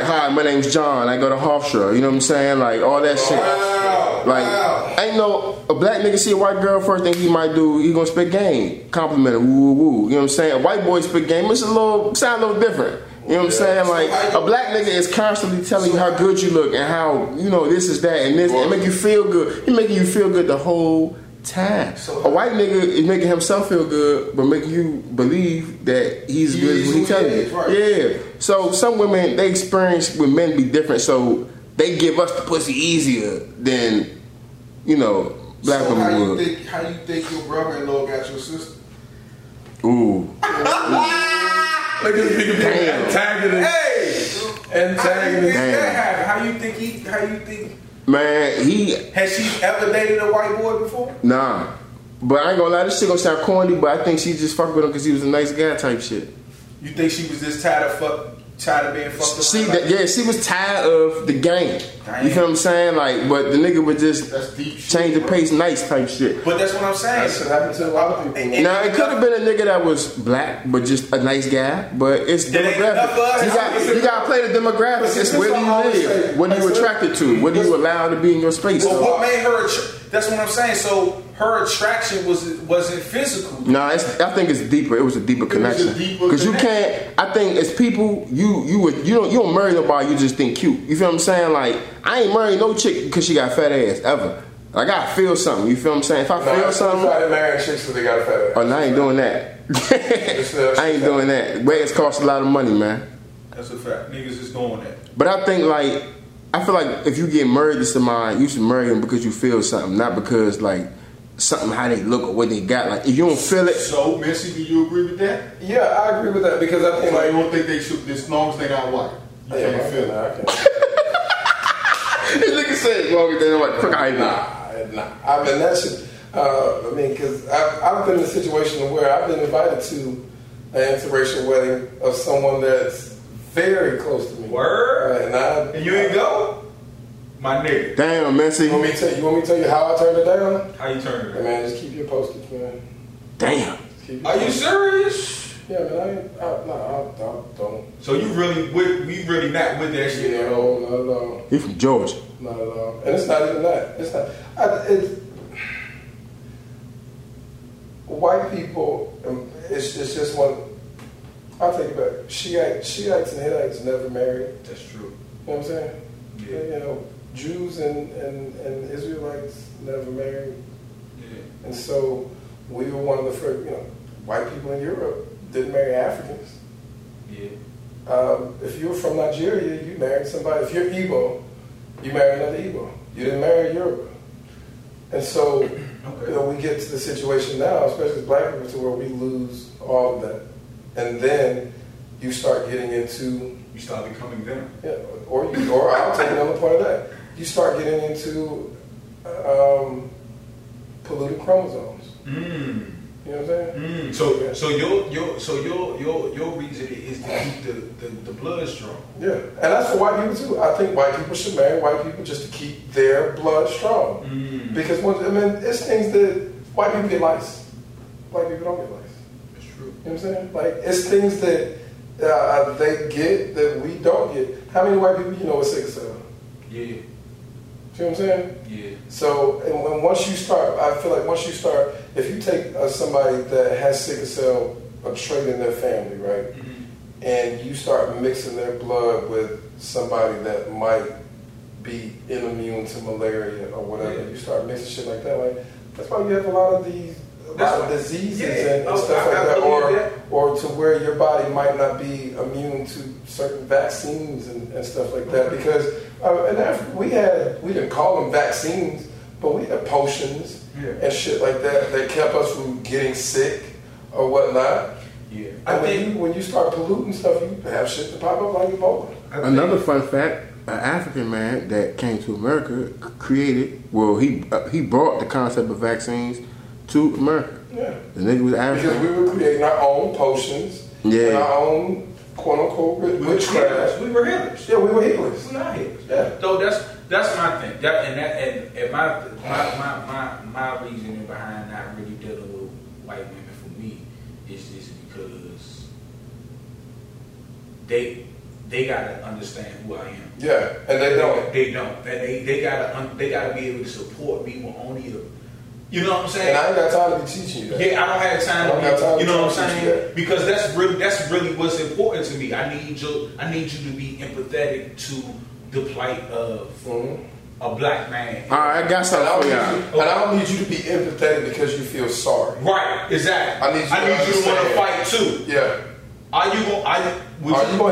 hi, my name's John, I go to Hofstra, you know what I'm saying? Like all that shit. Wow, like wow. Ain't no a black nigga see a white girl, first thing he might do, he gonna spit game. Compliment her, woo woo woo. You know what I'm saying? A white boy spit game, it's a little sound a little different. You know what I'm saying? Like, a black nigga is constantly telling you how good you look and how, you know, this is that and this and make you feel good. He making you feel good the whole time. So, a white nigga is making himself feel good, but making you believe that he's good when he tells you. Right. Yeah. So some women, they experience with men be different, so they give us the pussy easier than, you know, black women would. How you think your brother-in-law got your sister? Ooh. Look at this nigga antagonist. Hey, antagonist. How you think he? How you think? Man, he has she ever dated a white boy before? Nah, but I ain't gonna lie, this shit gonna sound corny, but I think she just fucked with him because he was a nice guy type shit. You think she was just tired of being fucked up? Yeah, she was tired of the game. Damn. You feel what I'm saying? Like, but the nigga would just change the pace, nice type shit. But that's what I'm saying. That's what happened to a lot of people. Now it could have been a nigga that was black, but just a nice guy. But it's demographic. You gotta play the demographics. It's where you live, what you attracted to, what you allowed to be in your space. Well, what made her? That's what I'm saying. So her attraction wasn't physical. No, I think it's deeper. It was a deeper connection. Because you can't. I think as people, you don't marry nobody you just think cute. You feel what I'm saying? Like, I ain't married no chick because she got fat ass ever. Like, I feel something. You feel what I'm saying? If I feel something, I marry chicks because they got a fat ass. Oh, no, I ain't doing that. I ain't doing that. Wags cost a lot of money, man. That's a fact. Niggas is doing that. But I think like. I feel like if you get married to somebody, you should marry them because you feel something, not because like something how they look or what they got. Like if you don't feel it. So Missy, do you agree with that? Yeah, I agree with that because I think like you don't think they should. As long as they got white, you can't feel that. This nigga said, "As long as they got white, fuck I ain't nah." I mean that shit. I mean, because I've been in a situation where I've been invited to an interracial wedding of someone that's very close to me. Word? And you ain't go? My nigga. Damn, Missy. You want me to tell you how I turned it down? How you turned it down? Man, just keep your postage, man. Damn. Are you serious? Yeah, man, I don't. So we really not with that shit at all? No, not at all. He from Georgia. Not at all. And it's not even that. It's not. White people, it's just one. I'll take it back. She acts and Hittites never married. That's true. You know what I'm saying? Yeah. You know, Jews and Israelites never married. Yeah. And so we were one of the first, you know, white people in Europe didn't marry Africans. Yeah. If you were from Nigeria, you married somebody. If you're Igbo, you married another Igbo. You didn't marry Yoruba. And so, you know, we get to the situation now, especially as black people, to where we lose all of that. And then you start getting into... You start becoming them. Yeah, or I'll take another part of that. You start getting into polluted chromosomes. Mm. You know what I'm saying? Mm. So your reason is to keep the blood strong. Yeah, and that's for white people too. I think white people should marry white people just to keep their blood strong. Mm. Because, I mean, it's things that white people get lice. White people don't get lice. You know what I'm saying? Like, it's things that they get that we don't get. How many white people you know are sick or seven? Yeah. You know what I'm saying? Yeah. So, and once you start, I feel like once you start, if you take somebody that has sickle cell, a trait in their family, right? Mm-hmm. And you start mixing their blood with somebody that might be immune to malaria or whatever, you start mixing shit like that. Like, that's why you have a lot of these diseases and stuff like that, or to where your body might not be immune to certain vaccines and stuff like that. Because in Africa, we didn't call them vaccines, but we had potions and shit like that that kept us from getting sick or whatnot. Yeah, I think when you start polluting stuff, you have shit to pop up like Ebola. Another fun fact. An African man that came to America he brought the concept of vaccines to America. Yeah. The nigga was African. Because we were creating our own potions. Yeah. And our own quote-unquote witchcraft. We were healers. Yeah, we were healers. We're not healers. Yeah. So that's my thing. My reasoning behind not really dealing with white women for me is just because they gotta understand who I am. Yeah, and they don't. They don't. And they gotta be able to support me with only a... You know what I'm saying? And I ain't got time to be teaching you that. Yeah, I don't have time to be, you know what I'm saying? That. Because that's really what's important to me. I need you to be empathetic to the plight of a black man. All right, I got something for y'all. And I don't need you to be empathetic because you feel sorry. Right, exactly. I need you to want to fight too. Yeah. Are you gonna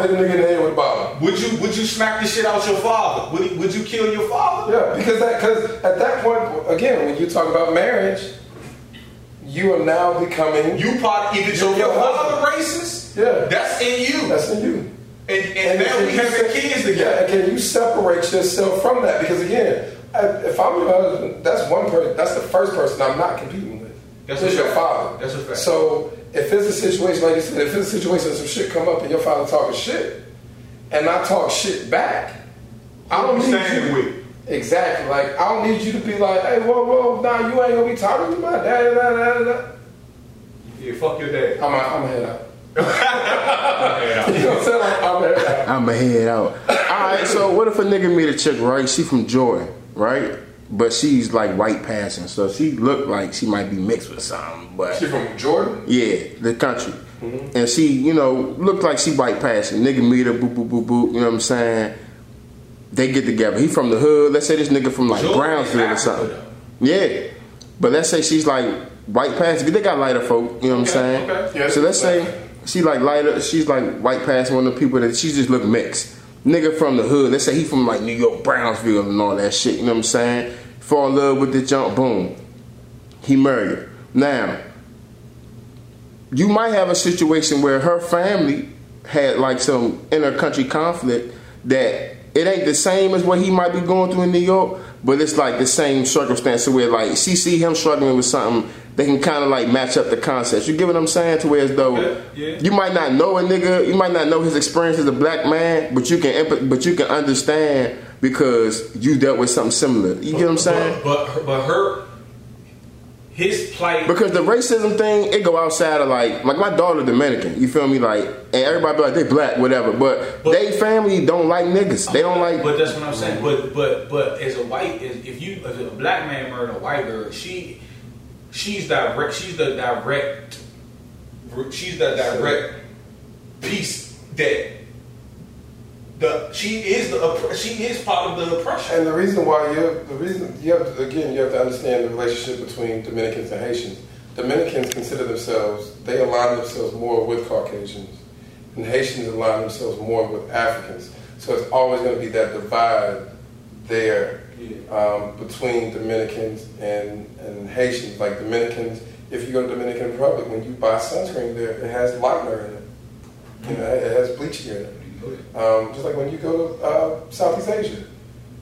hit a nigga in the head with a bottle? Would you smack the shit out your father? Would you kill your father? Yeah, because at that point, again, when you talk about marriage, you are now becoming your father racist. Yeah, that's in you. And now we having kids together. Yeah, can you separate yourself from that? Because again, if I'm your husband, that's one person. That's the first person I'm not competing with. That's your father. That's a fact. So. If it's a situation, like you said, if it's a situation, some shit come up and your father talking shit, and I talk shit back, I don't need you. Exactly. Like, I don't need you to be like, hey, whoa, nah, you ain't gonna be talking to my dad, Yeah, fuck your dad. I'm a head out. You know what I'm saying? I'm a head out. All right, so what if a nigga meet a chick, right? She from Georgia, right? But she's like white passing, so she looked like she might be mixed with something. But she from Jordan? Yeah, the country. Mm-hmm. And she, you know, looked like she white passing. Nigga meet her, boop, boop, boop, boop. You know what I'm saying? They get together. He from the hood. Let's say this nigga from like Brownsville or something. Yeah. But let's say she's like white passing. They got lighter folk, you know what I'm saying? Okay. Yeah, so let's say she like lighter. She's like white passing, one of the people that she just look mixed. Nigga from the hood, let's say he from like New York, Brownsville and all that shit, you know what I'm saying? Fall in love with the jump, boom. He married her. Now, you might have a situation where her family had like some inner country conflict that it ain't the same as what he might be going through in New York, but it's like the same circumstance where like she see him struggling with something, they can kind of like match up the concepts. You get what I'm saying? To where as though you might not know a nigga, you might not know his experience as a black man, but you can understand because you dealt with something similar. You get what I'm saying? But his plight, because the racism thing, it go outside of like my daughter Dominican, you feel me? Like, and everybody be like they black, whatever, but they family don't like niggas. They don't like. But that's what I'm saying. But as a white, if a black man married a white girl, She's the direct piece that she is part of the oppression. And the reason why you have to understand the relationship between Dominicans and Haitians. Dominicans consider themselves, they align themselves more with Caucasians, and Haitians align themselves more with Africans. So it's always going to be that divide there. Yeah. Between Dominicans and Haitians. Like Dominicans, if you go to Dominican Republic, when you buy sunscreen there, it has lightener in it. You know, it has bleaching in it. Just like when you go to Southeast Asia,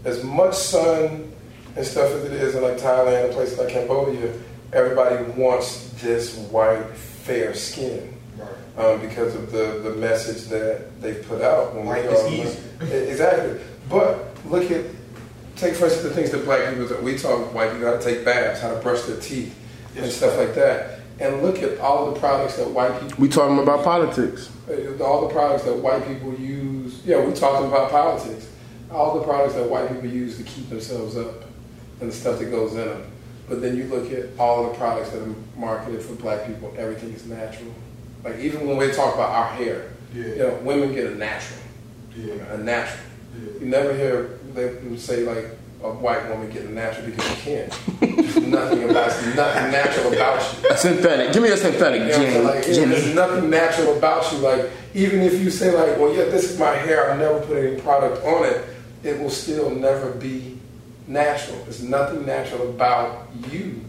as much sun and stuff as it is in like Thailand and places like Cambodia, everybody wants this white, fair skin. Right. Because of the message that they've put out. White is easy. Exactly. But look at, take for instance the things that black people that we talk about, white people, how to take baths, how to brush their teeth, and stuff like that. And look at all the products that white people use. We talking about politics. All the products that white people use. Yeah, we talking about politics. All the products that white people use to keep themselves up and the stuff that goes in them. But then you look at all the products that are marketed for black people, everything is natural. Like even when we talk about our hair, you know, women get a natural. You never hear they say like a white woman getting natural because you can't. There's nothing natural about you. A synthetic. Give me a synthetic. You know, like, there's nothing natural about you. Like even if you say like, well, yeah, this is my hair. I never put any product on it. It will still never be natural. There's nothing natural about you.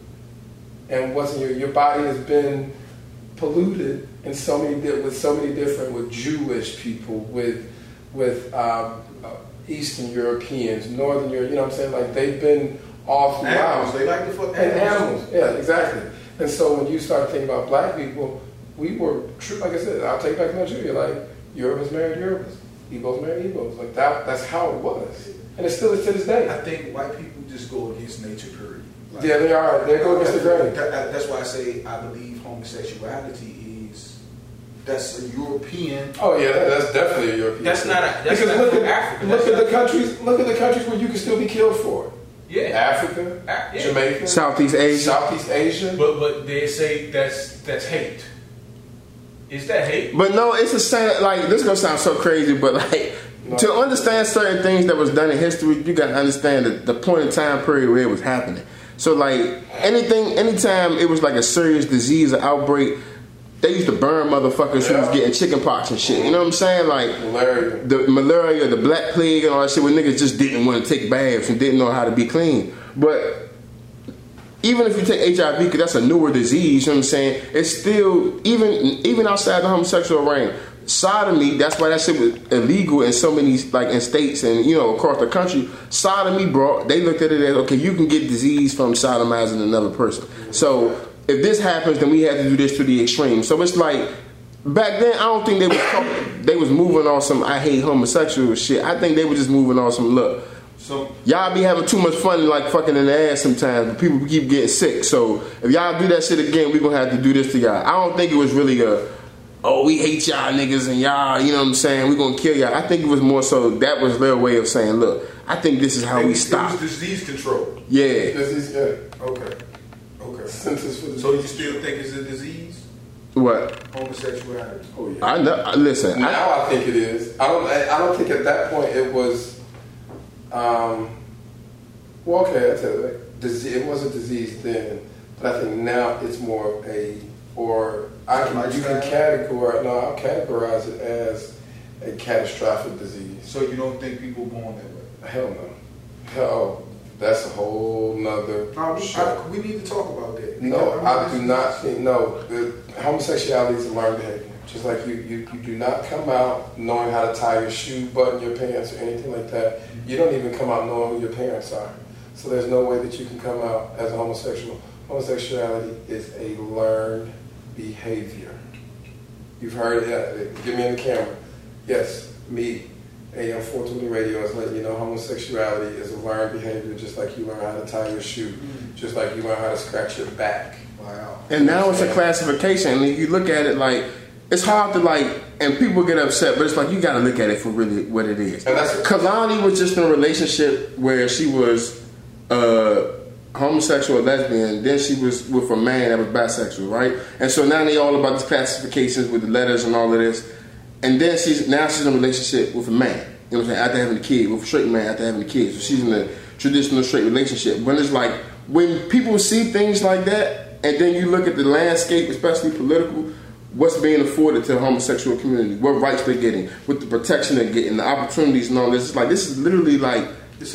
And what's in your body has been polluted in so many different Jewish people with Eastern Europeans, Northern Europe, you know what I'm saying? Like they've been off the animals. They like to fuck animals. Yeah, exactly. And so when you start thinking about black people, we were true. Like I said, I'll take back Nigeria. Like Europeans married Europeans, Igbos married Igbos. Like that's how it was, and it still is to this day. I think white people just go against nature, period. Like, yeah, they are. They go against the grain. That's why I say I believe homosexuality. That's a European. Oh yeah, that's definitely a European. That's not a. That's because not look at Africa. Look at the countries where you can still be killed for it. Yeah, Africa, Jamaica, Southeast Asia. But they say that's hate. Is that hate? But no, it's the same. Like this is gonna sound so crazy, but like To understand certain things that was done in history, you got to understand the point in time period where it was happening. So like anything, anytime it was like a serious disease or outbreak, they used to burn motherfuckers who was getting chicken pox and shit. You know what I'm saying? Like malaria. The malaria, the black plague and all that shit, where niggas just didn't want to take baths and didn't know how to be clean. But even if you take HIV, because that's a newer disease, you know what I'm saying? It's still, even outside the homosexual realm, sodomy, that's why that shit was illegal in so many, like, in states and, you know, across the country. Sodomy brought, they looked at it as, okay, you can get disease from sodomizing another person. So if this happens, then we have to do this to the extreme. So it's like, back then, I don't think they was talking, they was moving on some I hate homosexual shit. I think they were just moving on some, look, so y'all be having too much fun, like fucking in the ass sometimes, but people keep getting sick. So if y'all do that shit again, we gonna have to do this to y'all. I don't think it was really a, oh, we hate y'all niggas and y'all, you know what I'm saying, we gonna kill y'all. I think it was more so that was their way of saying, look, I think this is how we stop. It was disease control. Yeah. Disease, yeah. Okay. Okay. So you still think it's a disease? What? Homosexuality. Oh yeah. Listen. Now I think it is. I don't think at that point it was. Well, okay, I tell you, like, disease, it was a disease then, but I think now it's more a, or I can, like, you can categorize. No, I'll categorize it as a catastrophic disease. So you don't think people born that way? Hell no. Hell, that's a whole nother. We need to talk about that. No, I do not think. No, homosexuality is a learned behavior. Just like you do not come out knowing how to tie your shoe, button your pants, or anything like that. You don't even come out knowing who your parents are. So there's no way that you can come out as a homosexual. Homosexuality is a learned behavior. You've heard it. Give me in the camera. Yes, me, AM 420 Radio is letting you know homosexuality is a learned behavior, just like you learn how to tie your shoe, just like you learn how to scratch your back. Wow. And now it's a classification. I mean, you look at it like, it's hard to like, and people get upset, but it's like you gotta look at it for really what it is. Kalani was just in a relationship where she was homosexual, lesbian, then she was with a man that was bisexual, right? And so now they all about these classifications with the letters and all of this. And then she's in a relationship with a man. You know what I'm saying? After having a kid, with a straight man after having a kid. So she's in a traditional straight relationship. When it's like, when people see things like that, and then you look at the landscape, especially political, what's being afforded to the homosexual community, what rights they're getting, what the protection they're getting, the opportunities and all this. It's like, this is literally like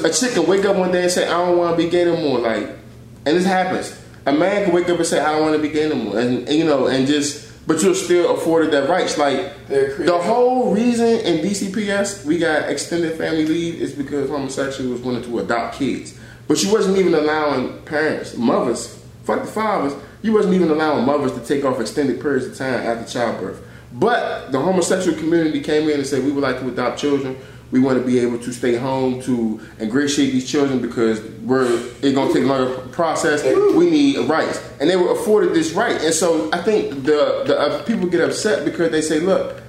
a chick can wake up one day and say, I don't want to be gay no more. Like, and this happens. A man can wake up and say, I don't want to be gay no more. And you know, and just, but you're still afforded that rights. Like, the whole reason in DCPS we got extended family leave is because homosexuals wanted to adopt kids. But you wasn't even allowing parents, mothers, fuck the fathers, you wasn't even allowing mothers to take off extended periods of time after childbirth. But the homosexual community came in and said, we would like to adopt children. We want to be able to stay home to ingratiate these children because it's going to take longer process. We need rights. And they were afforded this right. And so I think the people get upset because they say, look,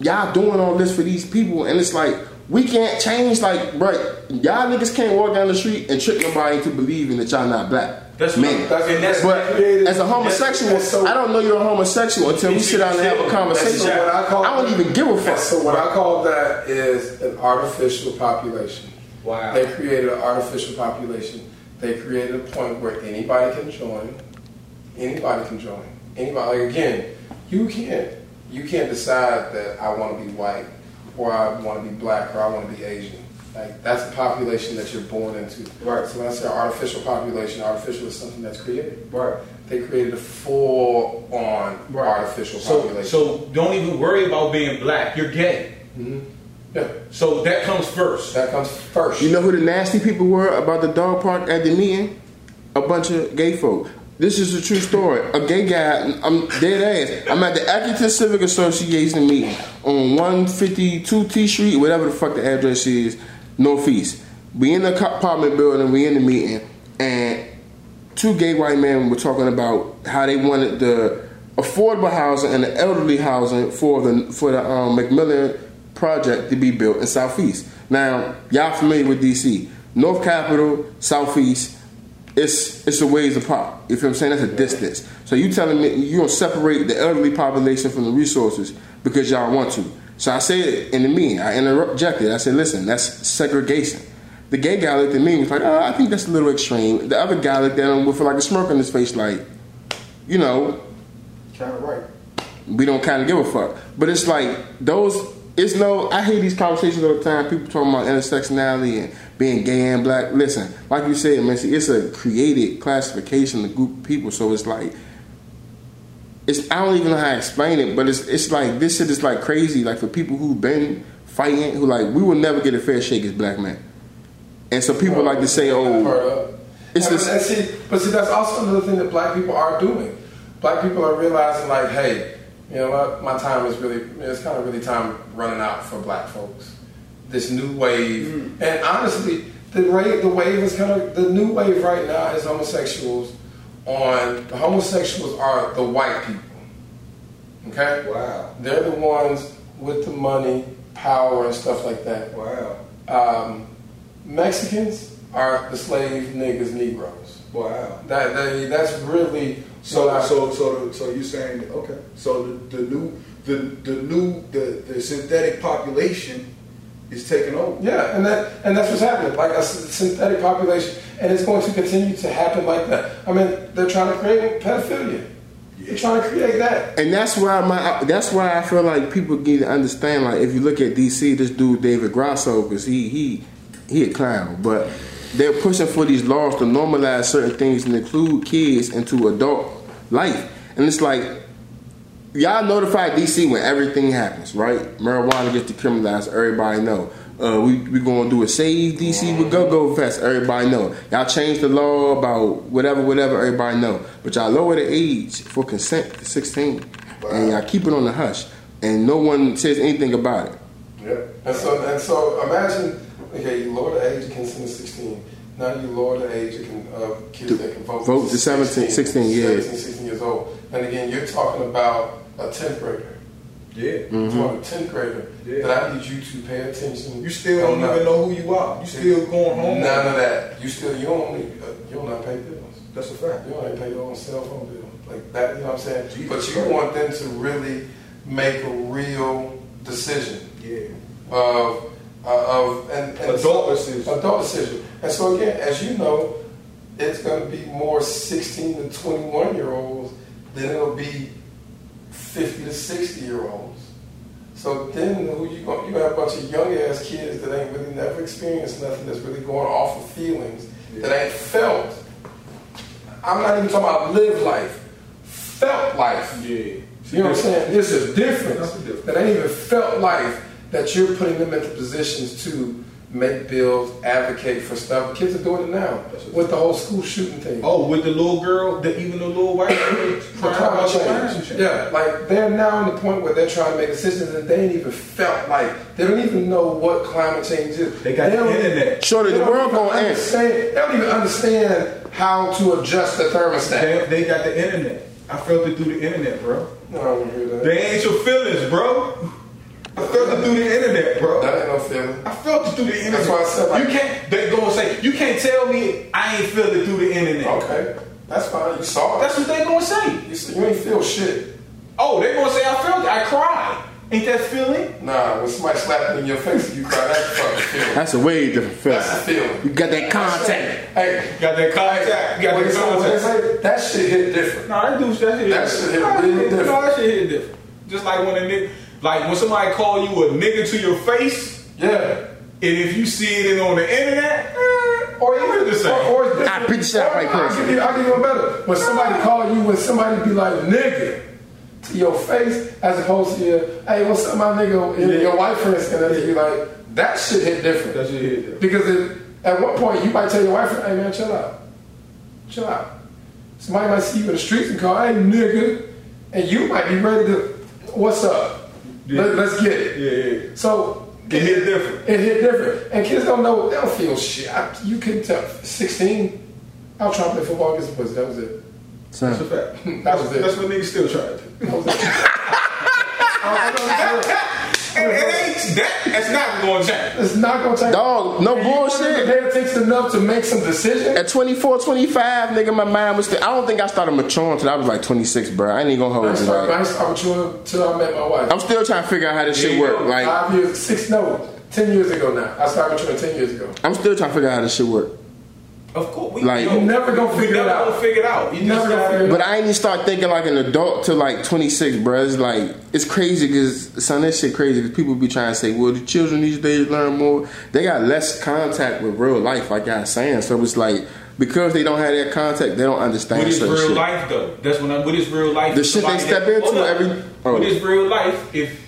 y'all doing all this for these people. And it's like, we can't change. Like, right, y'all niggas can't walk down the street and trick nobody into believing that y'all not black. That's man. But as a homosexual, I don't know you're a homosexual until we sit down and have a conversation. I don't even give a fuck. So what I call that is an artificial population. Wow. They created an artificial population. They created a point where anybody can join. Anybody can join. Anybody. Like, again, you can't decide that I want to be white or I want to be black or I want to be Asian. Like, that's the population that you're born into. Right. So when I say artificial population, artificial is something that's created. Right. They created a full-on artificial population. So don't even worry about being black. You're gay. Mm-hmm. Yeah. So that comes first. That comes first. You know who the nasty people were about the dog park at the meeting? A bunch of gay folk. This is a true story. A gay guy, I'm dead ass. I'm at the Accrington Civic Association meeting on 152 T Street, whatever the fuck the address is. Northeast. We in the apartment building, we in the meeting, and two gay white men were talking about how they wanted the affordable housing and the elderly housing for the McMillan project to be built in Southeast. Now, y'all familiar with DC. North Capitol, Southeast, it's a ways apart. You feel what I'm saying? That's a distance. So you telling me you gonna separate the elderly population from the resources because y'all want to. So I said it in the meeting. I interjected. I said, listen, that's segregation. The gay guy looked at me and was like, oh, I think that's a little extreme. The other guy looked at him with like a smirk on his face like, you know, kind of right. We don't kind of give a fuck. But it's like those, it's no, I hear these conversations all the time. People talking about intersectionality and being gay and black. Listen, like you said, Missy, it's a created classification of group of people. So it's like, I don't even know how to explain it, but it's like this shit is like crazy. Like for people who've been fighting, who like we will never get a fair shake as black men, and so people like to say, "Oh, it's this." But see, that's also another thing that black people are doing. Black people are realizing, like, hey, you know what? My time is really—it's kind of really time running out for black folks. This new wave, and honestly, the wave is kind of the new wave right now is homosexuals. The homosexuals are the white people. Okay? Wow. They're the ones with the money, power, and stuff like that. Wow. Mexicans are the slave niggas, Negroes. Wow. That's really so you're saying okay. So the synthetic population is taking over. Yeah, and that's what's happening. Like a synthetic population, and it's going to continue to happen like that. I mean, they're trying to create pedophilia. Yeah. They're trying to create that. And that's why I feel like people need to understand. Like if you look at DC, this dude David Grosso, because he a clown, but they're pushing for these laws to normalize certain things and include kids into adult life. And it's like, y'all notify DC when everything happens, right? Marijuana gets decriminalized, everybody know. We gonna do a save DC with Go-Go Fest, everybody know. Y'all change the law about whatever, everybody know. But y'all lower the age for consent to 16. Wow. And y'all keep it on the hush. And no one says anything about it. Yep. And so imagine, okay, you lower the age of consent to 16. Now you lower the age of kids that can vote to 16 years old. And again, you're talking about a 10th grader. Yeah. Mm-hmm. You're a 10th grader. Yeah. That I need you to pay attention. You still don't even know who you are. You still going home. None of that. You don't pay bills. That's a fact. You don't even pay your own cell phone bill. Like that, you know what I'm saying? Jesus but you Christ. Want them to really make a real decision. Yeah. Adult decision. And so again, as you know, it's going to be more 16 to 21 year olds than it'll be 50 to 60 year olds. So then you're going to have a bunch of young ass kids that ain't really never experienced nothing, that's really going off of feelings that ain't felt. I'm not even talking about live life, felt life. Yeah. You know what I'm saying? This is different. That ain't even felt life. That you're putting them into positions to make bills, advocate for stuff. Kids are doing it now with the whole school shooting thing. Oh, with the little girl, even the little white girl. Climate change. Yeah, like they're now in the point where they're trying to make decisions that they ain't even felt like. They don't even know what climate change is. They got the internet. Surely the world gonna end. They don't even understand how to adjust the thermostat. They got the internet. I felt it through the internet, bro. No, I don't hear that. They ain't your feelings, bro. I felt it through the internet, bro. That ain't no feeling. I felt it through the internet. That's why I said like, they gonna say, you can't tell me I ain't feel it through the internet. Okay. That's fine. You saw it. That's what they gonna say. You ain't feel shit. Oh, they gonna say I felt it. I cried. Ain't that feeling? Nah, when somebody slapped in your face, you cry. That's fucking feeling. That's a way different feeling. That's a feeling. You got that contact. Hey, got that contact. You got that contact. That shit hit different. Nah, that shit hit different. No, that shit hit different. Just like when a nigga. Like when somebody call you a nigga to your face, yeah. And if you see it on the internet, or even the same. I pitch that right there. I'll give you one better. When somebody call you, when somebody be like nigga to your face, as opposed to your, hey, what's up, my nigga? And your wife friends and they be like, that shit hit different. That shit hit different. Because at one point you might tell your wife, hey man, chill out, chill out. Somebody might see you in the streets and call, hey nigga, and you might be ready to, what's up? Yeah. Let's get it. Yeah, yeah. So it hit different. It hit different. And kids don't know, they don't feel shit. You couldn't tell. 16, I'll try to play football against the pussy. That was it. That's a fact. That was it. That's what niggas still try to do. That was it. I don't know. It ain't that's not going to change. It's not going to change. Dog, no bullshit. It takes enough to make some decisions. At 24, 25, nigga, my mind was. I don't think I started maturing until I was like 26, bro. I ain't even gonna hold it. I started maturing until I met my wife. I'm still trying to figure out how this shit work. Like 10 years ago now. I started maturing 10 years ago. I'm still trying to figure out how this shit work. Of course, you never gonna figure it out. But I ain't even start thinking like an adult till like 26, bruh. It's like, it's crazy because, son, that shit crazy because people be trying to say, well, the children these days learn more. They got less contact with real life, like I was saying. So it's like, because they don't have that contact, they don't understand. What is real shit. Life though? That's when what is real life? The shit they step into What is real life? If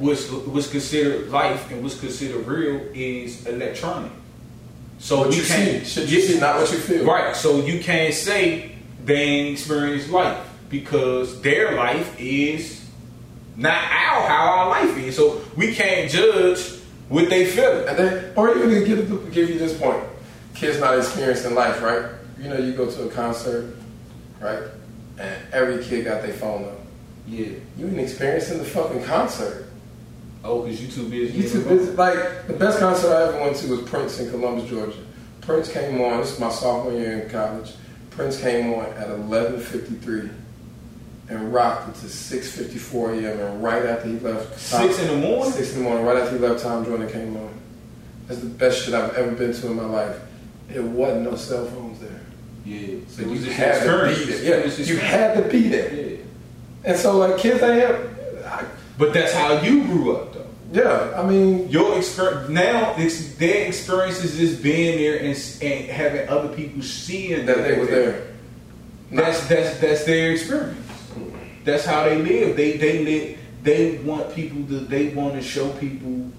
what's considered life and what's considered real is electronic. So you can't see, not what you feel. Right. So you can't say they ain't experienced life because their life is not how our life is. So we can't judge what they feel. And then, or even to give you this point, kids not experiencing life, right? You know, you go to a concert, right? And every kid got their phone up. Yeah. You ain't experiencing the fucking concert. Oh, because you too busy. You too busy. Like, the best concert I ever went to was Prince in Columbus, Georgia. Prince came on, this is my sophomore year in college. Prince came on at 11:53 and rocked it to 6:54 a.m. And right after he left. 6 in the morning? 6 in the morning. Right after he left, Tom Jordan came on. That's the best shit I've ever been to in my life. It wasn't no cell phones there. Yeah. So you had to be there. Yeah, you had to be there. Yeah. And so, like, kids ain't have. But that's how you grew up, though. Yeah, I mean, your experience now, their experience is just being there and having other people seeing that they were there. That's their experience. That's how they live. They want people to. They want to show people.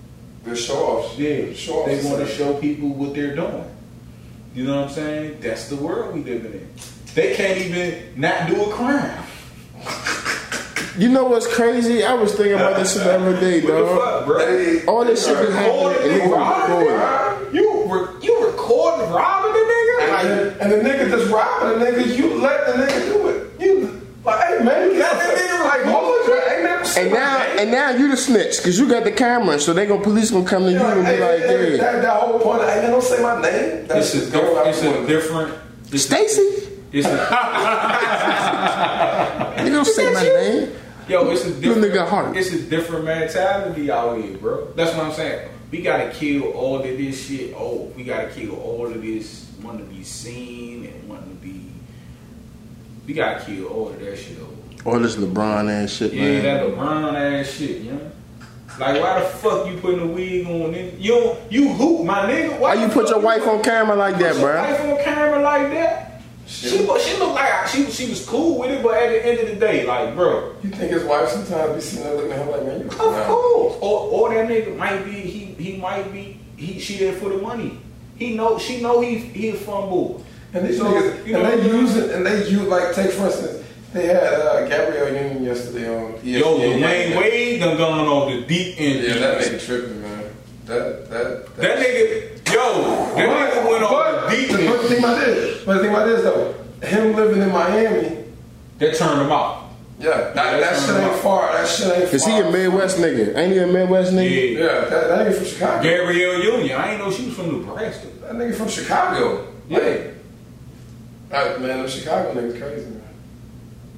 They're show-offs. Yeah, show-offs. They want to show people what they're doing. You know what I'm saying? That's the world we living in. They can't even not do a crime. You know what's crazy? I was thinking about this shit the other day, dog. All this shit be happening. You recording robbing the nigga? And the nigga that's robbing the nigga, you let the nigga do it. You like, hey man, you got that nigga like hold it, ain't that shit? And now you the snitch, cause you got the camera, so they police gonna come to you and be like, hey. That whole point, ain't they don't say my name. It's different. Stacy? You don't say my name. Yo, it's a different mentality out here, bro. That's what I'm saying. We gotta kill all of this shit. Oh, we gotta kill all of this wanting to be seen and wanting to be. We gotta kill all of that shit. All this LeBron ass shit, man. Yeah, that LeBron ass shit, you know. Like, why the fuck you putting a wig on? You hoop, my nigga. Why you put your wife on camera like that, bro? She looked like she was cool with it, but at the end of the day, like, bro. You think his wife sometimes be sitting there looking at him like, man, you cool. Of course. Or that nigga might be, she there for the money. She know he a fun boy. And these niggas, take for instance, they had Gabrielle Union yesterday on ESPN. Yo, Dwayne Wade done gone on the deep end. Yeah, that nigga tripping, man. That nigga... nigga went on deep. But the thing about this though, him living in Miami, that turned him off. Yeah, that shit ain't far. That shit ain't far. Cause he a Midwest nigga. Ain't he a Midwest nigga? Yeah. That nigga from Chicago. Gabrielle Union. I ain't know she was from Nebraska. That nigga from Chicago. Yeah. Like, man, them Chicago niggas crazy, man.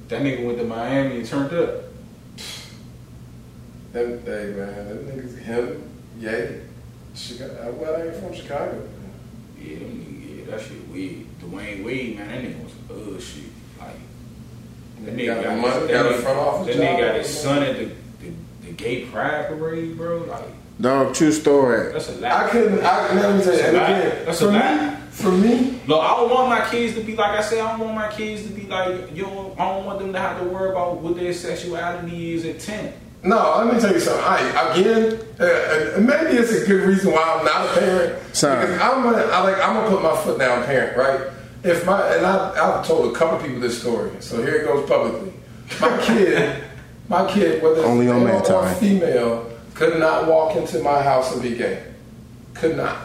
That nigga went to Miami and turned up. That day, man. That nigga's him. Yeah. Chicago. Well, I ain't from Chicago. Yeah, that shit weird. Dwayne Wade, man, that nigga was some other shit. Like, that nigga got his son at the gay pride parade, bro. Like, dog, true story. That's a lie. Let me tell you again. That's a lie. For me, look, I don't want my kids to be like I said. I don't want my kids to be like I don't want them to have to worry about what their sexuality is at 10. No, let me tell you something. Maybe it's a good reason why I'm not a parent. Sorry. Because I'm gonna put my foot down, parent, right? I've told a couple people this story, so here it goes publicly. My kid, whether it's male or female, could not walk into my house and be gay. Could not.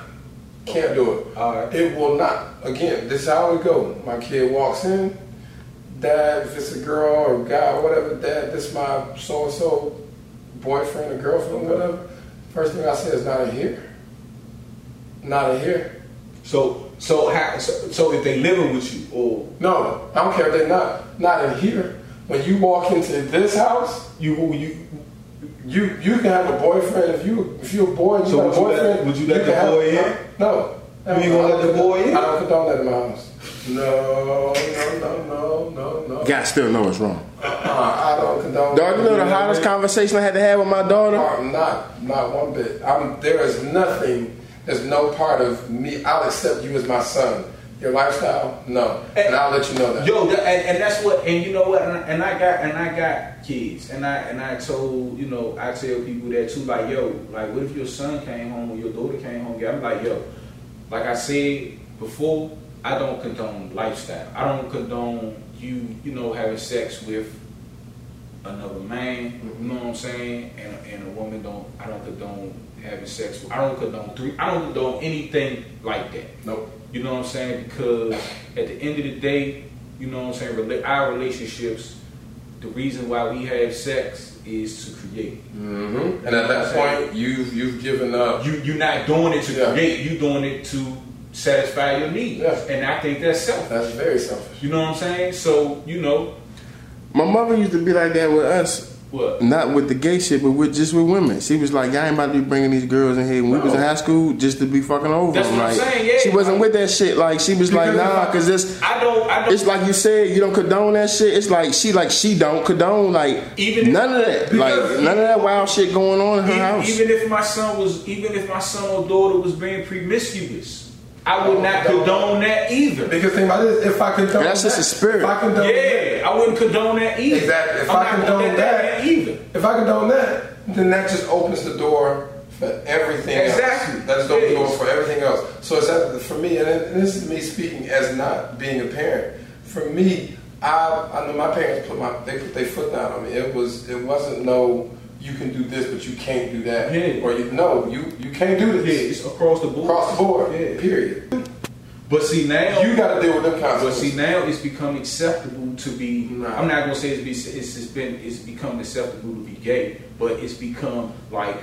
Can't do it. It will not. Again, this is how it go. My kid walks in. Dad, if it's a girl or a guy or whatever, Dad, this my so and so. boyfriend or girlfriend, whatever, first thing I say is not a here. Not a here. So if they living with you or no, I don't care if they're not in here. When you walk into this house, you can have a boyfriend if you a boy. So would you let the boy in? No. You gonna let the boy in? I don't condone that in my house. No. God still know it's wrong. I don't condone. Dog, you know the hottest conversation I had to have with my daughter? Not one bit. There is nothing. There's no part of me. I'll accept you as my son. Your lifestyle, no, and I'll let you know that. Yo, and that's what. And you know what? And I got kids, and I told I tell people that too. Like yo, like what if your son came home or your daughter came home? I'm like yo, like I said before, I don't condone lifestyle. I don't condone having sex with another man. Mm-hmm. You know what I'm saying? And a woman don't. I don't condone having sex with. I don't condone three. I don't condone anything like that. Nope. You know what I'm saying? Because at the end of the day, you know what I'm saying, our relationships, the reason why we have sex is to create. Mm-hmm. And at that point, you've given up. You're not doing it to create. You're doing it to satisfy your needs. Yeah. And I think that's selfish. That's very selfish. You know what I'm saying? So, my mother used to be like that with us. What? Not with the gay shit, but just with women. She was like, "Y'all ain't about to be bringing these girls in here." When we was in high school, just to be fucking over. That's them. What I'm saying. Yeah, she wasn't with that shit. Like she was like, "Nah," because it's. I don't. It's like you said, you don't condone that shit. It's like she don't condone none of that wild shit going on in her house. Even if my son or daughter was being promiscuous, I would not condone that either. Because think about this, if I condone that's just a spirit. I wouldn't condone that either. Exactly. If I condone that either. If I condone that, then that just opens the door for everything else. Exactly. That just opens the door for everything else. So it's that for me, and this is me speaking as not being a parent. For me, I know my parents put their foot down on me. It wasn't no you can do this, but you can't do that. Yeah. Or you can't do this. Yeah, it's across the board. Across the board. Yeah. Period. But see now you got to deal with them consequences. But see now it's become acceptable to be. Nah. I'm not gonna say it's become acceptable to be gay, but it's become like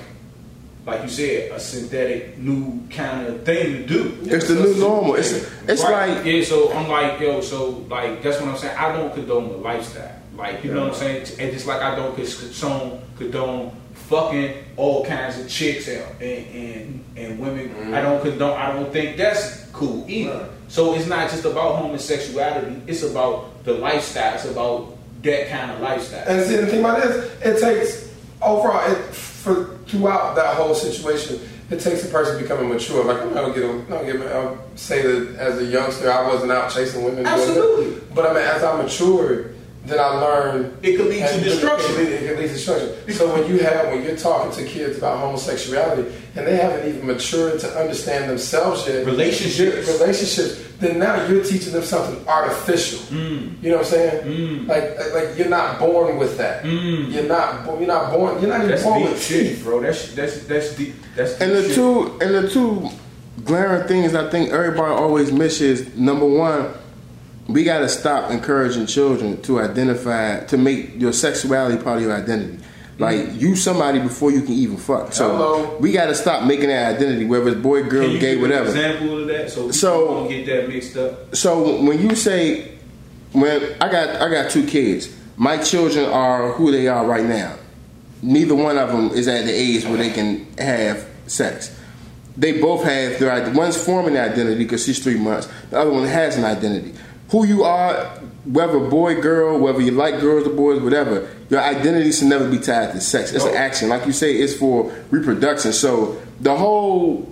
you said, a synthetic new kind of thing to do. It's the new normal. It's right? Like yeah. So I'm like yo. So like that's what I'm saying. I don't condone the lifestyle. Like, you know what I'm saying? And just like I don't condone fucking all kinds of chicks and women. Mm-hmm. I don't think that's cool either. Right. So it's not just about homosexuality. It's about the lifestyle. It's about that kind of lifestyle. And see, the thing about this, it takes, overall, throughout that whole situation, it takes a person becoming mature. Like, I'll say that as a youngster, I wasn't out chasing women. Absolutely. But I mean, as I matured, then I learned it could lead to destruction. So when you're talking to kids about homosexuality and they haven't even matured to understand themselves yet, relationships, then now you're teaching them something artificial. Mm. You know what I'm saying? Mm. Like you're not born with that. Mm. You're not born. You're not even born with teeth, bro. That's deep. And the two glaring things I think everybody always misses. Number one, we gotta stop encouraging children to identify, to make your sexuality part of your identity. Like you somebody before you can even fuck. So we gotta stop making that identity, whether it's boy, girl, can you gay, give whatever. An example of that, so don't get that mixed up. So when you say, I got two kids, my children are who they are right now. Neither one of them is at the age where they can have sex. They both have their one's forming an identity because she's 3 months. The other one has an identity. Who you are, whether boy, girl, whether you like girls or boys, whatever, your identity should never be tied to sex. It's an action. Like you say, it's for reproduction. So the whole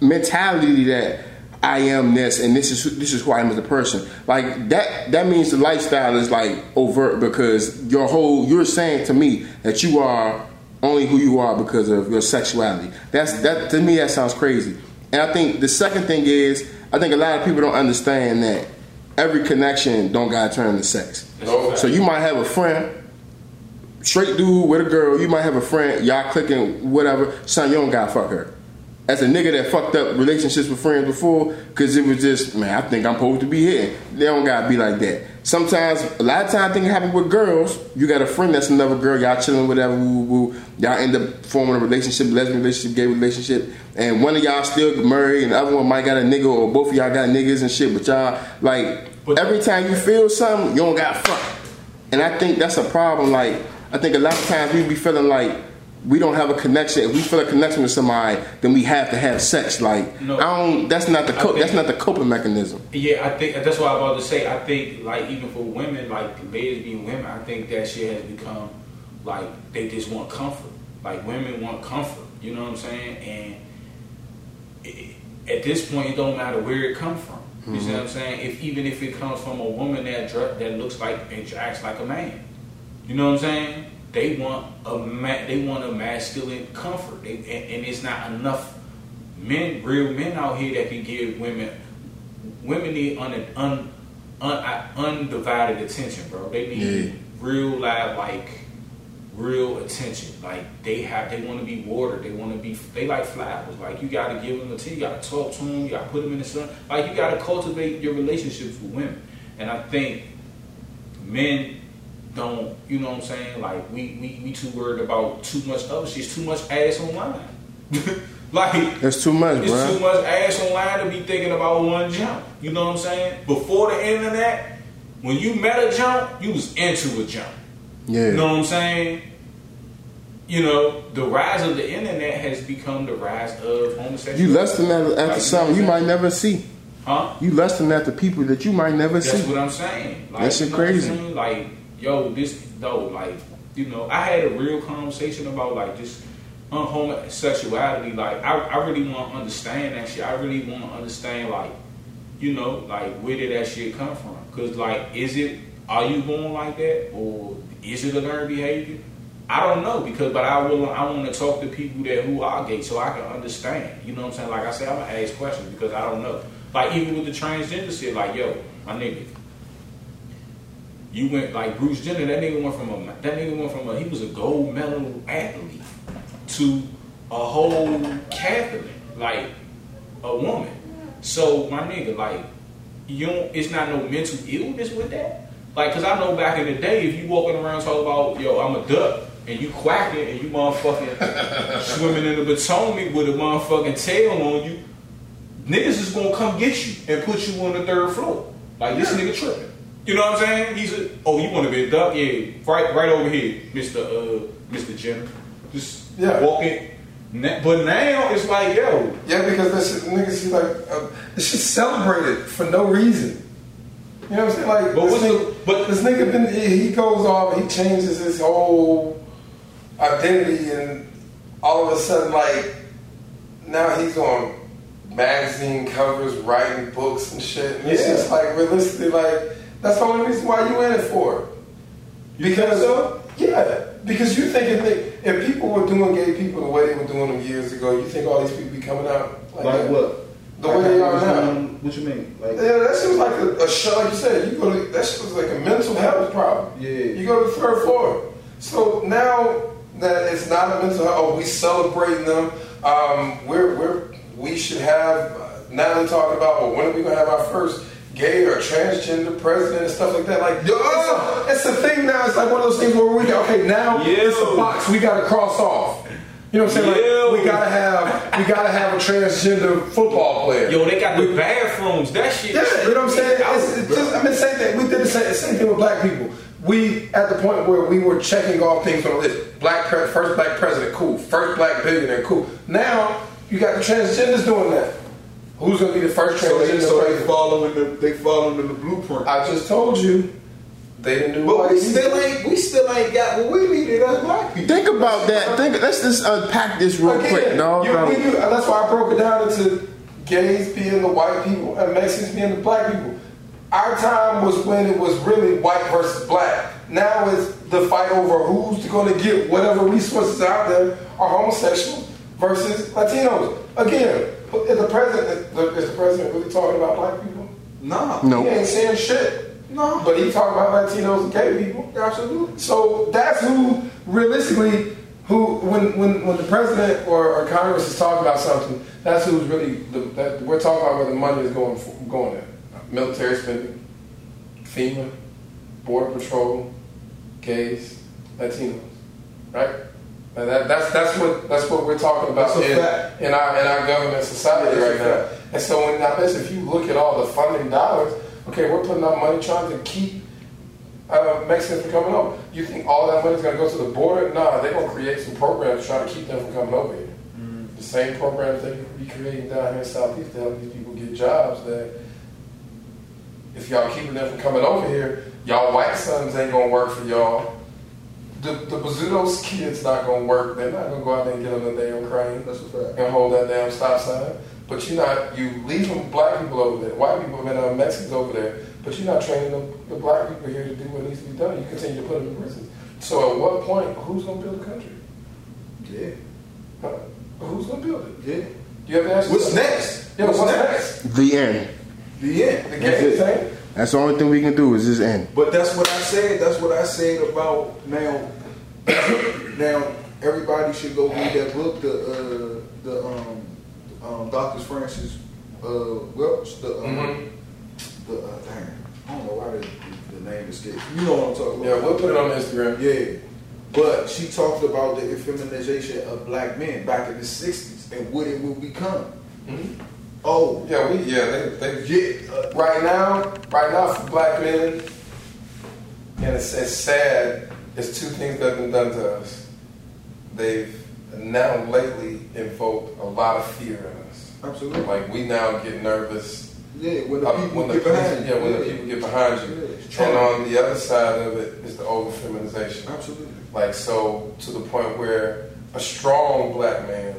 mentality that I am this and this is who I am as a person, like that means the lifestyle is like overt because you're saying to me that you are only who you are because of your sexuality. That to me that sounds crazy. And I think the second thing is, I think a lot of people don't understand that every connection don't gotta turn to sex. Nope. So you might have a friend, straight dude with a girl. You might have a friend, y'all clicking, whatever. Son, you don't gotta fuck her. as a nigga that fucked up relationships with friends before, because it was just, man, I think I'm supposed to be here. They don't gotta be like that. Sometimes, a lot of times things happen with girls. You got a friend that's another girl, y'all chilling, whatever, woo, woo, woo. Y'all end up forming a relationship, lesbian relationship, gay relationship, and one of y'all still married, and the other one might got a nigga, or both of y'all got niggas and shit, but y'all, like, every time you feel something, you don't gotta fuck. And I think that's a problem. Like, I think a lot of times we be feeling like we don't have a connection. If we feel a connection with somebody, then we have to have sex. Like, no, I don't. That's not the that's not the coping mechanism. Yeah, I think that's what I was about to say. I think, like, even for women, like ladies being women, I think that shit has become like they just want comfort. Like, women want comfort. You know what I'm saying? And it, at this point, it don't matter where it comes from. You mm-hmm. see what I'm saying? If even if it comes from a woman that looks like and acts like a man, you know what I'm saying? They want a masculine comfort, and it's not enough men, real men out here that can give women. Women need undivided attention, bro. They need real life, like real attention. Like they want to be watered. They like flowers. Like, you got to give them attention. You got to talk to them. You got to put them in the sun. Like, you got to cultivate your relationships with women. And I think men don't, you know what I'm saying? Like, we too worried about too much other shit. It's too much ass online. Like, it's too much, bro. It's too much ass online to be thinking about one jump. You know what I'm saying? Before the internet, when you met a jump, you was into a jump. Yeah. You know what I'm saying? You know, the rise of the internet has become the rise of homosexuality. You lusting after something you might never see. Huh? You lusting after people that you might never see. That's what I'm saying. Like, that shit crazy. Like, yo, this dog, like, you know, I had a real conversation about, like, this homosexuality. Like, I really want to understand that shit. I really want to understand, like, you know, like, where did that shit come from? Because, like, are you born like that? Or is it a learned behavior? I don't know, but I want to talk to people who are gay so I can understand. You know what I'm saying? Like I said, I'm going to ask questions because I don't know. Like, even with the transgender shit, like, yo, my nigga, you went, like, Bruce Jenner, that nigga went from he was a gold medal athlete to a whole Catholic, like, a woman. So, my nigga, like, it's not no mental illness with that. Like, cause I know back in the day, if you walking around talking about, yo, I'm a duck, and you quacking, and you motherfucking swimming in the Potomac with a motherfucking tail on you, niggas is gonna come get you and put you on the third floor. Like, this nigga tripping. You know what I'm saying? You want to be a duck? Yeah, right over here, Mr. Jenner. Just walk in. But now it's like, yo. Yeah, because this shit, niggas is like, this shit's celebrated for no reason. You know what I'm saying? Like, this nigga he goes off, he changes his whole identity, and all of a sudden, like, now he's on magazine covers, writing books and shit. And it's just like, realistically, like, that's the only reason why you in it for. Because, because you think if people were doing gay people the way they were doing them years ago, you think all these people be coming out like that? What? The way they are now. What you mean? Like, that shit was like a show. Like you said, that shit was like a mental health problem. Yeah. You go to the third floor. So now that it's not a mental health, we celebrating them. We should have now they're talking about. Well, when are we gonna have our first gay or transgender president and stuff like that? Like, it's a thing now. It's like one of those things where it's a box we gotta cross off. You know what I'm saying? Yo. Like, we gotta have a transgender football player. Yo, they got the bathrooms. That shit. Yeah, you know what I'm saying? We did the same thing with black people. We at the point where we were checking off things on the list. First black president, cool. First black billionaire, cool. Now you got the transgenders doing that. Who's gonna be the first transgender? So they following the blueprint. I just told you. They didn't do. But we still ain't got what we needed as black people. Think about that. Let's just unpack this real quick. That's why I broke it down into gays being the white people and Mexicans being the black people. Our time was when it was really white versus black. Now it's the fight over who's going to get whatever resources out there are homosexual versus Latinos. Again, is the president really talking about black people? No. He ain't saying shit. No, but he talking about Latinos and gay people. Absolutely. So that's who, realistically, who, when the president or Congress is talking about something, that's who's really that we're talking about where the money is going at. Military spending, FEMA, Border Patrol, gays, Latinos, right? Now that's what we're talking about in our government society right now. And so when I guess if you look at all the funding dollars, okay, we're putting out money trying to keep Mexicans from coming over. You think all that money's going to go to the border? Nah, they're going to create some programs trying to keep them from coming over here. Mm-hmm. The same programs they could be creating down here in Southeast to help these people get jobs. That if y'all keeping them from coming over here, y'all white sons ain't going to work for y'all. The Bazzuto's kids not going to work. They're not going to go out there and get on the damn crane and hold that damn stop sign. But you leave them black people over there, white people and Mexicans over there, but you're not training the black people here to do what needs to be done. You continue to put them in prison. So at what point, who's going to build the country? Yeah. Who's going to build it? Yeah. Do you have to ask what's yourself? Next? Yeah, what's next? The end. The end. The game thing. That's the only thing we can do is just end. But that's what I said. That's what I said about now. Now everybody should go read that book. The Dr. Francis Welch. I don't know why the name escapes. You know what I'm talking about. Yeah, we'll put it on Instagram. Yeah. But she talked about the effeminization of black men back in the 60s and what it will become. Mm-hmm. Oh. Yeah, they right now for black men, and it's sad, it's two things that have been done to us. They've now lately invoked a lot of fear in us. Absolutely. Like we now get nervous. Yeah, when the people get behind you. Yeah, and on the other side of it is the over-feminization. Absolutely. Like, so, to the point where a strong black man,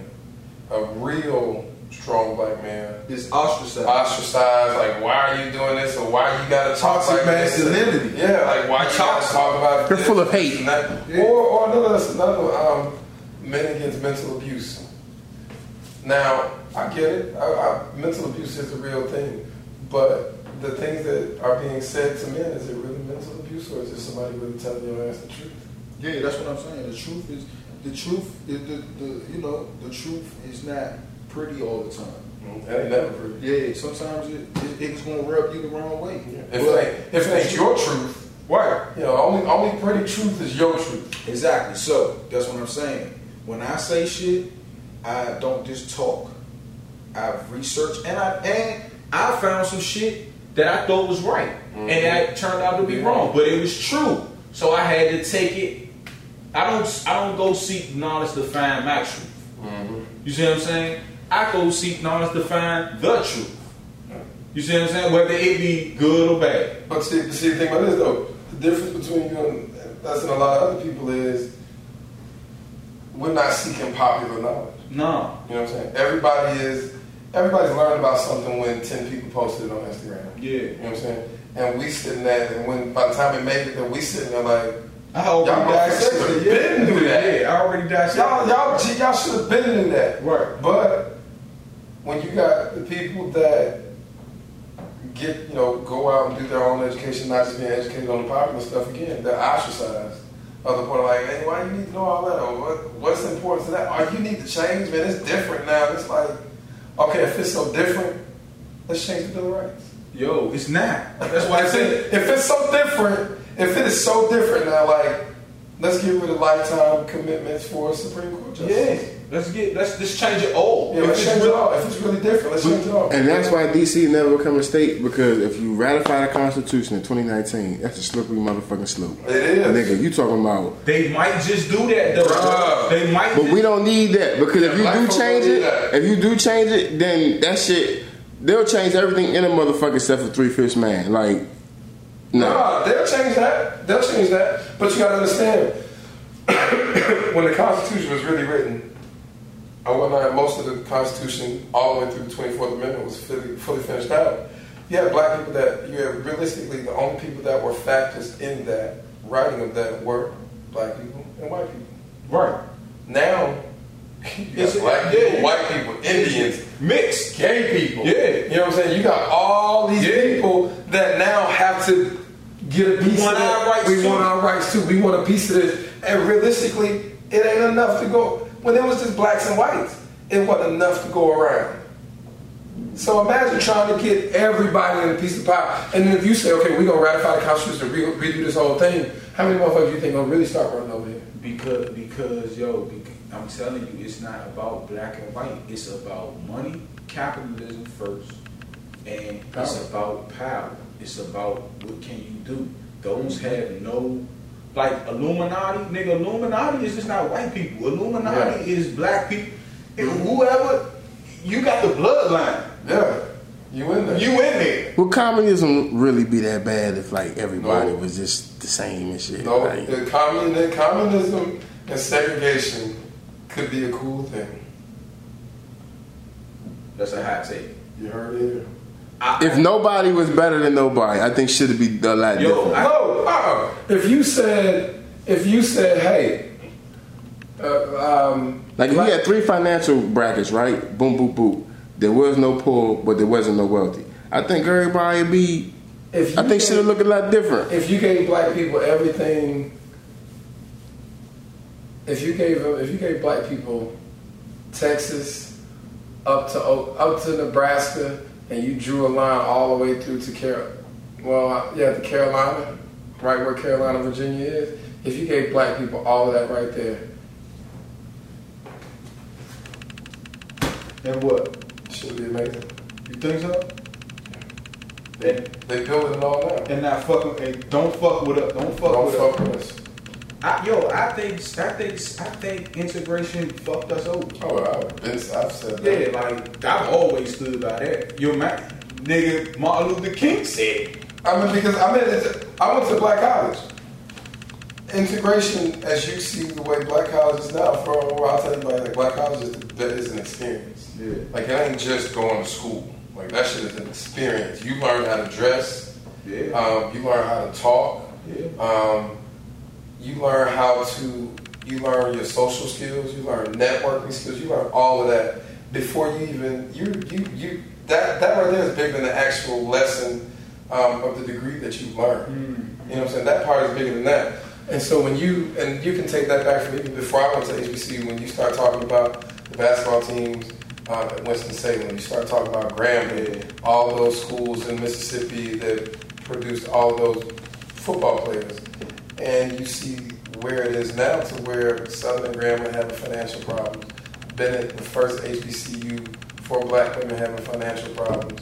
a real strong black man, is ostracized. Ostracized, like, why are you doing this? Or why you gotta talk like masculinity. This? Yeah, like, why you gotta talk about this? They're full of hate. Yeah. Or another men against mental abuse. Now, I get it. Mental abuse is a real thing, but the things that are being said to men, is it really mental abuse, or is it somebody really telling your ass the truth? Yeah, that's what I'm saying. The truth is not pretty all the time. Mm-hmm. That ain't never pretty. Yeah, sometimes it's gonna rub you the wrong way. Yeah. If it ain't your truth, right? You know, only pretty truth is your truth. Exactly. So that's what I'm saying. When I say shit, I don't just talk. I've researched and I found some shit that I thought was right, mm-hmm. and that turned out to be wrong, but it was true. So I had to take it. I don't go seek knowledge to find my truth. Mm-hmm. You see what I'm saying? I go seek knowledge to find the truth. You see what I'm saying? Whether it be good or bad. But see the thing about this though, the difference between you and us and a lot of other people is we're not seeking popular knowledge. No. You know what I'm saying? Everybody's learning about something when 10 people posted it on Instagram. Yeah. You know what I'm saying? And we sitting there, and by the time it made it, we sitting there like, y'all should have been through that. Yeah, I already died. Y'all should have been in that. Right. But when you got the people that go out and do their own education, not just being educated on the popular stuff again, they're ostracized. Other people are like, hey, why do you need to know all that? Or what's important to that? Or you need to change, man, it's different now. It's like, okay, if it's so different, let's change the Bill of Rights. Yo, it's not. That's why I said if it is so different now, like, let's get rid of lifetime commitments for Supreme Court justice. Yeah. Let's change it all. Yeah, let's change it all. If it's really different, let's change it all. And that's why DC never become a state, because if you ratify the Constitution in 2019, that's a slippery motherfucking slope. It is. Nigga, you talking about... They might just do that, though. They might. But we don't need that, because if you do change it, then that shit... They'll change everything in a motherfucker except for three-fifths man. Like, no. Nah, they'll change that. They'll change that. But you gotta understand, when the Constitution was really written... I went on, most of the Constitution all the way through the 24th Amendment was fully finished out. You had black people realistically, the only people that were factors in that writing of that were black people and white people. Right. Now, you got black people, white people, Indians, mixed, gay people. Yeah. You know what I'm saying? You got all these people that now have to get a piece of it. We want our rights too. We want a piece of this. And realistically, It ain't enough to go. When it was just blacks and whites, it wasn't enough to go around. So imagine trying to get everybody in a piece of power. And then if you say, okay, we're going to ratify the Constitution and redo this whole thing, how many motherfuckers do you think are going to really start running over here? Because I'm telling you, it's not about black and white. It's about money, capitalism first, and power. It's about power. It's about what can you do. Those have no... Like Illuminati, nigga, Illuminati is just not white people. Illuminati is black people. And whoever, you got the bloodline. Yeah. You in there. You in there. Well, communism really be that bad if like everybody was just the same and shit. No, like, communism and segregation could be a cool thing. That's a hot take. You heard it here. If nobody was better than nobody, I think shit'd be a lot different. No, if you said, hey, like if you had three financial brackets, right? Boom, boom, boom. There was no poor, but there wasn't no wealthy. I think everybody would be. I think shit'd look a lot different. If you gave black people everything, if you gave black people Texas up to Nebraska. And you drew a line all the way through to the Carolina, right where Carolina, Virginia is. If you gave black people all of that right there, then what? Should be amazing. You think so? They building it all up. And not fucking. And don't fuck with us. Don't fuck with us. I think integration fucked us over. Oh, I've said that. Yeah, like I've always stood by that. Yo, man, nigga, Martin Luther King said. I went to black college. Integration, as you see the way black college is now, for I'll tell you about it, like black college is an experience. Yeah. Like it ain't just going to school. Like that shit is an experience. You learn how to dress. Yeah. You learn how to talk. Yeah. You learn your social skills, you learn networking skills, you learn all of that before you even, that right there is bigger than the actual lesson of the degree that you learn. Mm-hmm. You know what I'm saying? That part is bigger than that. And so and you can take that back from even before I went to HBCU, when you start talking about the basketball teams at Winston-Salem, when you start talking about Grambling, all those schools in Mississippi that produced all those football players. And you see where it is now to where Southern Grambling having financial problems. Bennett, the first HBCU for black women having financial problems.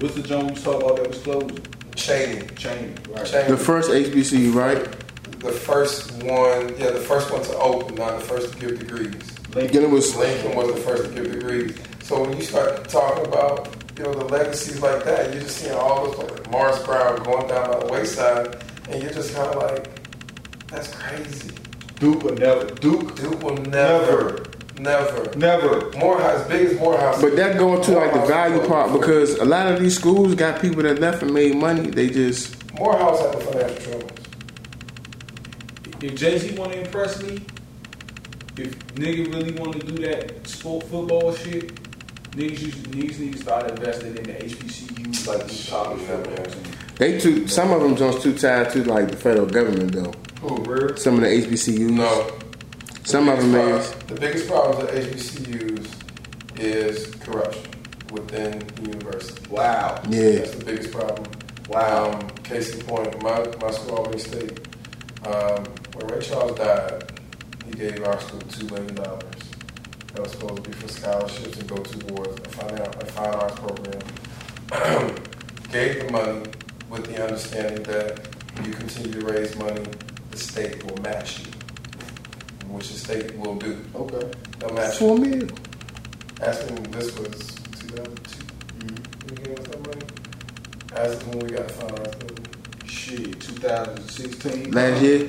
What's the joint you talk about that was closed? Cheney. Right. Cheney. The first HBCU, right? The first one to open, not the first to give degrees. Lincoln was the first to give degrees. So when you start talking about, you know, the legacies like that, you're just seeing all those like Morris Brown going down by the wayside. And you're just kind of like, that's crazy. Duke will never. Morehouse. But that going to like the value part, because a lot of these schools got people that left and made money. They just... Morehouse had the financial troubles. If Jay-Z want to impress me, if nigga really want to do that sport football shit, niggas need to start investing in the HBCUs like these college football teams. Some of them just too tied to like the federal government though. Oh, really? Some of the HBCUs. No. Some of them is. The biggest problem with HBCUs is corruption within the university. Wow. Yeah. That's the biggest problem. Wow. Case in point, my school, Albany State, when Ray Charles died, he gave our school $2 million. That was supposed to be for scholarships and go towards a fine arts program. Gave the money, with the understanding that if you continue to raise money, the state will match you, which the state will do. Okay. They'll match you. $4 million. That's when this was 2002. Mm-hmm. We gave us that money. That's when we got $5 million. Shit, 2016. Last year.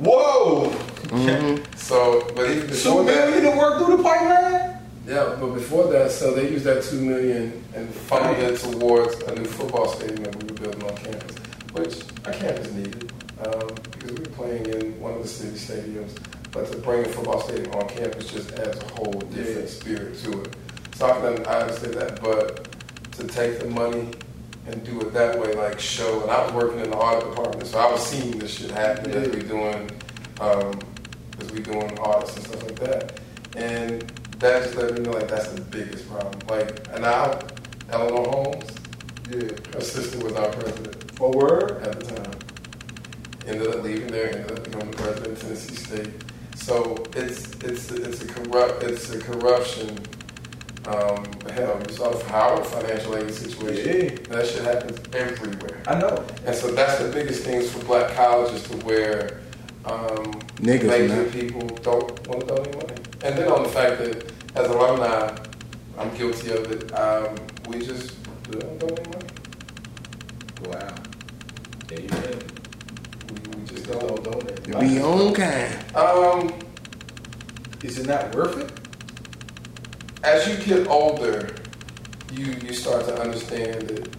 Whoa! Mm-hmm. So, but even before that... $2 million to work through the pipeline? Yeah, but before that, so they used that $2 million and funded it towards a new football stadium that we were building on campus, which our campus needed because we were playing in one of the city stadiums. But to bring a football stadium on campus just adds a whole different spirit to it. So I understand that, but to take the money and do it that way, like show. And I was working in the art department, so I was seeing this shit happen that we were doing. because we doing artists and stuff like that. And that just let me know, like, that's the biggest problem. Like, and now, Eleanor Holmes, yeah, her sister was our president. For word? At the time. Ended up leaving there, ended up becoming the president of Tennessee State. So it's a corruption. Hell, you saw the Howard financial aid situation. Yeah. That shit happens everywhere. I know. And so that's the biggest thing for black colleges to where major people don't want to donate money. And then on the fact that as alumni, I'm guilty of it, we just don't donate money. Wow. There you go. We just don't donate. We own kind. Is it not worth it? As you get older, you start to understand it.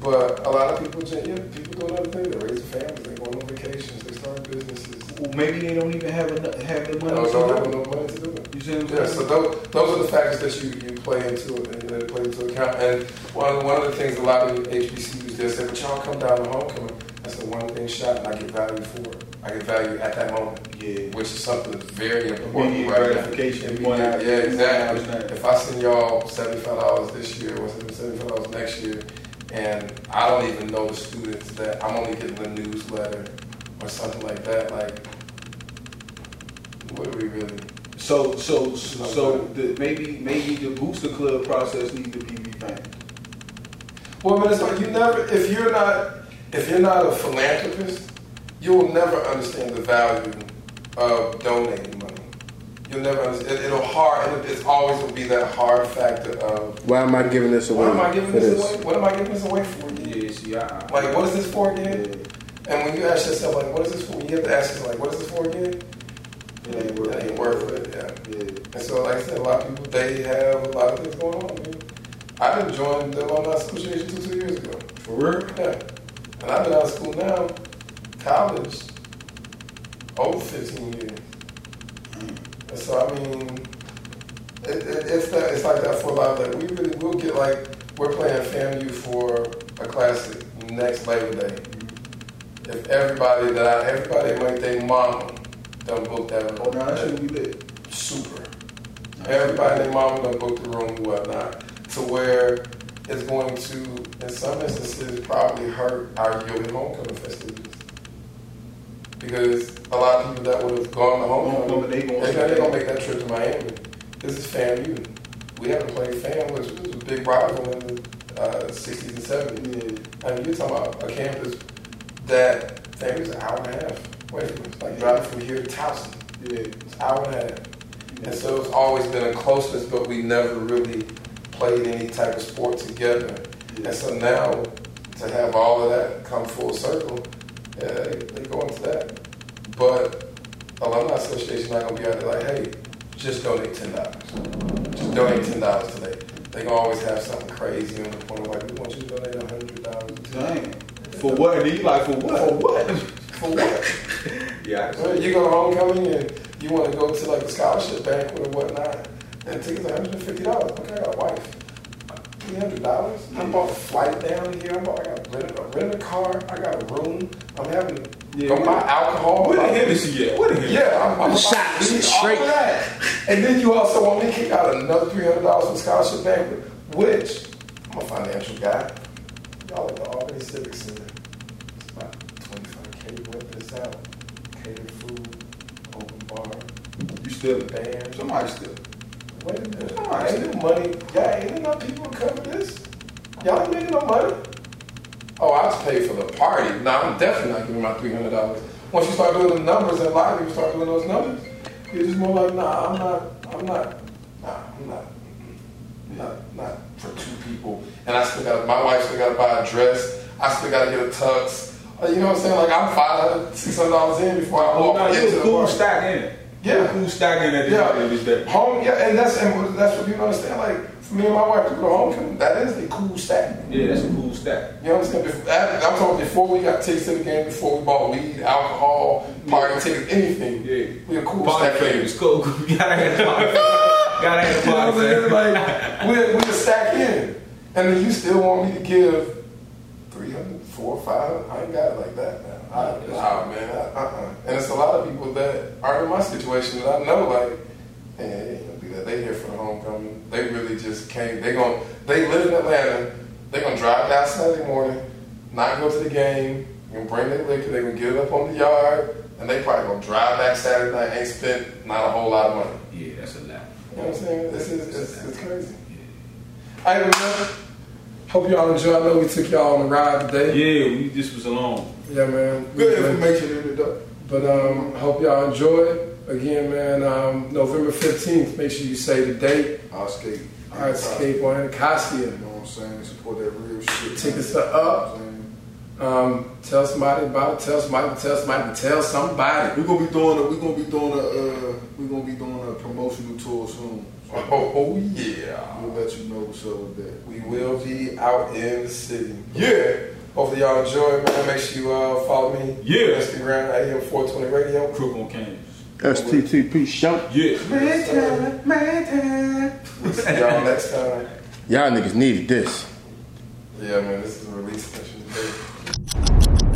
But a lot of people, people don't understand it. They raise families, they go on vacations, they start businesses. Well, maybe they don't even have the money. They don't have enough money to do it. You see what I'm saying? Yeah. So those are the factors that you play into it and play into account. And one of the things a lot of HBCUs did say, but y'all come down to homecoming. That's the one thing shot, and I get value for it. I get value at that moment, yeah. Which is something that's very important, immediate right? Gratification. Yeah, exactly. If I send y'all $75 this year or $75 next year, and I don't even know the students that I'm only getting a newsletter or something like that, like, what are we really? So maybe the Booster Club process needs to be revamped. Well, but it's like if you're not a philanthropist, you will never understand the value of donating money. You'll never understand. It's always going to be that hard factor of... Why am I giving this away? What am I giving this away for? Yeah. Like, what is this for again? Yeah. And when you ask yourself, like, what is this for? You have to ask yourself, like, what is this for again? It ain't worth it. Yeah. And so, like I said, a lot of people, they have a lot of things going on. I didn't join the Alumni Association 2 years ago. For real? Yeah. And I've been out of school now, college, over 15 years. And so, I mean, it's like that for a lot of that. We really will get, like, we're playing FAMU for a classic next Labor Day. Mm-hmm. If everybody like their mama done booked that room. Oh, no, that should be lit. Super. Everybody and their mama done booked the room and whatnot to where it's going to, in some instances, probably hurt our yearly homecoming festivities. Because a lot of people that would have gone to homecoming, they're going to make that trip to Miami. This is FAMU. We haven't played FAM, which was a big rival in the 60s and 70s. Yeah. I mean, you're talking about a campus that FAMU's an hour and a half away from us. Like driving from here to Towson. Yeah. It's an hour and a half. Yeah. And so it's always been a closeness, but we never really played any type of sport together. Yeah. And so now, to have all of that come full circle, yeah, they go into that. But Alumni Association's not going to be out there like, hey, just donate $10. Just donate $10 today. They're going to always have something crazy on the point of like, we want you to donate $100 today. Dang. For what? You like, for what? For what? For what? Yeah. Well, you go to homecoming and you want to go to like a scholarship banquet or whatnot. And the ticket's $150. Okay, I got a wife. $300. Yeah. I bought a flight down here. I rented a car. I got a room. I'm having to buy alcohol. Where the hell is she at? I'm shot straight. And then you also want me to kick out another $300 from scholarship banquet, which I'm a financial guy. Y'all at the Albany Civic Center. It's about $25,000 worth this out. Catered food, open bar. You still a band? Somebody still. Wait a minute. Ain't no money. Y'all ain't enough people to cover this. Y'all ain't making no money. Oh, I just paid for the party. Nah, I'm definitely not giving my $300. Once you start doing the numbers, and a lot of people start doing those numbers, you're just more like, I'm not for two people. And I still got, my wife still got to buy a dress. I still got to get a tux. You know what I'm saying? Like, I'm $500, $600 in before I walk into the cool stock in it. Yeah, who's stacking at the end of the day? Home, yeah, and that's what you understand. Like for me and my wife to go to homecoming, that is the cool stack. Yeah, that's a cool stack. You know what I'm saying? I'm talking before we got tickets to the game, before we bought weed, alcohol, party tickets, anything. Yeah, we a cool stack. It's cool. Gotta have a party. You know what I'm saying? Like we're stack in, and then you still want me to give $300, $400, $500? I ain't got it like that, man. And it's a lot of people that are in my situation that I know, like, hey, you don't do that. They here for the homecoming. They really just came. They live in Atlanta. They gonna drive down Saturday morning, not go to the game. Gonna bring their liquor. They gonna get it up on the yard, and they probably gonna drive back Saturday night. Ain't spent not a whole lot of money. Yeah, that's a lot. You know what I'm saying? This is it's crazy. Yeah. I hope y'all enjoyed. I know we took y'all on a ride today. Yeah, this was a long. Yeah, man. Good information in the dark. But I hope y'all enjoyed. Again, man, November 15th, make sure you say the date. I'll skate. Alright, skate on Anacostia. You know what I'm saying? Support that real shit. Tickets are up. Tell somebody about it. Tell somebody. We're gonna be doing a promotional tour soon. So oh yeah. We'll let you know what's up with that. We will be out in the city. Yeah. Hopefully y'all enjoy it, man. Make sure you follow me. Yeah. Instagram AM420 Radio. Crook on Kansas. STTP show. Yeah. My time. We'll see y'all next time. Y'all niggas needed this. Yeah, man, this is a release special today.